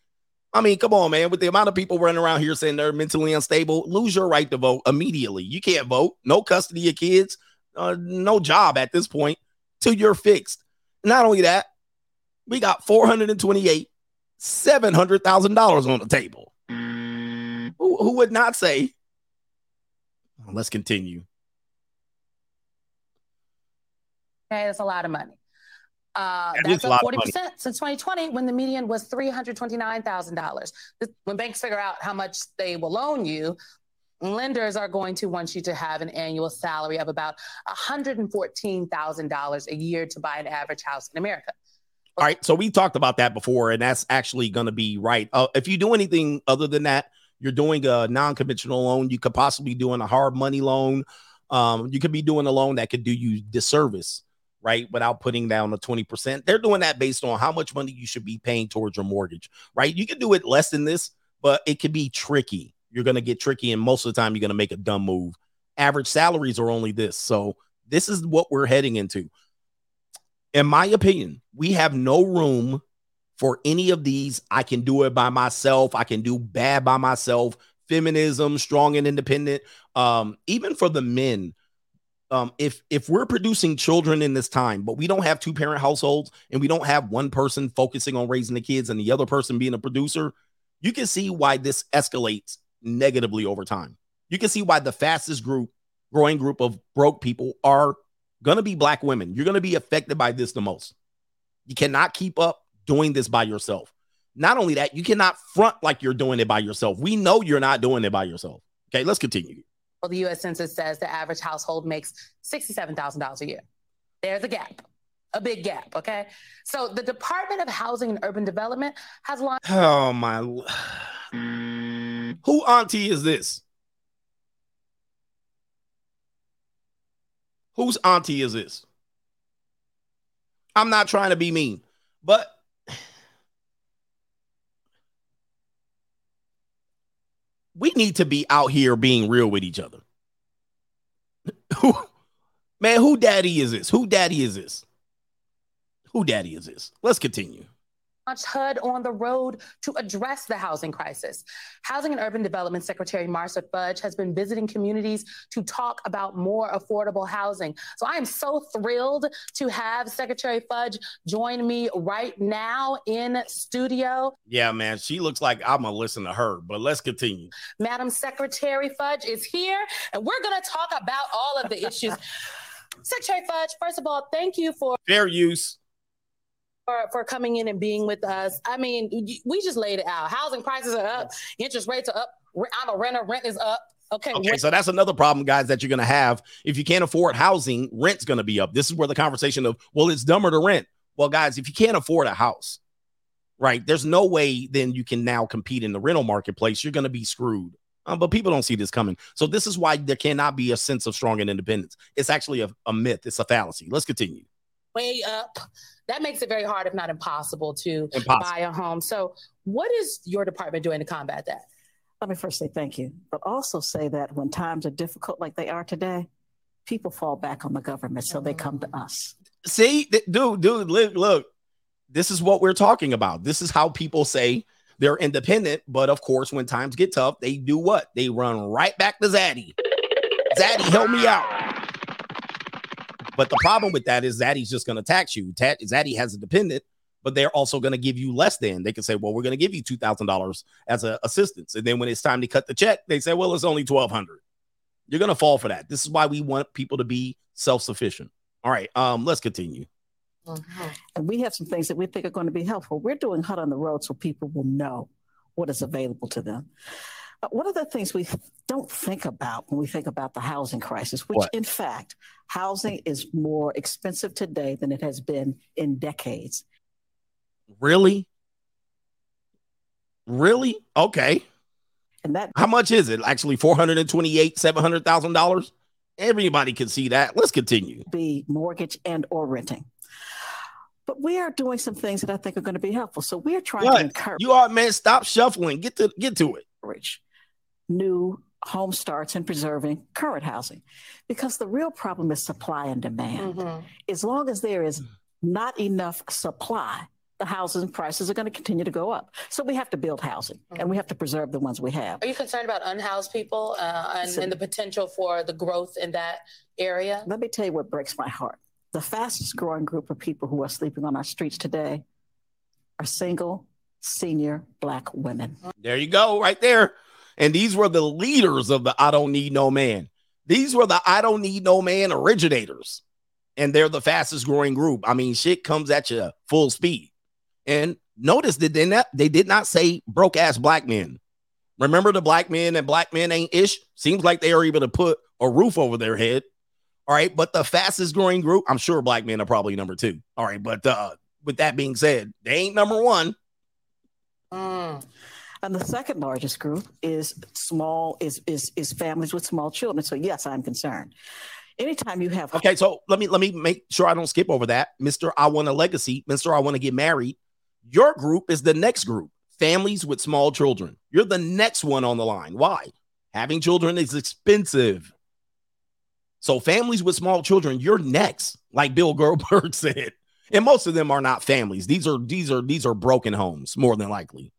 I mean, come on, man. With the amount of people running around here saying they're mentally unstable, lose your right to vote immediately. You can't vote. No custody of kids, uh, no job at this point till you're fixed. Not only that, we got four hundred twenty-eight thousand seven hundred dollars on the table. Who, who would not say? Let's continue. Okay, that's a lot of money. Uh, that that's up forty percent since twenty twenty, when the median was three hundred twenty-nine thousand dollars. When banks figure out how much they will loan you, lenders are going to want you to have an annual salary of about one hundred fourteen thousand dollars a year to buy an average house in America. All right, so we talked about that before, and that's actually going to be right. Uh, if you do anything other than that, you're doing a non-conventional loan. You could possibly be doing a hard money loan. Um, you could be doing a loan that could do you disservice, right, without putting down the twenty percent. They're doing that based on how much money you should be paying towards your mortgage, right? You can do it less than this, but it could be tricky. You're going to get tricky, and most of the time you're going to make a dumb move. Average salaries are only this. So this is what we're heading into. In my opinion, we have no room for any of these. I can do it by myself. I can do bad by myself. Feminism, strong and independent. Um, even for the men, um, if if we're producing children in this time, but we don't have two parent households and we don't have one person focusing on raising the kids and the other person being a producer, you can see why this escalates negatively over time. You can see why the fastest group, growing group of broke people are going to be black women. You're going to be affected by this the most. You cannot keep up doing this by yourself. Not only that, you cannot front like you're doing it by yourself. We know you're not doing it by yourself. Okay, let's continue. Well, the U S Census says the average household makes sixty-seven thousand dollars a year. There's a gap, a big gap, okay? So the Department of Housing and Urban Development has launched... Oh, my... Who auntie is this? Whose auntie is this? I'm not trying to be mean, but we need to be out here being real with each other. Man, who daddy is this? Who daddy is this? Who daddy is this? Let's continue. H U D on the road to address the housing crisis. Housing and Urban Development Secretary Marsha Fudge has been visiting communities to talk about more affordable housing. So I am so thrilled to have Secretary Fudge join me right now in studio. Yeah, man, she looks like I'm going to listen to her, but let's continue. Madam Secretary Fudge is here, and we're going to talk about all of the issues. Secretary Fudge, first of all, thank you for... Fair use. For, for coming in and being with us. I mean, we just laid it out. Housing prices are up. Interest rates are up. I'm a renter. Rent is up. Okay. Okay. So that's another problem, guys, that you're going to have. If you can't afford housing, rent's going to be up. This is where the conversation of, well, it's dumber to rent. Well, guys, if you can't afford a house, right, there's no way then you can now compete in the rental marketplace. You're going to be screwed. Um, but people don't see this coming. So this is why there cannot be a sense of strong and independence. It's actually a, a myth. It's a fallacy. Let's continue. Way up. That makes it very hard, if not impossible, to impossible. buy a home. So what is your department doing to combat that? Let me first say thank you, but also say that when times are difficult like they are today, people fall back on the government, so they come to us. See, th- dude, dude, look, look, this is what we're talking about. This is how people say they're independent, but of course, when times get tough, they do what? They run right back to Zaddy. Zaddy, help me out. But the problem with that is Zaddy's just going to tax you. Ta- Zaddy has a dependent, but they're also going to give you less than. They can say, well, we're going to give you two thousand dollars as an assistance. And then when it's time to cut the check, they say, well, it's only twelve hundred dollars. You're going to fall for that. This is why we want people to be self-sufficient. All right, um, let's continue. Mm-hmm. And we have some things that we think are going to be helpful. We're doing H U D on the road so people will know what is available to them. One of the things we don't think about when we think about the housing crisis, which what? in fact, housing is more expensive today than it has been in decades. Really? Really? Okay. And that how much is it? Actually, four hundred twenty-eight thousand dollars, seven hundred thousand dollars? Everybody can see that. Let's continue. Be mortgage and or renting. But we are doing some things that I think are going to be helpful. So we're trying what? to encourage. You are, man. Stop shuffling. Get to get to it. Rich. New home starts and preserving current housing, because the real problem is supply and demand. Mm-hmm. As long as there is not enough supply, the housing prices are going to continue to go up. So we have to build housing, mm-hmm. and we have to preserve the ones we have. Are you concerned about unhoused people uh, and, so, and the potential for the growth in that area? Let me tell you what breaks my heart. The fastest growing group of people who are sleeping on our streets today are single, senior Black women. There you go, right there. And these were the leaders of the I don't need no man. These were the I don't need no man originators. And they're the fastest growing group. I mean, shit comes at you full speed. And notice that they, not, they did not say broke ass Black men. Remember the Black men and Black men ain't ish? Seems like they are able to put a roof over their head. All right. But the fastest growing group, I'm sure Black men are probably number two. All right. But uh, with that being said, they ain't number one. Mm. And the second largest group is small is, is is families with small children. So yes, I'm concerned. Anytime you have okay, so let me let me make sure I don't skip over that. Mister I want a legacy, Mister I want to get married. Your group is the next group, families with small children. You're the next one on the line. Why? Having children is expensive. So families with small children, you're next, like Bill Goldberg said. And most of them are not families. These are these are these are broken homes, more than likely.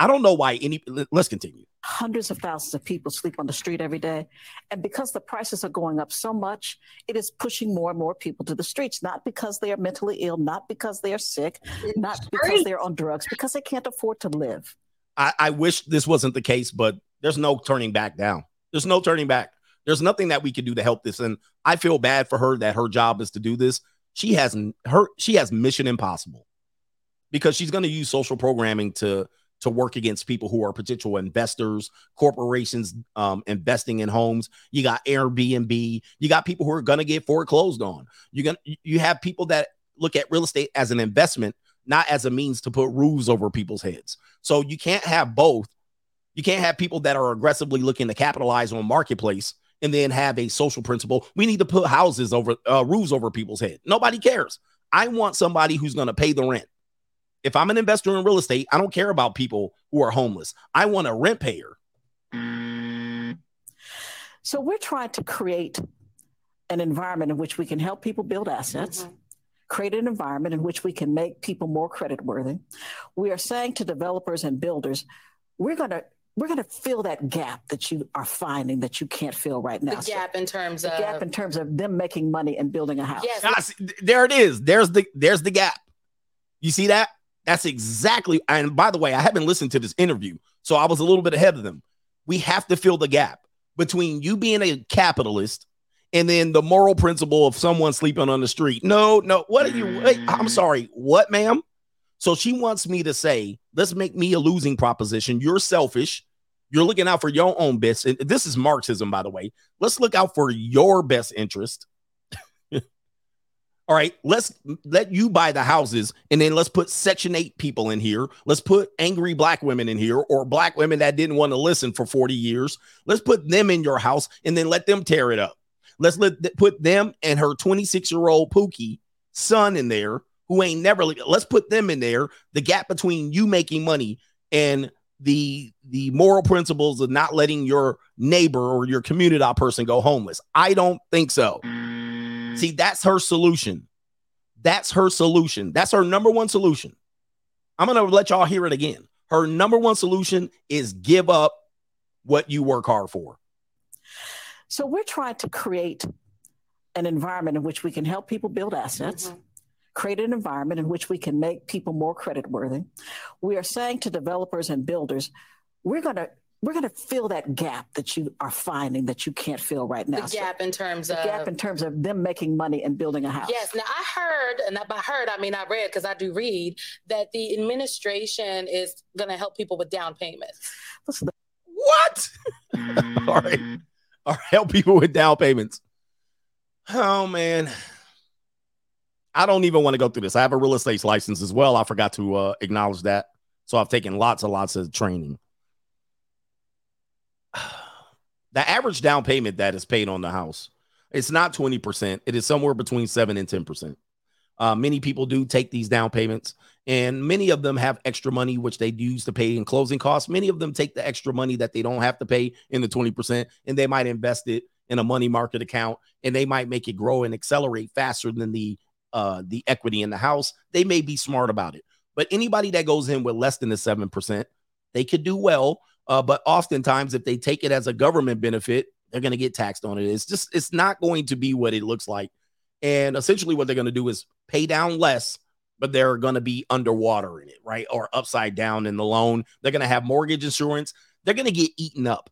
I don't know why any. Let's continue. Hundreds of thousands of people sleep on the street every day. And because the prices are going up so much, it is pushing more and more people to the streets, not because they are mentally ill, not because they are sick, not because they're on drugs, because they can't afford to live. I, I wish this wasn't the case, but there's no turning back down. There's no turning back. There's nothing that we can do to help this. And I feel bad for her that her job is to do this. She has her. She has Mission Impossible, because she's going to use social programming to to work against people who are potential investors, corporations um, investing in homes. You got Airbnb. You got people who are going to get foreclosed on. You're going you have people that look at real estate as an investment, not as a means to put roofs over people's heads. So you can't have both. You can't have people that are aggressively looking to capitalize on marketplace and then have a social principle. We need to put houses over, uh, roofs over people's head. Nobody cares. I want somebody who's going to pay the rent. If I'm an investor in real estate, I don't care about people who are homeless. I want a rent payer. Mm. So we're trying to create an environment in which we can help people build assets, mm-hmm. create an environment in which we can make people more creditworthy. We are saying to developers and builders, we're going to We're going to fill that gap that you are finding that you can't fill right now. The gap in terms of the gap in terms of them making money and building a house. Yes. Ah, see, there it is. There's the there's the gap. You see that? That's exactly. And by the way, I haven't listened to this interview, so I was a little bit ahead of them. We have to fill the gap between you being a capitalist and then the moral principle of someone sleeping on the street. No, no. What are you? Wait, I'm sorry. What, ma'am? So she wants me to say, let's make me a losing proposition. You're selfish. You're looking out for your own best. And this is Marxism, by the way. Let's look out for your best interest. All right. Let's let you buy the houses. And then let's put Section eight people in here. Let's put angry black women in here, or black women that didn't want to listen for forty years. Let's put them in your house and then let them tear it up. Let's let th- put them and her twenty-six year old Pookie son in there who ain't never. Let's put them in there. The gap between you making money and the the moral principles of not letting your neighbor or your community person go homeless. I don't think so. See, that's her solution. That's her solution. That's her number one solution. I'm going to let y'all hear it again. Her number one solution is give up what you work hard for. So we're trying to create an environment in which we can help people build assets. Mm-hmm. Create an environment in which we can make people more creditworthy. We are saying to developers and builders, we're going to we're going to fill that gap that you are finding that you can't fill right now. The gap in terms the of the gap in terms of them making money and building a house. Yes. Now I heard, and by heard I mean I read, because I do read, that the administration is going to help people with down payments. What? All right, all right, help people with down payments. Oh man. I don't even want to go through this. I have a real estate license as well. I forgot to uh, acknowledge that. So I've taken lots and lots of training. The average down payment that is paid on the house, it's not twenty percent. It is somewhere between seven and ten percent. Uh, many people do take these down payments, and many of them have extra money, which they use to pay in closing costs. Many of them take the extra money that they don't have to pay in the twenty percent, and they might invest it in a money market account, and they might make it grow and accelerate faster than the Uh, the equity in the house. They may be smart about it, but anybody that goes in with less than the seven percent, they could do well. Uh, but oftentimes if they take it as a government benefit, they're going to get taxed on it. It's just, it's not going to be what it looks like. And essentially what they're going to do is pay down less, but they're going to be underwater in it, right? Or upside down in the loan. They're going to have mortgage insurance. They're going to get eaten up.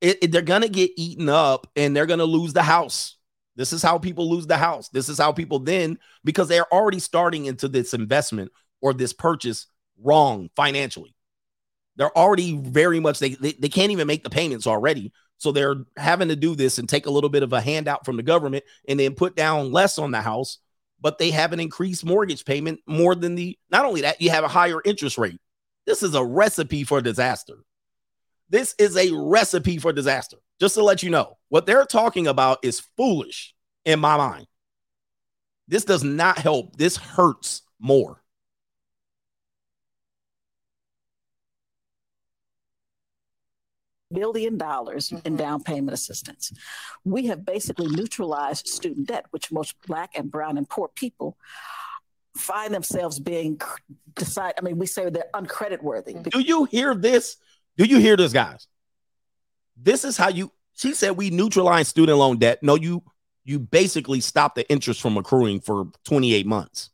It, it, they're going to get eaten up and they're going to lose the house. This is how people lose the house. This is how people then, because they're already starting into this investment or this purchase wrong financially. They're already very much, they, they they can't even make the payments already. So they're having to do this and take a little bit of a handout from the government and then put down less on the house, but they have an increased mortgage payment more than the, not only that, you have a higher interest rate. This is a recipe for disaster. This is a recipe for disaster. Just to let you know, what they're talking about is foolish in my mind. This does not help. This hurts more. Billion dollars in down payment assistance. We have basically neutralized student debt, which most Black and brown and poor people find themselves being decide. I mean, we say they're uncredit worthy. Do you hear this? Do you hear this, guys? This is how you, she said we neutralize student loan debt. No, you you basically stopped the interest from accruing for twenty-eight months.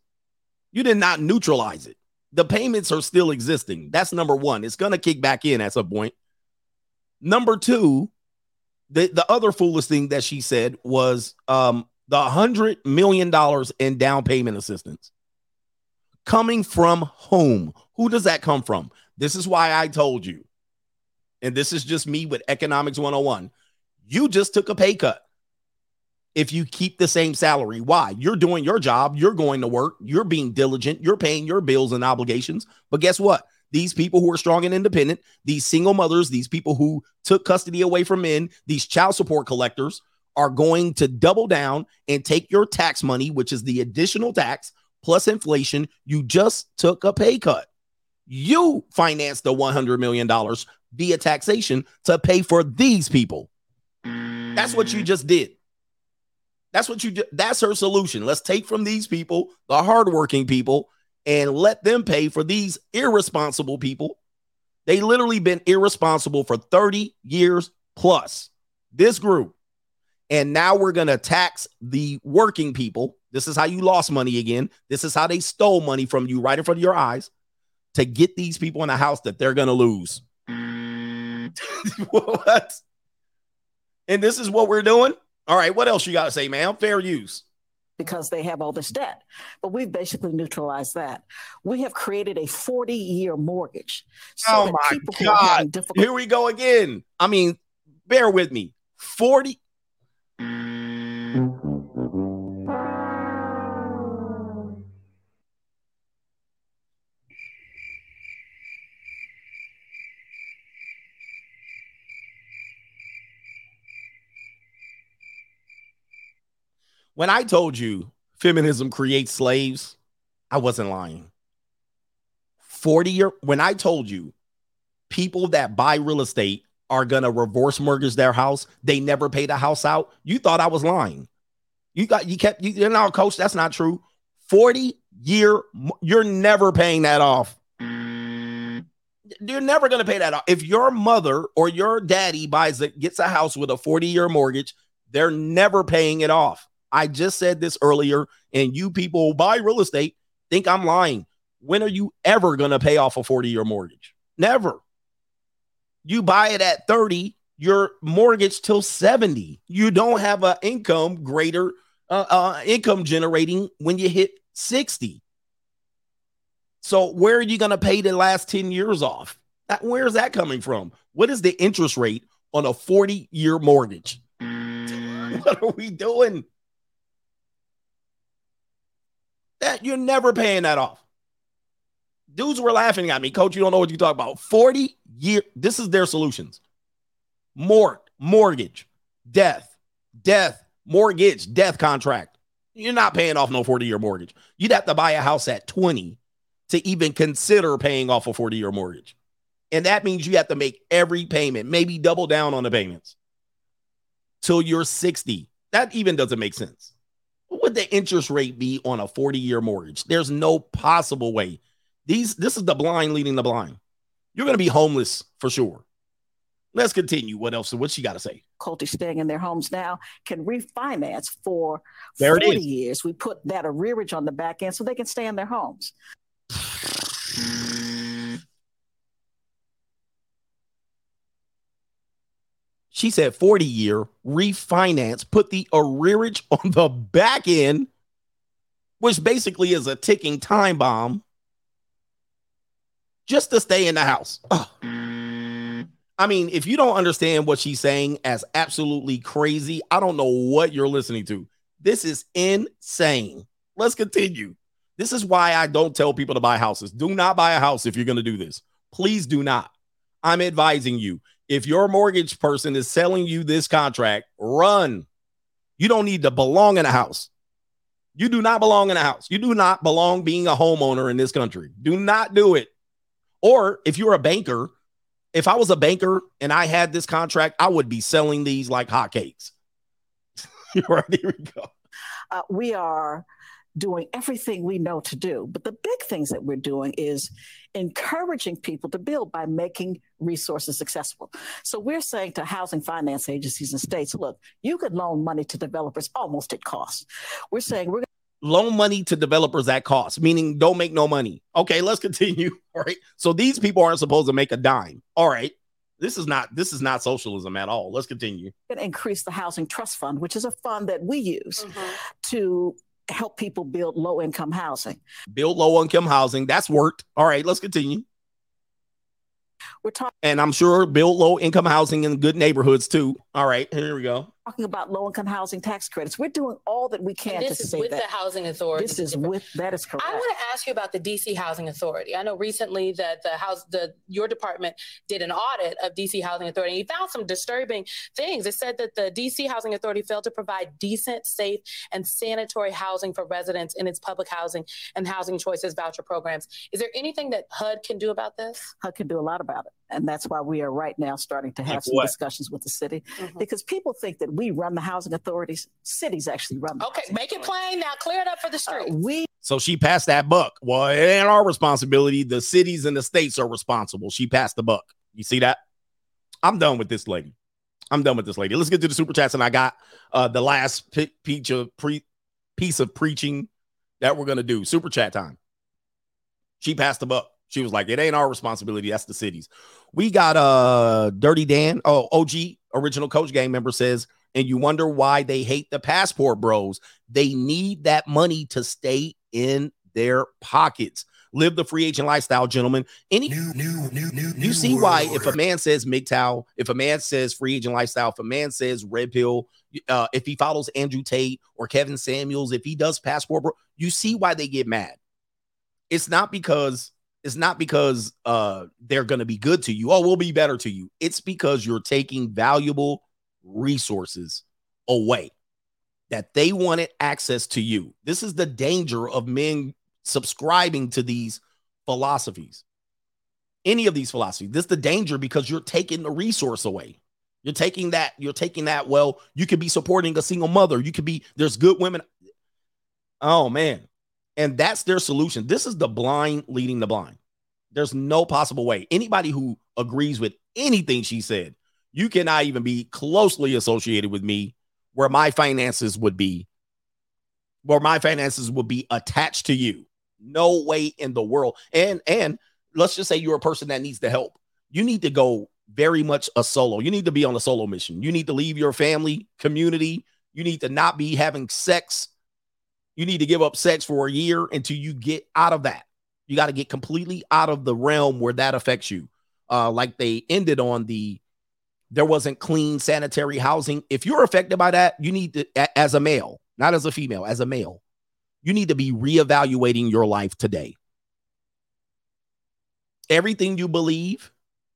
You did not neutralize it. The payments are still existing. That's number one. It's going to kick back in at some point. Number two, the, the other foolish thing that she said was um, the one hundred million dollars in down payment assistance. Coming from whom? Who does that come from? This is why I told you. And this is just me with economics one oh one. You just took a pay cut. If you keep the same salary, why? You're doing your job. You're going to work. You're being diligent. You're paying your bills and obligations. But guess what? These people who are strong and independent, these single mothers, these people who took custody away from men, these child support collectors are going to double down and take your tax money, which is the additional tax plus inflation. You just took a pay cut. You financed the one hundred million dollars via taxation to pay for these people. That's what you just did. That's what you do. That's her solution. Let's take from these people, the hardworking people, and let them pay for these irresponsible people. They literally been irresponsible for thirty years plus, this group. And now we're going to tax the working people. This is how you lost money again. This is how they stole money from you right in front of your eyes to get these people in a house that they're going to lose. What? And this is what we're doing? All right, what else you got to say, ma'am? Fair use. Because they have all this debt. But we've basically neutralized that. We have created a forty-year mortgage. So oh, my God. Difficult- Here we go again. I mean, bear with me. forty When I told you feminism creates slaves, I wasn't lying. forty year, when I told you people that buy real estate are going to reverse mortgage their house, they never pay the house out, you thought I was lying. You got, you kept, you, you know, coach, that's not true. forty year, you're never paying that off. You're never going to pay that off. If your mother or your daddy buys it, gets a house with a forty year mortgage, they're never paying it off. I just said this earlier, and you people who buy real estate think I'm lying. When are you ever going to pay off a forty-year mortgage? Never. You buy it at thirty, your mortgage till seventy. You don't have an income greater, uh, uh, income generating when you hit sixty. So where are you going to pay the last ten years off? That, where is that coming from? What is the interest rate on a forty-year mortgage? What are we doing? That you're never paying that off. Dudes were laughing at me. Coach, you don't know what you talk about. forty year. This is their solutions. Mort, mortgage, death, death, mortgage, death contract. You're not paying off no forty year mortgage. You'd have to buy a house at twenty to even consider paying off a forty year mortgage. And that means you have to make every payment, maybe double down on the payments till you're sixty. That even doesn't make sense. What would the interest rate be on a forty-year mortgage? There's no possible way. These, this is the blind leading the blind. You're going to be homeless for sure. Let's continue. What else? What she got to say? Culty staying in their homes now can refinance for there forty years. We put that arrearage on the back end so they can stay in their homes. She said forty year refinance, put the arrearage on the back end, which basically is a ticking time bomb, just to stay in the house. Oh. I mean, if you don't understand what she's saying as absolutely crazy, I don't know what you're listening to. This is insane. Let's continue. This is why I don't tell people to buy houses. Do not buy a house if you're going to do this. Please do not. I'm advising you. If your mortgage person is selling you this contract, run. You don't need to belong in a house. You do not belong in a house. You do not belong being a homeowner in this country. Do not do it. Or if you're a banker, if I was a banker and I had this contract, I would be selling these like hotcakes. Right, here we go. Uh, we are doing everything we know to do. But the big things that we're doing is encouraging people to build by making resources accessible. So we're saying to housing finance agencies and states, look, you could loan money to developers almost at cost. We're saying we're going to loan money to developers at cost, meaning don't make no money. Okay, let's continue. All right. So these people aren't supposed to make a dime. All right. This is not this is not socialism at all. Let's continue. And increase the housing trust fund, which is a fund that we use mm-hmm. to help people build low-income housing. Build low-income housing. That's worked. All right, let's continue. We're talking, and I'm sure build low-income housing in good neighborhoods too. All right, here we go. talking about low-income housing tax credits. We're doing all that we can to save that. This is with the Housing Authority. This is with, that is correct. I want to ask you about the D C Housing Authority. I know recently that the house, the your department did an audit of D C Housing Authority, and you found some disturbing things. It said that the D C Housing Authority failed to provide decent, safe, and sanitary housing for residents in its public housing and housing choices voucher programs. Is there anything that H U D can do about this? H U D can do a lot about it. And that's why we are right now starting to have like some what? discussions with the city, mm-hmm. because people think that we run the housing authorities. Cities actually run the Okay, make it plain now. Clear it up for the street. Uh, we- so she passed that buck. Well, it ain't our responsibility. The cities and the states are responsible. She passed the buck. You see that? I'm done with this lady. I'm done with this lady. Let's get to the super chats. And I got uh, the last p- piece, of pre- piece of preaching that we're going to do. Super chat time. She passed the buck. She was like, it ain't our responsibility. That's the cities. We got uh, Dirty Dan. Oh, O G, original Coach Gang member says, and you wonder why they hate the passport bros. They need that money to stay in their pockets. Live the free agent lifestyle, gentlemen. Any new, new, new, new, you see world. Why if a man says M G T O W, if a man says free agent lifestyle, if a man says red pill, uh, if he follows Andrew Tate or Kevin Samuels, if he does passport bro, you see why they get mad. It's not because... It's not because uh, they're going to be good to you. Oh, we'll be better to you. It's because you're taking valuable resources away that they wanted access to you. This is the danger of men subscribing to these philosophies. Any of these philosophies. This is the danger because you're taking the resource away. You're taking that. You're taking that. Well, you could be supporting a single mother. You could be. There's good women. Oh, man. And that's their solution. This is the blind leading the blind. There's no possible way. Anybody who agrees with anything she said, you cannot even be closely associated with me where my finances would be, where my finances would be attached to you. No way in the world. And, and let's just say you're a person that needs the help. You need to go very much a solo. You need to be on a solo mission. You need to leave your family, community. You need to not be having sex. You need to give up sex for a year until you get out of that. You got to get completely out of the realm where that affects you. Uh, like they ended on the, there wasn't clean sanitary housing. If you're affected by that, you need to, as a male, not as a female, as a male, you need to be reevaluating your life today. Everything you believe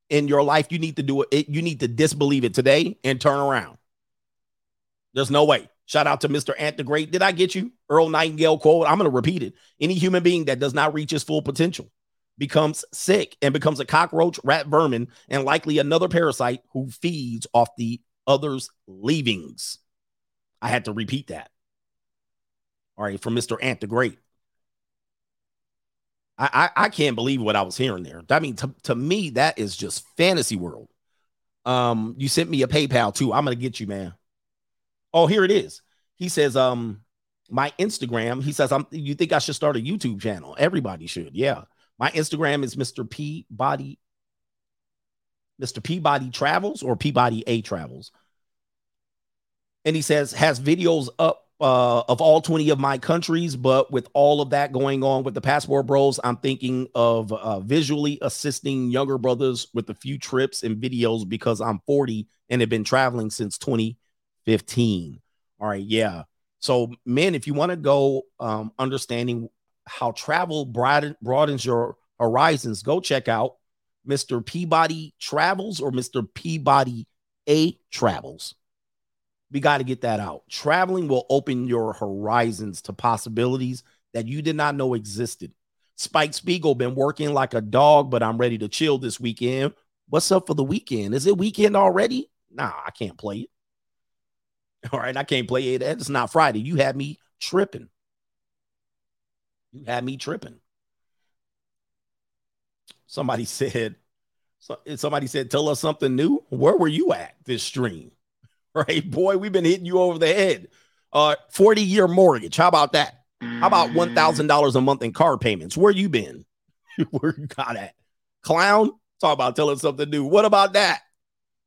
in your life, you need to do it. You need to disbelieve it today and turn around. There's no way. Shout out to Mister Ant the Great. Did I get you? Earl Nightingale quote. I'm going to repeat it. Any human being that does not reach his full potential becomes sick and becomes a cockroach, rat, vermin, and likely another parasite who feeds off the other's leavings. I had to repeat that. All right, from Mister Ant the Great. I I, I can't believe what I was hearing there. I mean, to, to me, that is just fantasy world. Um, you sent me a PayPal too. I'm going to get you, man. Oh, here it is. He says, um, my Instagram, he says, I'm, you think I should start a YouTube channel? Everybody should. Yeah. My Instagram is Mister Peabody, Mister Peabody Travels or Peabody A Travels. And he says, has videos up uh, of all twenty of my countries. But with all of that going on with the passport bros, I'm thinking of uh, visually assisting younger brothers with a few trips and videos because I'm forty and have been traveling since twenty fifteen. All right. Yeah. So men, if you want to go um, understanding how travel broaden, broadens your horizons, go check out Mister Peabody Travels or Mister Peabody A Travels. We got to get that out. Traveling will open your horizons to possibilities that you did not know existed. Spike Spiegel been working like a dog, but I'm ready to chill this weekend. What's up for the weekend? Is it weekend already? Nah, I can't play it. All right, I can't play it. It's not Friday. You had me tripping. You had me tripping. Somebody said, so, somebody said, tell us something new. Where were you at this stream? Right, boy, we've been hitting you over the head. Uh, forty-year mortgage. How about that? How about one thousand dollars a month in car payments? Where you been? Where you got at? Clown? Talk about telling something new. What about that?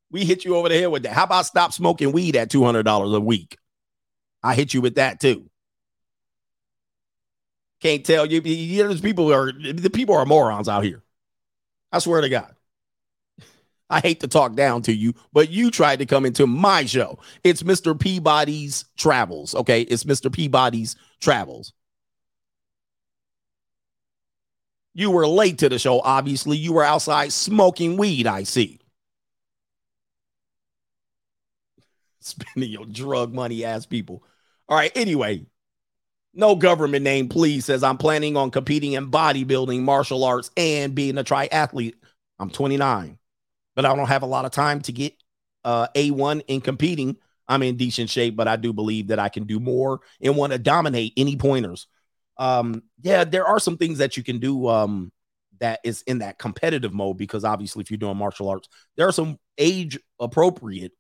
We hit you over the head with that. How about stop smoking weed at two hundred dollars a week? I hit you with that too. Can't tell you. You know, people are the people are morons out here. I swear to God. I hate to talk down to you, but you tried to come into my show. It's Mister Peabody's Travels. Okay, it's Mister Peabody's Travels. You were late to the show, obviously. You were outside smoking weed, I see. Spending your drug money, ass people. All right, anyway. No government name, please, says I'm planning on competing in bodybuilding, martial arts, and being a triathlete. I'm twenty-nine, but I don't have a lot of time to get uh, A one in competing. I'm in decent shape, but I do believe that I can do more and want to dominate any pointers. Um, yeah, there are some things that you can do um, that is in that competitive mode, because obviously if you're doing martial arts, there are some age appropriate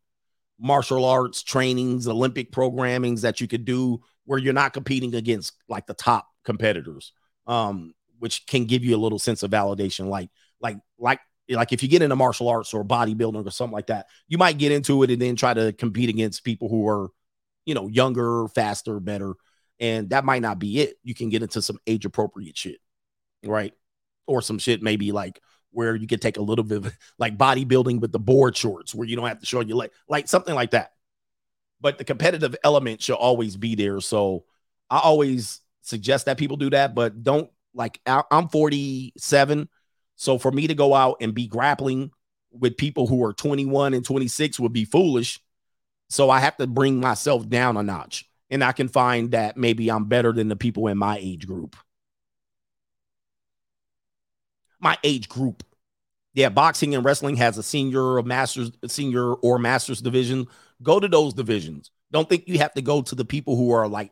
martial arts trainings, Olympic programmings that you could do where you're not competing against like the top competitors, um, which can give you a little sense of validation. Like, like, like, like if you get into martial arts or bodybuilding or something like that, you might get into it and then try to compete against people who are, you know, younger, faster, better. And that might not be it. You can get into some age appropriate shit, right? Or some shit maybe like where you could take a little bit of like bodybuilding with the board shorts where you don't have to show your leg, like something like that. But the competitive element should always be there. So I always suggest that people do that, but don't like, I'm forty-seven. So for me to go out and be grappling with people who are twenty-one and twenty-six would be foolish. So I have to bring myself down a notch. And I can find that maybe I'm better than the people in my age group. My age group. Yeah, boxing and wrestling has a senior, a master's, senior or master's division. Go to those divisions. Don't think you have to go to the people who are like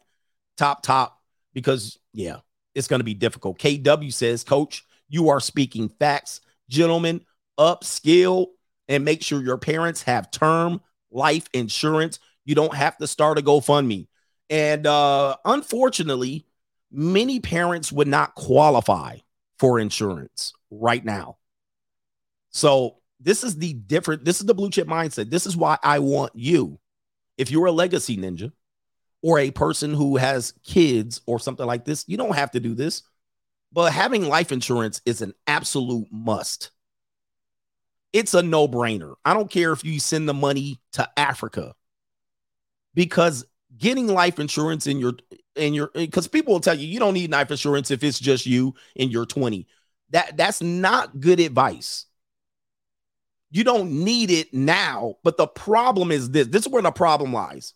top, top, because, yeah, it's going to be difficult. K W says, Coach, you are speaking facts. Gentlemen, upskill and make sure your parents have term life insurance. You don't have to start a GoFundMe. And uh, unfortunately, many parents would not qualify for insurance right now. So this is the different, this is the blue chip mindset. This is why I want you, if you're a legacy ninja or a person who has kids or something like this, you don't have to do this, but having life insurance is an absolute must. It's a no-brainer. I don't care if you send the money to Africa, because getting life insurance in your, in your, because people will tell you, you don't need life insurance if it's just you and you're twenty. That, that's not good advice. You don't need it now, but the problem is this. This is where the problem lies,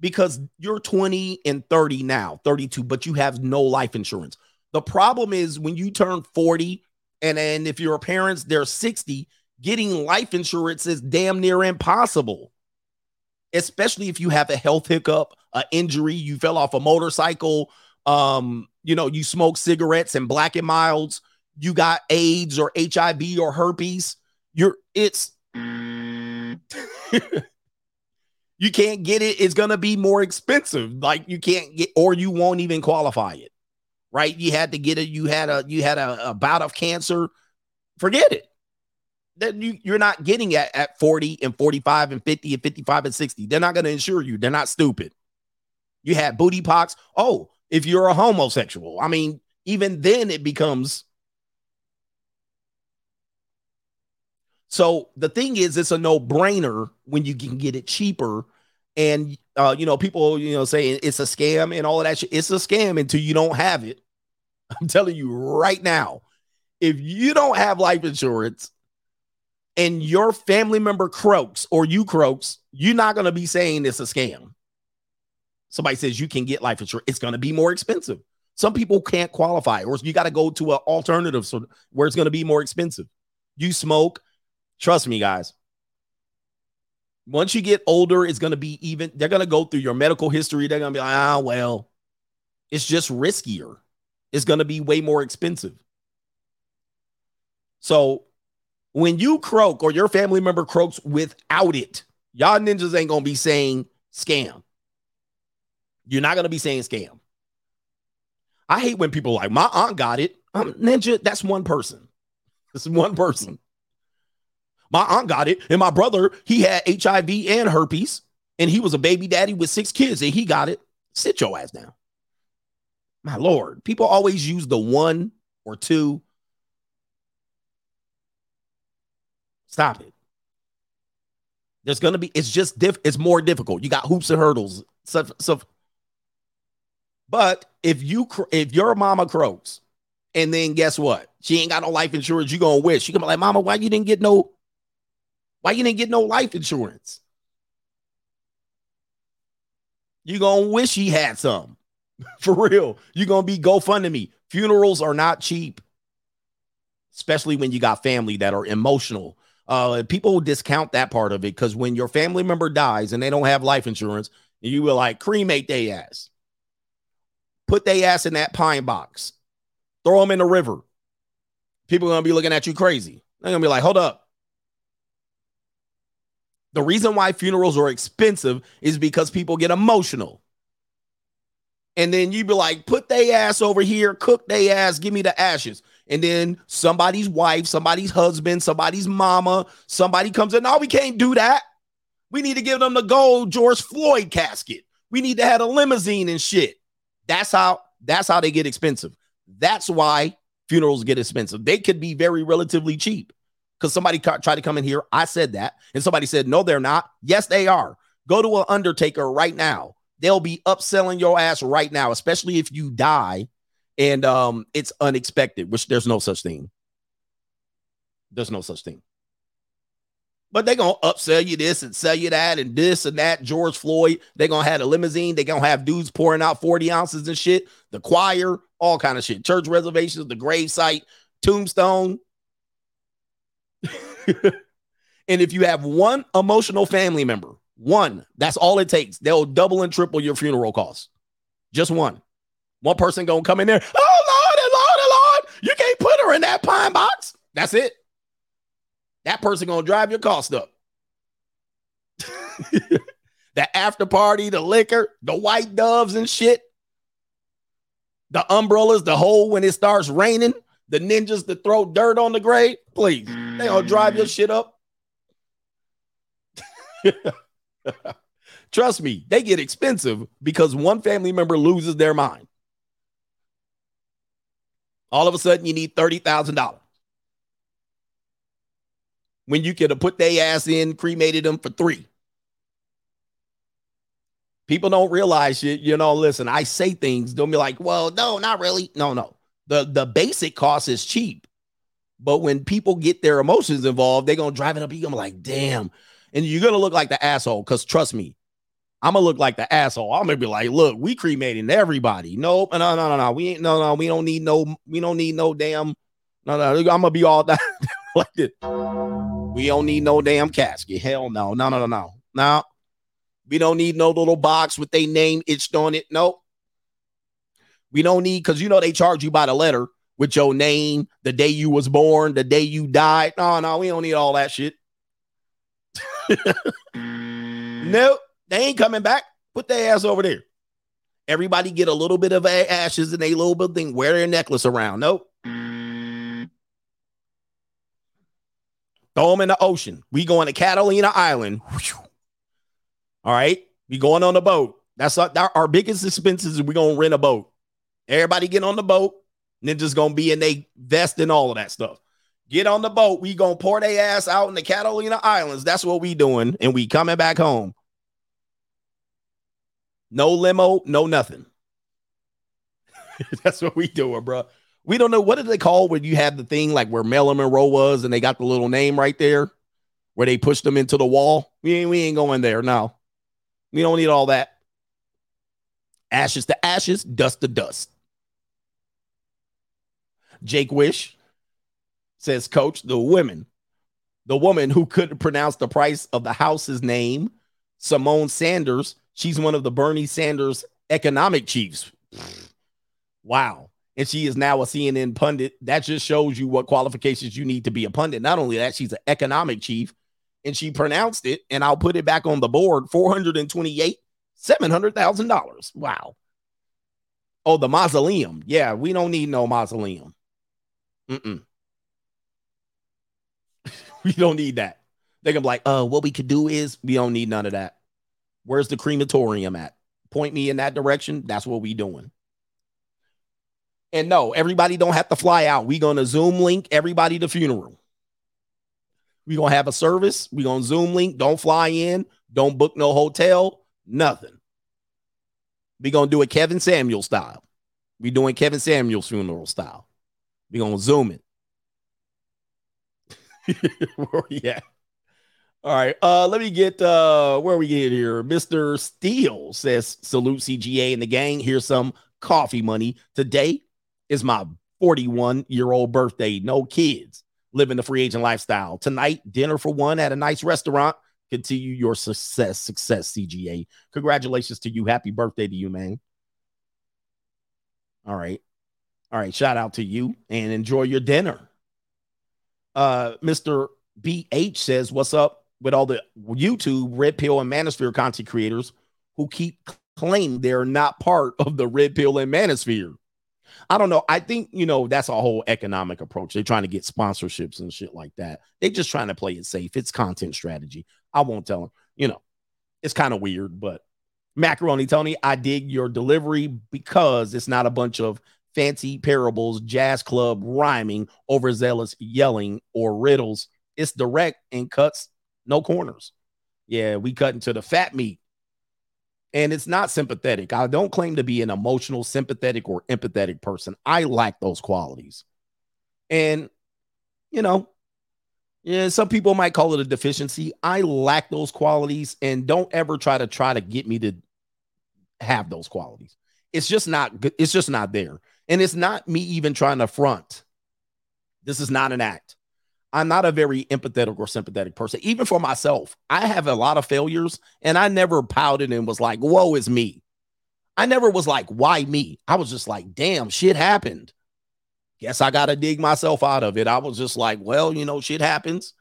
because you're twenty and thirty now, thirty-two, but you have no life insurance. The problem is when you turn forty and, and if your parents, they're sixty, getting life insurance is damn near impossible. Especially if you have a health hiccup, an injury, you fell off a motorcycle, um, you know, you smoke cigarettes and black and milds, you got AIDS or H I V or herpes, you're it's you can't get it, it's gonna be more expensive. Like you can't get, or you won't even qualify it, right? You had to get it, you had a you had a, a bout of cancer, forget it. That you, you're not getting at, at forty and forty-five and fifty and fifty-five and sixty. They're not going to insure you. They're not stupid. You had booty pox. Oh, if you're a homosexual, I mean, even then it becomes. So the thing is, it's a no brainer when you can get it cheaper. And, uh, you know, people, you know, say it's a scam and all of that shit. It's a scam until you don't have it. I'm telling you right now, if you don't have life insurance, and your family member croaks or you croaks, you're not going to be saying it's a scam. Somebody says you can get life insurance. It's going to be more expensive. Some people can't qualify, or you got to go to an alternative where it's going to be more expensive. You smoke. Trust me, guys. Once you get older, it's going to be even. They're going to go through your medical history. They're going to be like, ah, well, it's just riskier. It's going to be way more expensive. So when you croak or your family member croaks without it, y'all ninjas ain't going to be saying scam. You're not going to be saying scam. I hate when people are like, my aunt got it. I'm ninja, that's one person. That's one person. My aunt got it, and my brother, he had H I V and herpes, and he was a baby daddy with six kids, and he got it. Sit your ass down. My Lord, people always use the one or two. Stop it. There's going to be, it's just, diff, it's more difficult. You got hoops and hurdles. Stuff, stuff. But if you, if your mama croaks and then guess what? She ain't got no life insurance. You going to wish. She going to be like, mama, why you didn't get no, why you didn't get no life insurance? You going to wish she had some. For real. You're going to be GoFundMe. Funerals are not cheap. Especially when you got family that are emotional. Uh, people discount that part of it because when your family member dies and they don't have life insurance, you will like cremate they ass. Put they ass in that pine box. Throw them in the river. People are going to be looking at you crazy. They're going to be like, hold up. The reason why funerals are expensive is because people get emotional. And then you be like, put they ass over here, cook they ass, give me the ashes. And then somebody's wife, somebody's husband, somebody's mama, somebody comes in. No, we can't do that. We need to give them the gold George Floyd casket. We need to have a limousine and shit. That's how, that's how they get expensive. That's why funerals get expensive. They could be very relatively cheap because somebody ca- tried to come in here. I said that. And somebody said, no, they're not. Yes, they are. Go to an undertaker right now. They'll be upselling your ass right now, especially if you die. And um, it's unexpected, which there's no such thing. There's no such thing. But they're going to upsell you this and sell you that and this and that. George Floyd, they're going to have a limousine. They're going to have dudes pouring out forty ounces and shit. The choir, all kind of shit. Church reservations, the gravesite, tombstone. And if you have one emotional family member, one, that's all it takes. They'll double and triple your funeral costs. Just one. One person going to come in there, oh, Lord, Lord, Lord, you can't put her in that pine box. That's it. That person going to drive your cost up. The after party, the liquor, the white doves and shit. The umbrellas, the hole when it starts raining. The ninjas that throw dirt on the grave. Please, they going to drive your shit up. Trust me, they get expensive because one family member loses their mind. All of a sudden, you need thirty thousand dollars. When you could have put their ass in, cremated them for three. People don't realize shit. You know, listen, I say things. Don't be like, well, no, not really. No, no. The, the basic cost is cheap. But when people get their emotions involved, they're going to drive it up. You're going to be like, damn. And you're going to look like the asshole because trust me, I'm going to look like the asshole. I'm going to be like, look, we cremating everybody. Nope. No, no, no, no. We ain't. No, no. We don't need no. We don't need no damn. No, no. I'm going to be all that. Like this. We don't need no damn casket. Hell no. No, no, no, no. No. We don't need no little box with their name itched on it. Nope. We don't need because, you know, they charge you by the letter with your name, the day you was born, the day you died. No, no. We don't need all that shit. Nope. They ain't coming back. Put their ass over there. Everybody get a little bit of ashes in a little bit thing. Wear their necklace around. Nope. Mm. Throw them in the ocean. We going to Catalina Island. All right. We going on the boat. That's our, our biggest expenses. We're going to rent a boat. Everybody get on the boat. And then just going to be in a vest and all of that stuff. Get on the boat. We going to pour their ass out in the Catalina Islands. That's what we doing. And we coming back home. No limo, no nothing. That's what we doing, bro. We don't know. What did they call when you had the thing like where Marilyn Monroe was and they got the little name right there where they pushed them into the wall? We ain't, we ain't going there. No, we don't need all that. Ashes to ashes, dust to dust. Jake Wish says, Coach, the women, the woman who couldn't pronounce the price of the house's name, Simone Sanders, she's one of the Bernie Sanders economic chiefs. Wow. And she is now a C N N pundit. That just shows you what qualifications you need to be a pundit. Not only that, she's an economic chief. And she pronounced it, and I'll put it back on the board, four hundred twenty-eight thousand dollars, seven hundred thousand dollars. Wow. Oh, the mausoleum. Yeah, we don't need no mausoleum. Mm-mm. We don't need that. They're going to be like, uh, what we could do is we don't need none of that. Where's the crematorium at? Point me in that direction. That's what we doing. And no, everybody don't have to fly out. We going to Zoom link everybody to funeral. We're going to have a service. We're going to Zoom link. Don't fly in. Don't book no hotel. Nothing. We're going to do it Kevin Samuel style. We're doing Kevin Samuel's funeral style. We're going to Zoom it. Yeah. All right. Uh, let me get uh, where we get here. Mister Steele says, salute C G A and the gang. Here's some coffee money. Today is my forty-one-year-old birthday. No kids. Living the free agent lifestyle. Tonight, dinner for one at a nice restaurant. Continue your success. Success, C G A. Congratulations to you. Happy birthday to you, man. All right. All right. Shout out to you and enjoy your dinner. Uh, Mister B H says, what's up with all the YouTube, Red Pill, and Manosphere content creators who keep claiming they're not part of the Red Pill and Manosphere? I don't know. I think, you know, that's a whole economic approach. They're trying to get sponsorships and shit like that. They're just trying to play it safe. It's content strategy. I won't tell them. You know, it's kind of weird, but Macaroni Tony, I dig your delivery because it's not a bunch of fancy parables, jazz club rhyming, overzealous yelling, or riddles. It's direct and cuts no corners. Yeah, we cut into the fat meat. And it's not sympathetic. I don't claim to be an emotional, sympathetic, or empathetic person. I lack those qualities. And, you know, yeah, some people might call it a deficiency. I lack those qualities, and don't ever try to try to get me to have those qualities. It's just not, it's just not there. And it's not me even trying to front. This is not an act. I'm not a very empathetic or sympathetic person, even for myself. I have a lot of failures, and I never pouted and was like, woe is me. I never was like, why me? I was just like, damn, shit happened. Guess I got to dig myself out of it. I was just like, well, you know, shit happens.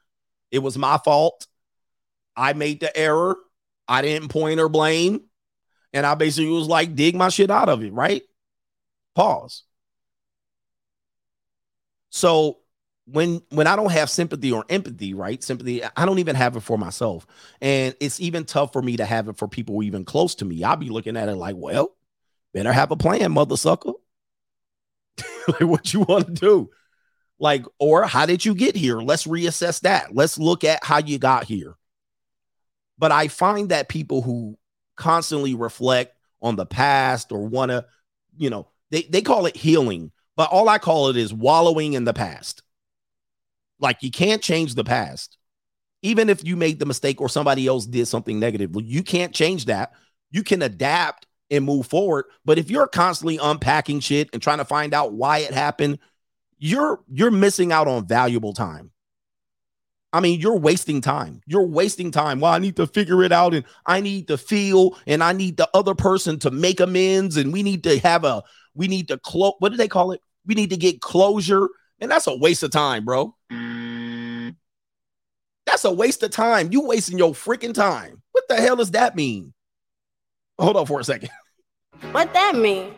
It was my fault. I made the error. I didn't point or blame. And I basically was like, dig my shit out of it, right? Pause. So, When when I don't have sympathy or empathy, right? Sympathy, I don't even have it for myself. And it's even tough for me to have it for people even close to me. I'll be looking at it like, well, better have a plan, mother sucker. Like, what you want to do? Like, or how did you get here? Let's reassess that. Let's look at how you got here. But I find that people who constantly reflect on the past or want to, you know, they, they call it healing. But all I call it is wallowing in the past. Like, you can't change the past. Even if you made the mistake or somebody else did something negative, you can't change that. You can adapt and move forward. But if you're constantly unpacking shit and trying to find out why it happened, you're you're missing out on valuable time. I mean, you're wasting time. You're wasting time. Well, I need to figure it out, and I need to feel, and I need the other person to make amends, and we need to have a, we need to close, what do they call it? We need to get closure. And that's a waste of time, bro. Mm. That's a waste of time. You wasting your freaking time. What the hell does that mean? Hold on for a second. What that mean?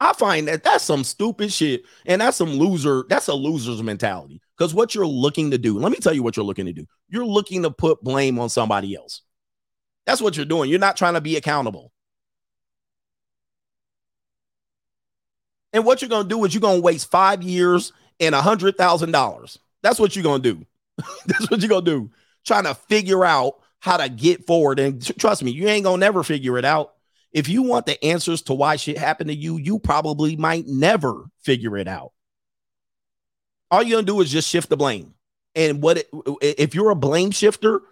I find that that's some stupid shit. And that's some loser. That's a loser's mentality. Because what you're looking to do, let me tell you what you're looking to do. You're looking to put blame on somebody else. That's what you're doing. You're not trying to be accountable. And what you're going to do is you're going to waste five years and one hundred thousand dollars. That's what you're going to do. That's what you're going to do. Trying to figure out how to get forward. And t- trust me, you ain't going to never figure it out. If you want the answers to why shit happened to you, you probably might never figure it out. All you're going to do is just shift the blame. And what it, if you're a blame shifter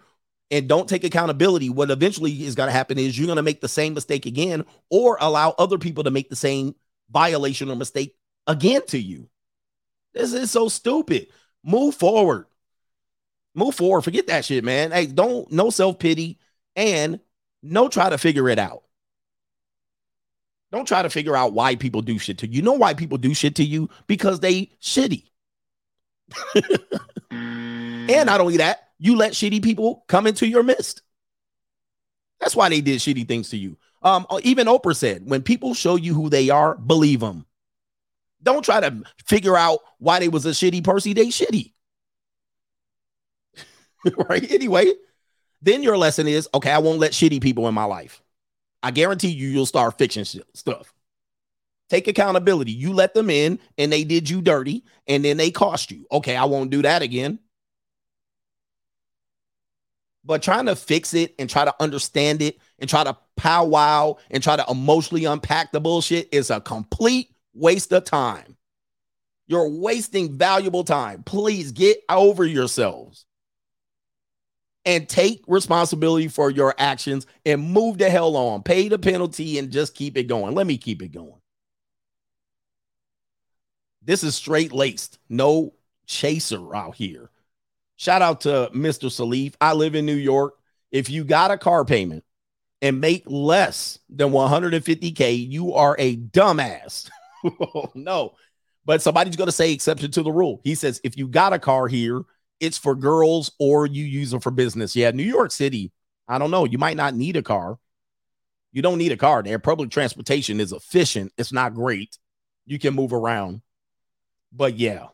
and don't take accountability, what eventually is going to happen is you're going to make the same mistake again or allow other people to make the same violation or mistake again to you. This is so stupid. Move forward. Move forward. Forget that shit, man. Hey, don't, no self-pity and no try to figure it out. Don't try to figure out why people do shit to you. You know why people do shit to you? Because they shitty. And not only that, you let shitty people come into your midst. That's why they did shitty things to you. Um, even Oprah said, when people show you who they are, believe them. Don't try to figure out why they was a shitty person. They shitty. Right? Anyway, then your lesson is, okay, I won't let shitty people in my life. I guarantee you, you'll start fixing shit, stuff. Take accountability. You let them in and they did you dirty and then they cost you. Okay, I won't do that again. But trying to fix it and try to understand it and try to powwow and try to emotionally unpack the bullshit is a complete waste of time. You're wasting valuable time. Please get over yourselves and take responsibility for your actions and move the hell on. Pay the penalty and just keep it going. Let me keep it going. This is straight laced. No chaser out here. Shout out to Mister Salif. I live in New York. If you got a car payment and make less than one hundred fifty K, you are a dumbass. No, but somebody's going to say exception to the rule. He says, if you got a car here, it's for girls or you use them for business. Yeah, New York City, I don't know. You might not need a car. You don't need a car there. Public transportation is efficient. It's not great. You can move around. But yeah.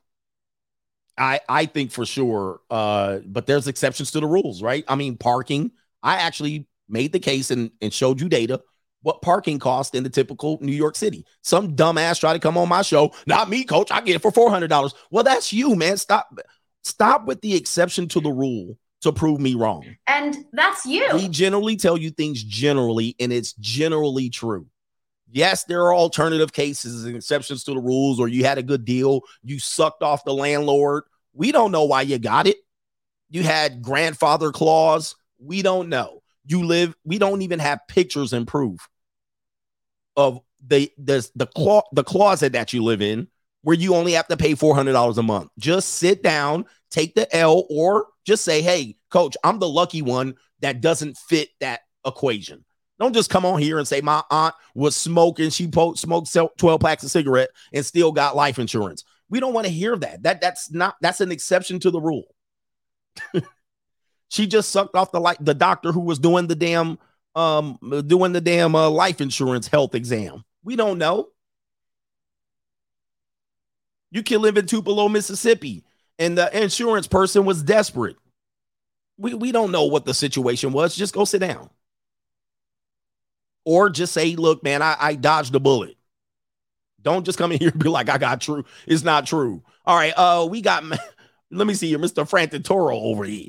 I, I think for sure, uh, but there's exceptions to the rules, right? I mean, parking. I actually made the case and, and showed you data what parking costs in the typical New York City. Some dumbass tried to come on my show. Not me, coach. I get it for four hundred dollars. Well, that's you, man. Stop. Stop with the exception to the rule to prove me wrong. And that's you. We generally tell you things generally, and it's generally true. Yes, there are alternative cases and exceptions to the rules, or you had a good deal. You sucked off the landlord. We don't know why you got it. You had grandfather clause. We don't know. You live. We don't even have pictures and proof of the the the, clo- the closet that you live in where you only have to pay four hundred dollars a month. Just sit down, take the L, or just say, hey, coach, I'm the lucky one that doesn't fit that equation. Don't just come on here and say my aunt was smoking. She po- smoked twelve packs of cigarette and still got life insurance. We don't want to hear that. That that's not that's an exception to the rule. She just sucked off the light. The doctor who was doing the damn um doing the damn uh, life insurance health exam. We don't know. You can live in Tupelo, Mississippi, and the insurance person was desperate. We we don't know what the situation was. Just go sit down. Or just say, look, man, I, I dodged a bullet. Don't just come in here and be like, I got true. It's not true. All right. Uh, we got, let me see here, Mister Frantantoro over here.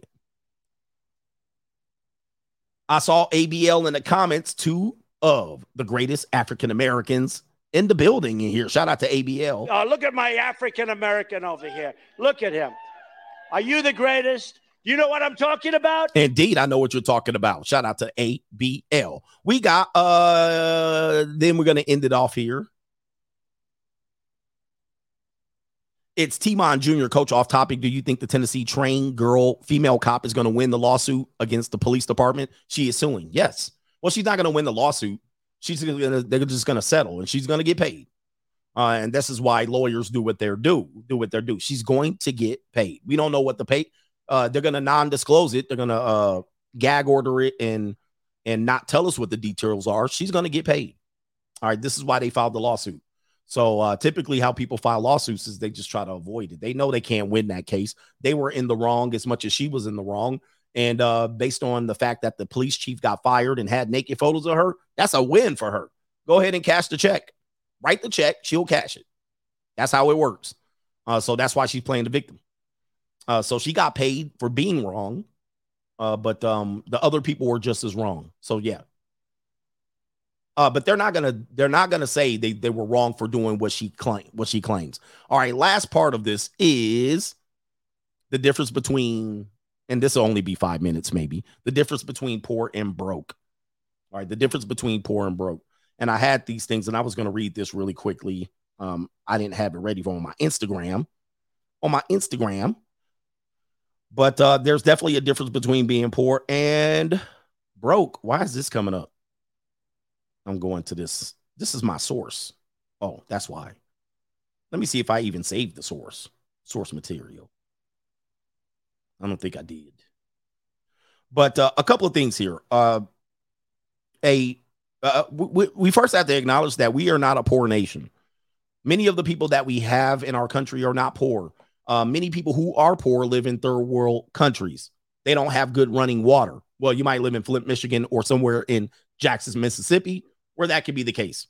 I saw A B L in the comments, two of the greatest African-Americans in the building in here. Shout out to A B L. Uh, look at my African-American over here. Look at him. Are you the greatest? You know what I'm talking about? Indeed, I know what you're talking about. Shout out to A B L. We got, uh, then we're going to end it off here. It's T-Mon Junior, coach, off topic. Do you think the Tennessee trained girl, female cop, is going to win the lawsuit against the police department? She is suing. Yes. Well, she's not going to win the lawsuit. She's gonna, they're just going to settle, and she's going to get paid. Uh, and this is why lawyers do what they do, do what they do. She's going to get paid. We don't know what the pay. Uh, they're going to non-disclose it. They're going to uh, gag order it and and not tell us what the details are. She's going to get paid. All right. This is why they filed the lawsuit. So uh, typically how people file lawsuits is they just try to avoid it. They know they can't win that case. They were in the wrong as much as she was in the wrong. And uh, based on the fact that the police chief got fired and had naked photos of her, that's a win for her. Go ahead and cash the check. Write the check. She'll cash it. That's how it works. Uh, so that's why she's playing the victim. Uh, so she got paid for being wrong, uh, but um, the other people were just as wrong. So yeah, uh, but they're not gonna they're not gonna say they they were wrong for doing what she claim what she claims. All right, last part of this is the difference between, and this will only be five minutes maybe, the difference between poor and broke. All right, the difference between poor and broke. And I had these things, and I was gonna read this really quickly. Um, I didn't have it ready for on my Instagram. On my Instagram. But uh, there's definitely a difference between being poor and broke. Why is this coming up? I'm going to this. This is my source. Oh, that's why. Let me see if I even saved the source, source material. I don't think I did. But uh, a couple of things here. Uh, a uh, we, we first have to acknowledge that we are not a poor nation. Many of the people that we have in our country are not poor. Uh, many people who are poor live in third world countries. They don't have good running water. Well, you might live in Flint, Michigan, or somewhere in Jackson, Mississippi, where that could be the case.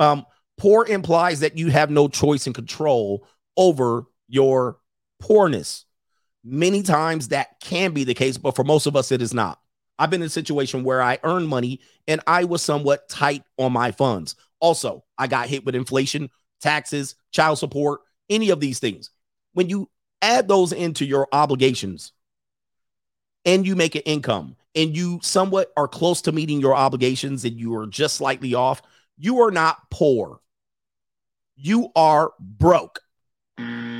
Um, poor implies that you have no choice and control over your poorness. Many times that can be the case, but for most of us, it is not. I've been in a situation where I earned money and I was somewhat tight on my funds. Also, I got hit with inflation, taxes, child support, any of these things. When you add those into your obligations and you make an income and you somewhat are close to meeting your obligations and you are just slightly off, you are not poor. You are broke. Mm.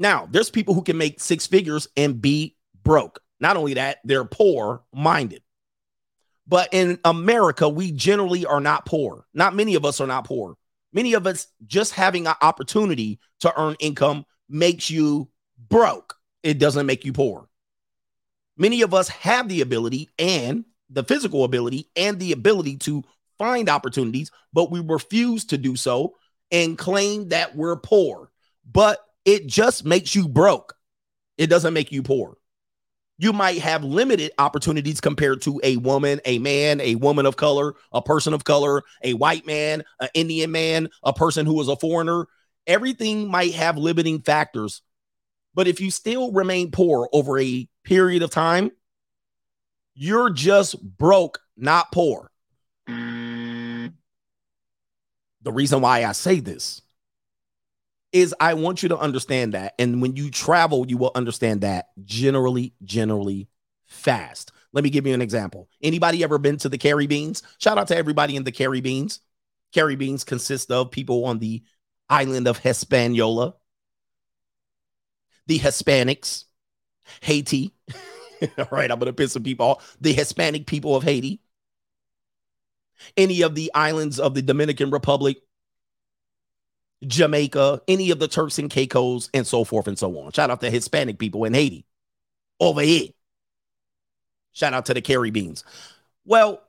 Now, there's people who can make six figures and be broke. Not only that, they're poor-minded. But in America, we generally are not poor. Not many of us are not poor. Many of us just having an opportunity to earn income makes you broke. It doesn't make you poor. Many of us have the ability and the physical ability and the ability to find opportunities, but we refuse to do so and claim that we're poor. But it just makes you broke. It doesn't make you poor. You might have limited opportunities compared to a woman, a man, a woman of color, a person of color, a white man, an Indian man, a person who is a foreigner. Everything might have limiting factors. But if you still remain poor over a period of time, you're just broke, not poor. Mm. The reason why I say this is I want you to understand that. And when you travel, you will understand that generally, generally fast. Let me give you an example. Anybody ever been to the Caribbeans? Shout out to everybody in the Caribbeans. Caribbeans consist of people on the island of Hispaniola, the Hispanics, Haiti. All right, I'm going to piss some people off. The Hispanic people of Haiti. Any of the islands of the Dominican Republic, Jamaica, any of the Turks and Caicos, and so forth and so on. Shout out to Hispanic people in Haiti. Over here. Shout out to the Caribbeans. Well,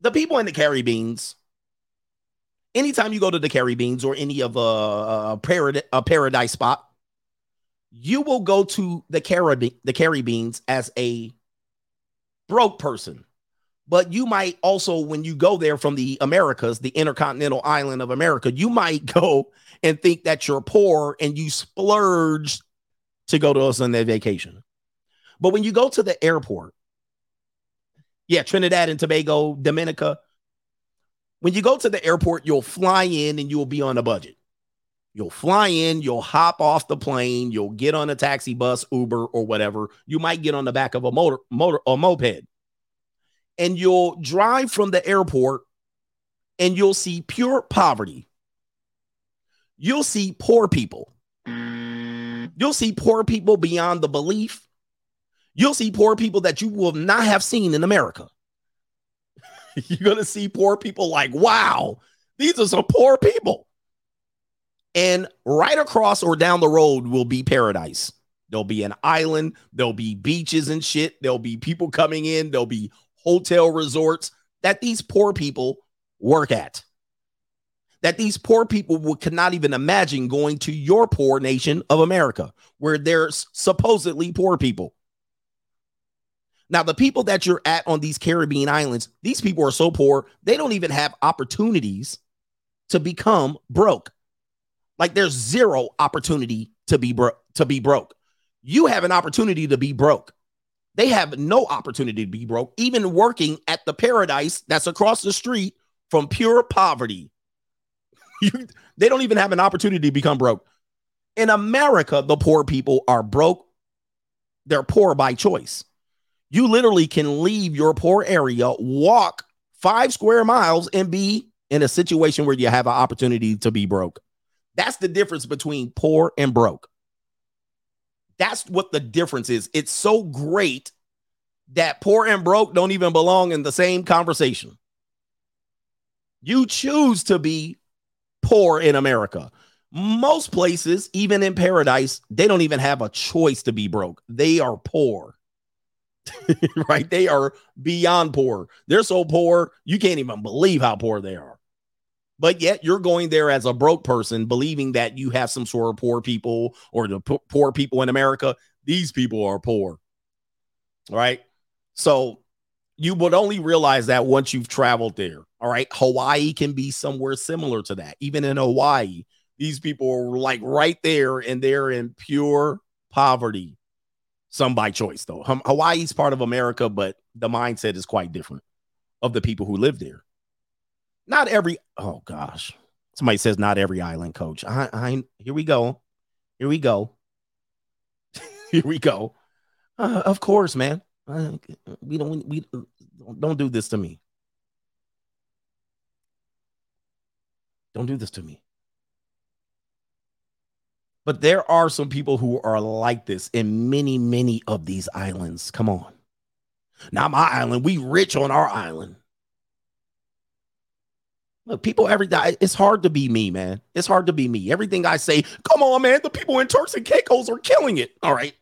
the people in the Caribbeans, anytime you go to the Caribbeans or any of a, a, parad- a paradise spot, you will go to the, Carib- the Caribbeans as a broke person. But you might also, when you go there from the Americas, the intercontinental island of America, you might go and think that you're poor and you splurge to go to a Sunday vacation. But when you go to the airport, yeah, Trinidad and Tobago, Dominica, when you go to the airport, you'll fly in and you'll be on a budget. You'll fly in, you'll hop off the plane, you'll get on a taxi bus, Uber or whatever. You might get on the back of a motor, motor, a moped. And you'll drive from the airport and you'll see pure poverty. You'll see poor people. You'll see poor people beyond the belief. You'll see poor people that you will not have seen in America. You're going to see poor people like, wow, these are some poor people. And right across or down the road will be paradise. There'll be an island. There'll be beaches and shit. There'll be people coming in. There'll be hotel resorts that these poor people work at, that these poor people will, could not even imagine going to your poor nation of America, where there's supposedly poor people. Now, the people that you're at on these Caribbean islands, these people are so poor, they don't even have opportunities to become broke. Like there's zero opportunity to be bro- to be broke. You have an opportunity to be broke. They have no opportunity to be broke, even working at the paradise that's across the street from pure poverty. you, they don't even have an opportunity to become broke. In America, the poor people are broke. They're poor by choice. You literally can leave your poor area, walk five square miles, and be in a situation where you have an opportunity to be broke. That's the difference between poor and broke. That's what the difference is. It's so great that poor and broke don't even belong in the same conversation. You choose to be poor in America. Most places, even in paradise, they don't even have a choice to be broke. They are poor, right? They are beyond poor. They're so poor, you can't even believe how poor they are. But yet you're going there as a broke person, believing that you have some sort of poor people or the p- poor people in America. These people are poor. All right. So you would only realize that once you've traveled there. All right. Hawaii can be somewhere similar to that. Even in Hawaii, these people are like right there and they're in pure poverty. Some by choice, though. Hawaii's part of America, but the mindset is quite different of the people who live there. Not every, oh gosh. Somebody says not every island, coach. I, I here we go. Here we go. Here we go. Uh, of course, man. Uh, we don't we don't do this to me. Don't do this to me. But there are some people who are like this in many, many of these islands. Come on. Not my island. We rich on our island. Look, people every day, it's hard to be me, man. It's hard to be me. Everything I say, come on, man. The people in Turks and Caicos are killing it. All right.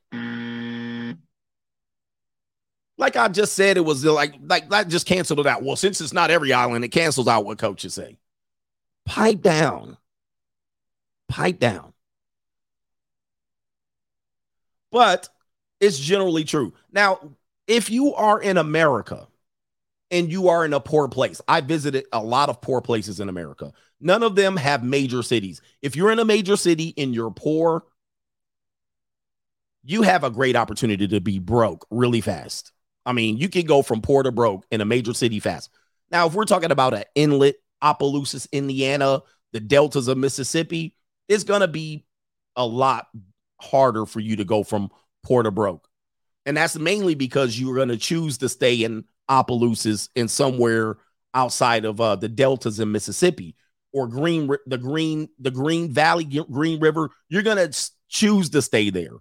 Like I just said, it was like, like that just canceled it out. Well, since it's not every island, it cancels out what coaches say. Pipe down. Pipe down. But it's generally true. Now, if you are in America and you are in a poor place, I visited a lot of poor places in America. None of them have major cities. If you're in a major city and you're poor, you have a great opportunity to be broke really fast. I mean, you can go from poor to broke in a major city fast. Now, if we're talking about an inlet, Opelousas, Indiana, the deltas of Mississippi, it's going to be a lot harder for you to go from poor to broke. And that's mainly because you're going to choose to stay in Opelousas and somewhere outside of uh, the deltas in Mississippi or Green, the Green, the Green Valley, Green River. You're going to choose to stay there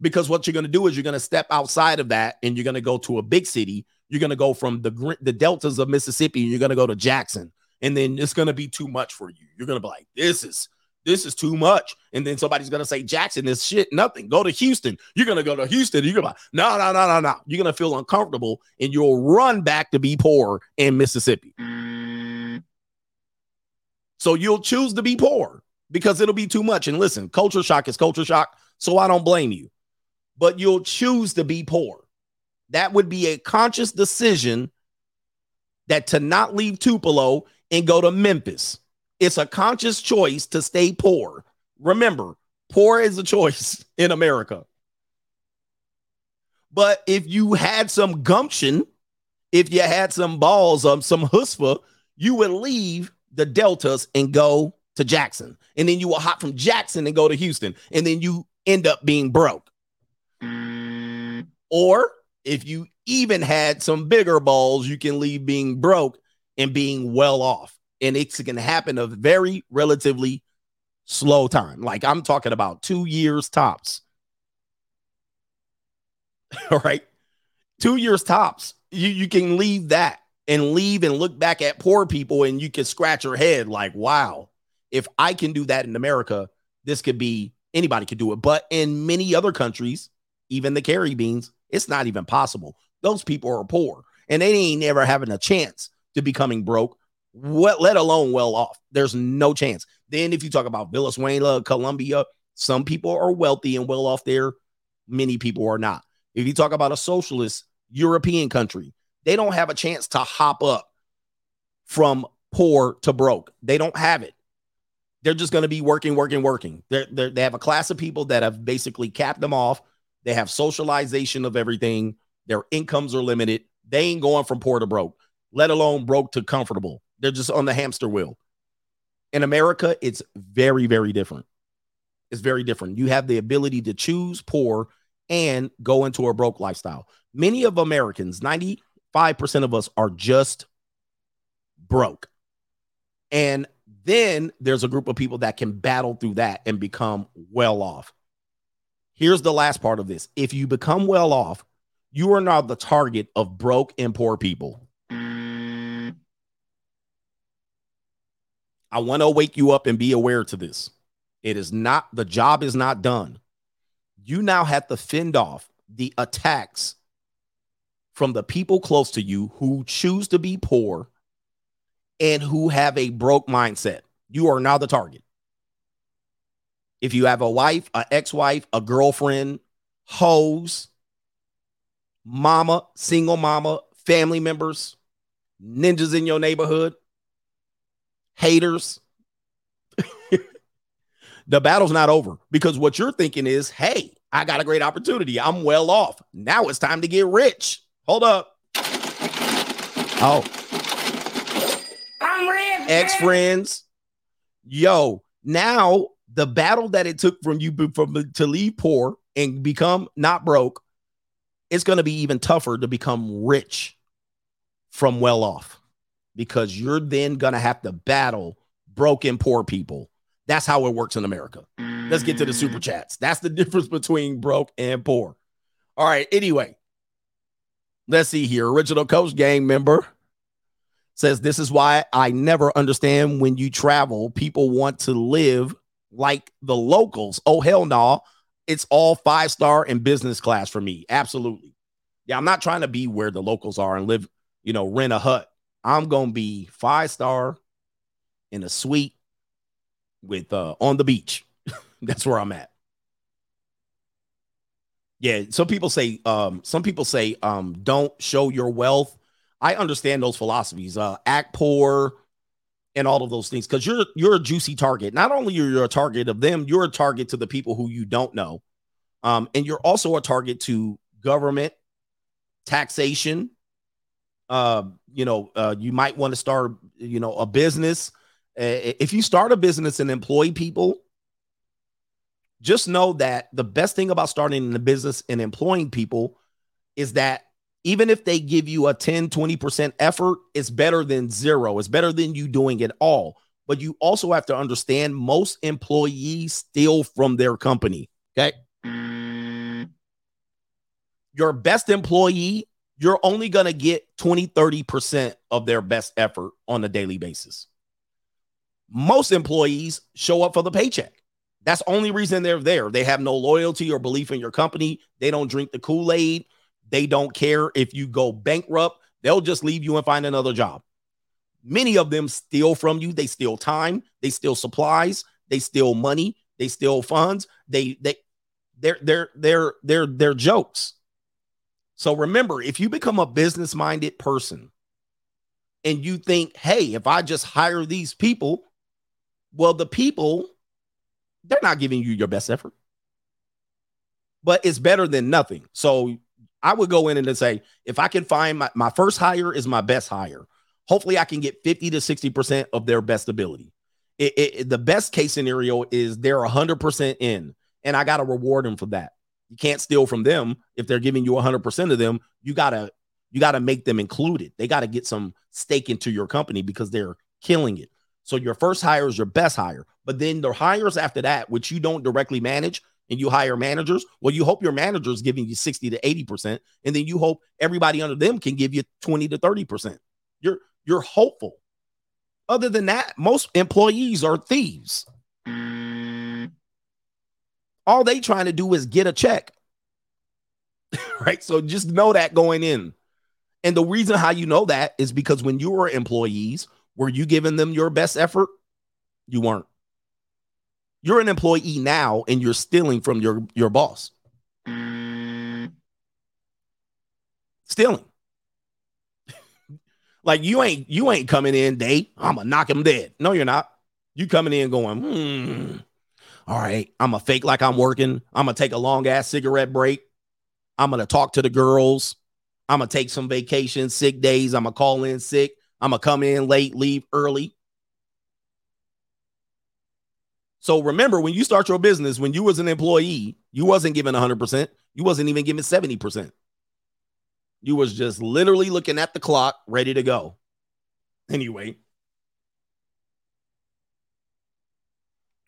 because what you're going to do is you're going to step outside of that and you're going to go to a big city. You're going to go from the the deltas of Mississippi and you're going to go to Jackson. And then it's going to be too much for you. You're going to be like, this is This is too much. And then somebody's going to say, Jackson is shit, nothing. Go to Houston. You're going to go to Houston. You're going to be like, no, no, no, no, no. You're going to feel uncomfortable and you'll run back to be poor in Mississippi. Mm. So you'll choose to be poor because it'll be too much. And listen, culture shock is culture shock. So I don't blame you, but you'll choose to be poor. That would be a conscious decision that to not leave Tupelo and go to Memphis. It's a conscious choice to stay poor. Remember, poor is a choice in America. But if you had some gumption, if you had some balls, um, some chutzpah, you would leave the deltas and go to Jackson. And then you will hop from Jackson and go to Houston. And then you end up being broke. Mm. Or if you even had some bigger balls, you can leave being broke and being well off. And it can happen a very relatively slow time. Like I'm talking about two years tops. All right. Two years tops. You you can leave that and leave and look back at poor people and you can scratch your head like, wow, if I can do that in America, this could be anybody could do it. But in many other countries, even the Caribbeans, it's not even possible. Those people are poor and they ain't never having a chance to becoming broke. What, let alone well off. There's no chance. Then if you talk about Venezuela, Colombia, some people are wealthy and well off there. Many people are not. If you talk about a socialist European country, they don't have a chance to hop up from poor to broke. They don't have it. They're just going to be working, working, working. They're, they're, they have a class of people that have basically capped them off. They have socialization of everything. Their incomes are limited. They ain't going from poor to broke, let alone broke to comfortable. They're just on the hamster wheel. In America, it's very, very different. It's very different. You have the ability to choose poor and go into a broke lifestyle. Many of Americans, ninety-five percent of us are just broke. And then there's a group of people that can battle through that and become well off. Here's the last part of this. If you become well off, you are now the target of broke and poor people. I want to wake you up and be aware to this. It is not, the job is not done. You now have to fend off the attacks from the people close to you who choose to be poor and who have a broke mindset. You are now the target. If you have a wife, an ex-wife, a girlfriend, hoes, mama, single mama, family members, ninjas in your neighborhood, haters, the battle's not over because what you're thinking is, hey, I got a great opportunity. I'm well off. Now it's time to get rich. Hold up. Oh. I'm rich. Ex-friends. Yo, now the battle that it took from you from to leave poor and become not broke, it's going to be even tougher to become rich from well off, because you're then going to have to battle broken poor people. That's how it works in America. Let's get to the super chats. That's the difference between broke and poor. All right. Anyway, let's see here. Original Coach Gang member says, this is why I never understand when you travel, people want to live like the locals. Oh, hell no. It's all five star and business class for me. Absolutely. Yeah. I'm not trying to be where the locals are and live, you know, rent a hut. I'm going to be five star in a suite with uh, on the beach. That's where I'm at. Yeah, some people say, um, some people say, um, don't show your wealth. I understand those philosophies. Uh, act poor, and all of those things, because you're you're a juicy target. Not only are you a target of them, you're a target to the people who you don't know, um, and you're also a target to government, taxation. Uh, you know, uh, you might want to start, you know, a business. Uh, if you start a business and employ people, just know that the best thing about starting a business and employing people is that even if they give you a ten, twenty percent effort, it's better than zero. It's better than you doing it all. But you also have to understand most employees steal from their company. Okay. Mm. Your best employee, you're only going to get twenty, thirty percent of their best effort on a daily basis. Most employees show up for the paycheck. That's the only reason they're there. They have no loyalty or belief in your company. They don't drink the Kool-Aid. They don't care if you go bankrupt. They'll just leave you and find another job. Many of them steal from you. They steal time. They steal supplies. They steal money. They steal funds. They they they're they're they're they're they're jokes. So remember, if you become a business-minded person and you think, hey, if I just hire these people, well, the people, they're not giving you your best effort, but it's better than nothing. So I would go in and say, if I can find my, my first hire is my best hire. Hopefully I can get fifty to sixty percent of their best ability. It, it, the best case scenario is they're one hundred percent in, and I got to reward them for that. You can't steal from them. If they're giving you one hundred percent of them, you got to you got to make them included. They got to get some stake into your company because they're killing it. So your first hire is your best hire. But then the hires after that, which you don't directly manage, and you hire managers, well, you hope your manager is giving you sixty to eighty percent. And then you hope everybody under them can give you twenty to thirty percent. You're you're hopeful. Other than that, most employees are thieves. All they trying to do is get a check. Right? So just know that going in. And the reason how you know that is because when you were employees, were you giving them your best effort? You weren't. You're an employee now, and you're stealing from your, your boss. Mm. Stealing. Like you ain't you ain't coming in, Dave. I'm gonna knock him dead. No, you're not. You coming in going, hmm. All right, I'm gonna fake like I'm working. I'm gonna take a long ass cigarette break. I'm gonna talk to the girls. I'm gonna take some vacation, sick days. I'm gonna call in sick. I'm gonna come in late, leave early. So remember, when you start your business, when you was an employee, you wasn't given one hundred percent. You wasn't even given seventy percent. You was just literally looking at the clock, ready to go. Anyway.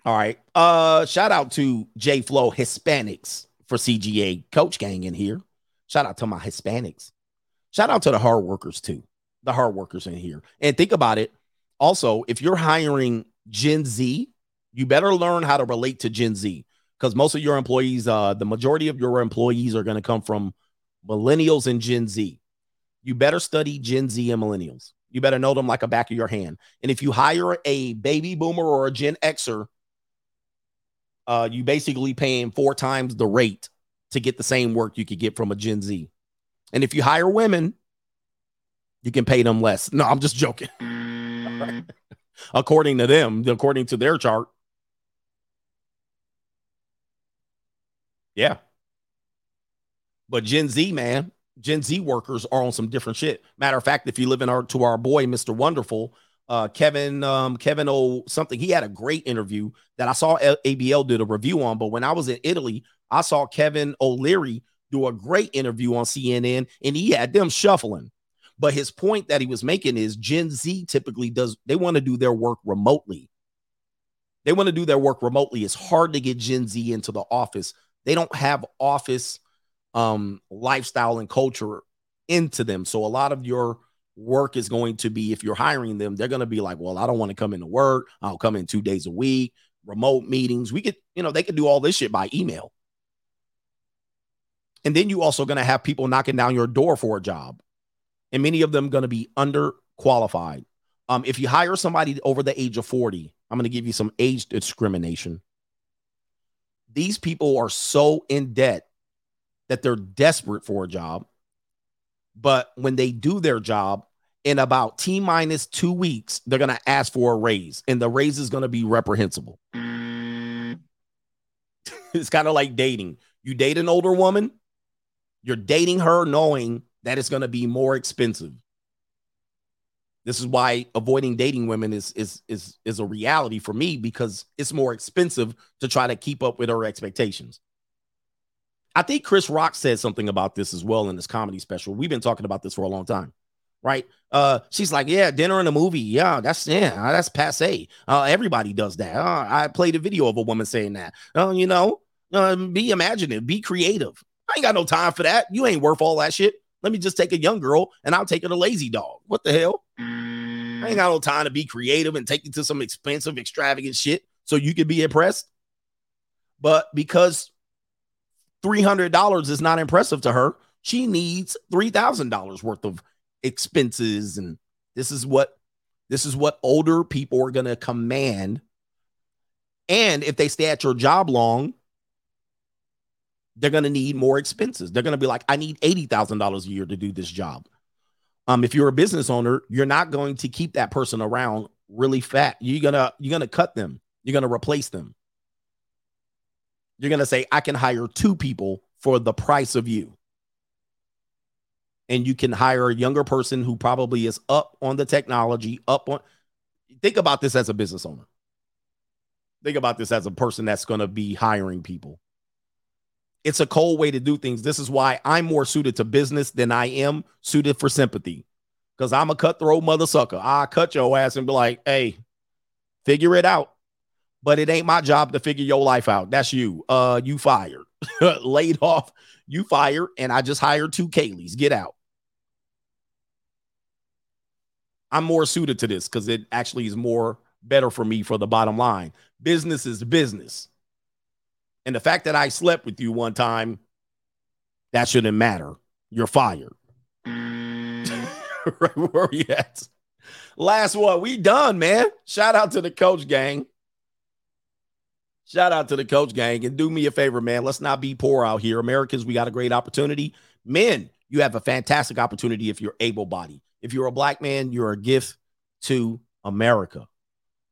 All right. Uh, shout out to J Flow Hispanics for C G A Coach Gang in here. Shout out to my Hispanics. Shout out to the hard workers, too. The hard workers in here. And think about it. Also, if you're hiring Gen Z, you better learn how to relate to Gen Z, because most of your employees, uh, the majority of your employees are going to come from millennials and Gen Z. You better study Gen Z and millennials. You better know them like a back of your hand. And if you hire a baby boomer or a Gen Xer, uh, you basically paying four times the rate to get the same work you could get from a Gen Z. And if you hire women, you can pay them less. No, I'm just joking. Right. According to them, according to their chart. Yeah, But Gen Z, man, Gen Z workers are on some different shit. Matter of fact, if you live in our, to our boy, Mister Wonderful, uh, Kevin, um, Kevin O something, he had a great interview that I saw A B L did a review on. But when I was in Italy, I saw Kevin O'Leary do a great interview on C N N, and he had them shuffling. But his point that he was making is Gen Z typically does, they want to do their work remotely. They want to do their work remotely. It's hard to get Gen Z into the office. They don't have office um, lifestyle and culture into them. So a lot of your work is going to be, if you're hiring them, they're going to be like, well, I don't want to come into work. I'll come in two days a week, remote meetings. We could, you know, they could do all this shit by email. And then you also going to have people knocking down your door for a job. And many of them going to be underqualified. Um, if you hire somebody over the age of forty, I'm going to give you some age discrimination. These people are so in debt that they're desperate for a job. But when they do their job, in about T minus two weeks, they're going to ask for a raise. And the raise is going to be reprehensible. Mm. It's kind of like dating. You date an older woman, you're dating her knowing that it's going to be more expensive. This is why avoiding dating women is, is, is, is a reality for me, because it's more expensive to try to keep up with her expectations. I think Chris Rock said something about this as well in his comedy special. We've been talking about this for a long time, right? Uh, she's like, yeah, dinner and a movie. Yeah, that's yeah, that's passe. Uh, everybody does that. Uh, I played a video of a woman saying that. Oh, uh, you know, uh, be imaginative, be creative. I ain't got no time for that. You ain't worth all that shit. Let me just take a young girl and I'll take her to Lazy Dog. What the hell? I ain't got no time to be creative and take you to some expensive, extravagant shit so you can be impressed. But because three hundred dollars is not impressive to her, she needs three thousand dollars worth of expenses. And this is what, this is what older people are going to command. And if they stay at your job long, they're going to need more expenses. They're going to be like, I need eighty thousand dollars a year to do this job. Um, if you're a business owner, you're not going to keep that person around really fat. You're going to, you're going to cut them. You're going to replace them. You're going to say, I can hire two people for the price of you. And you can hire a younger person who probably is up on the technology, up on, think about this as a business owner. Think about this as a person that's going to be hiring people. It's a cold way to do things. This is why I'm more suited to business than I am suited for sympathy, because I'm a cutthroat mother sucker. I cut your ass and be like, hey, figure it out. But it ain't my job to figure your life out. That's you. Uh, you fired. Laid off. You fired. And I just hired two Kayleys. Get out. I'm more suited to this because it actually is more better for me for the bottom line. Business is business. And the fact that I slept with you one time, that shouldn't matter. You're fired. Right, where are we at? Last one. We done, man. Shout out to the coach gang. Shout out to the coach gang. And do me a favor, man. Let's not be poor out here. Americans, we got a great opportunity. Men, you have a fantastic opportunity if you're able-bodied. If you're a black man, you're a gift to America.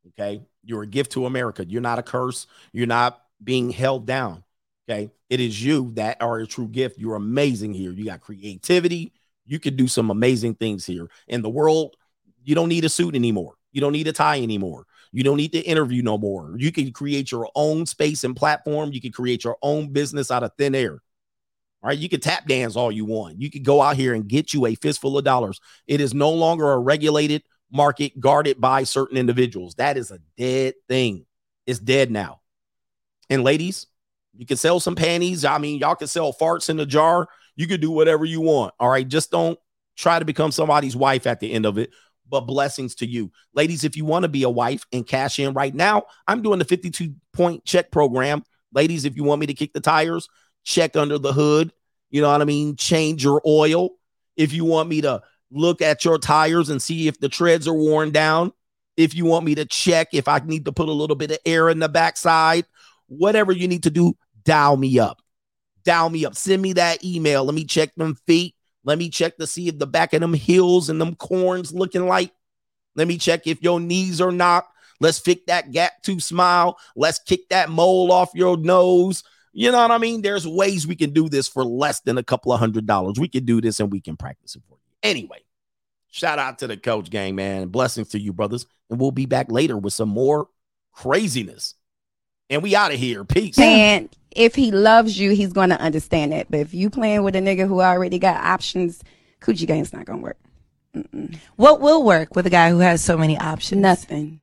Okay? You're a gift to America. You're not a curse. You're not being held down. Okay. It is you that are a true gift. You're amazing here. You got creativity. You could do some amazing things here in the world. You don't need a suit anymore. You don't need a tie anymore. You don't need to interview no more. You can create your own space and platform. You can create your own business out of thin air. All right. You can tap dance all you want. You could go out here and get you a fistful of dollars. It is no longer a regulated market guarded by certain individuals. That is a dead thing. It's dead now. And ladies, you can sell some panties. I mean, y'all can sell farts in a jar. You can do whatever you want. All right. Just don't try to become somebody's wife at the end of it. But blessings to you. Ladies, if you want to be a wife and cash in right now, I'm doing the fifty-two point check program. Ladies, if you want me to kick the tires, check under the hood. You know what I mean? Change your oil. If you want me to look at your tires and see if the treads are worn down. If you want me to check if I need to put a little bit of air in the backside. Whatever you need to do, dial me up. Dial me up. Send me that email. Let me check them feet. Let me check to see if the back of them heels and them corns looking like. Let me check if your knees are knocked. Let's fix that gap tooth smile. Let's kick that mole off your nose. You know what I mean? There's ways we can do this for less than a couple of hundred dollars. We can do this and we can practice it for you. Anyway, shout out to the Coach Gang, man. Blessings to you, brothers. And we'll be back later with some more craziness. And we out of here. Peace. And if he loves you, he's going to understand that. But if you playing with a nigga who already got options, coochie game's not going to work. Mm-mm. What will work with a guy who has so many options? Nothing.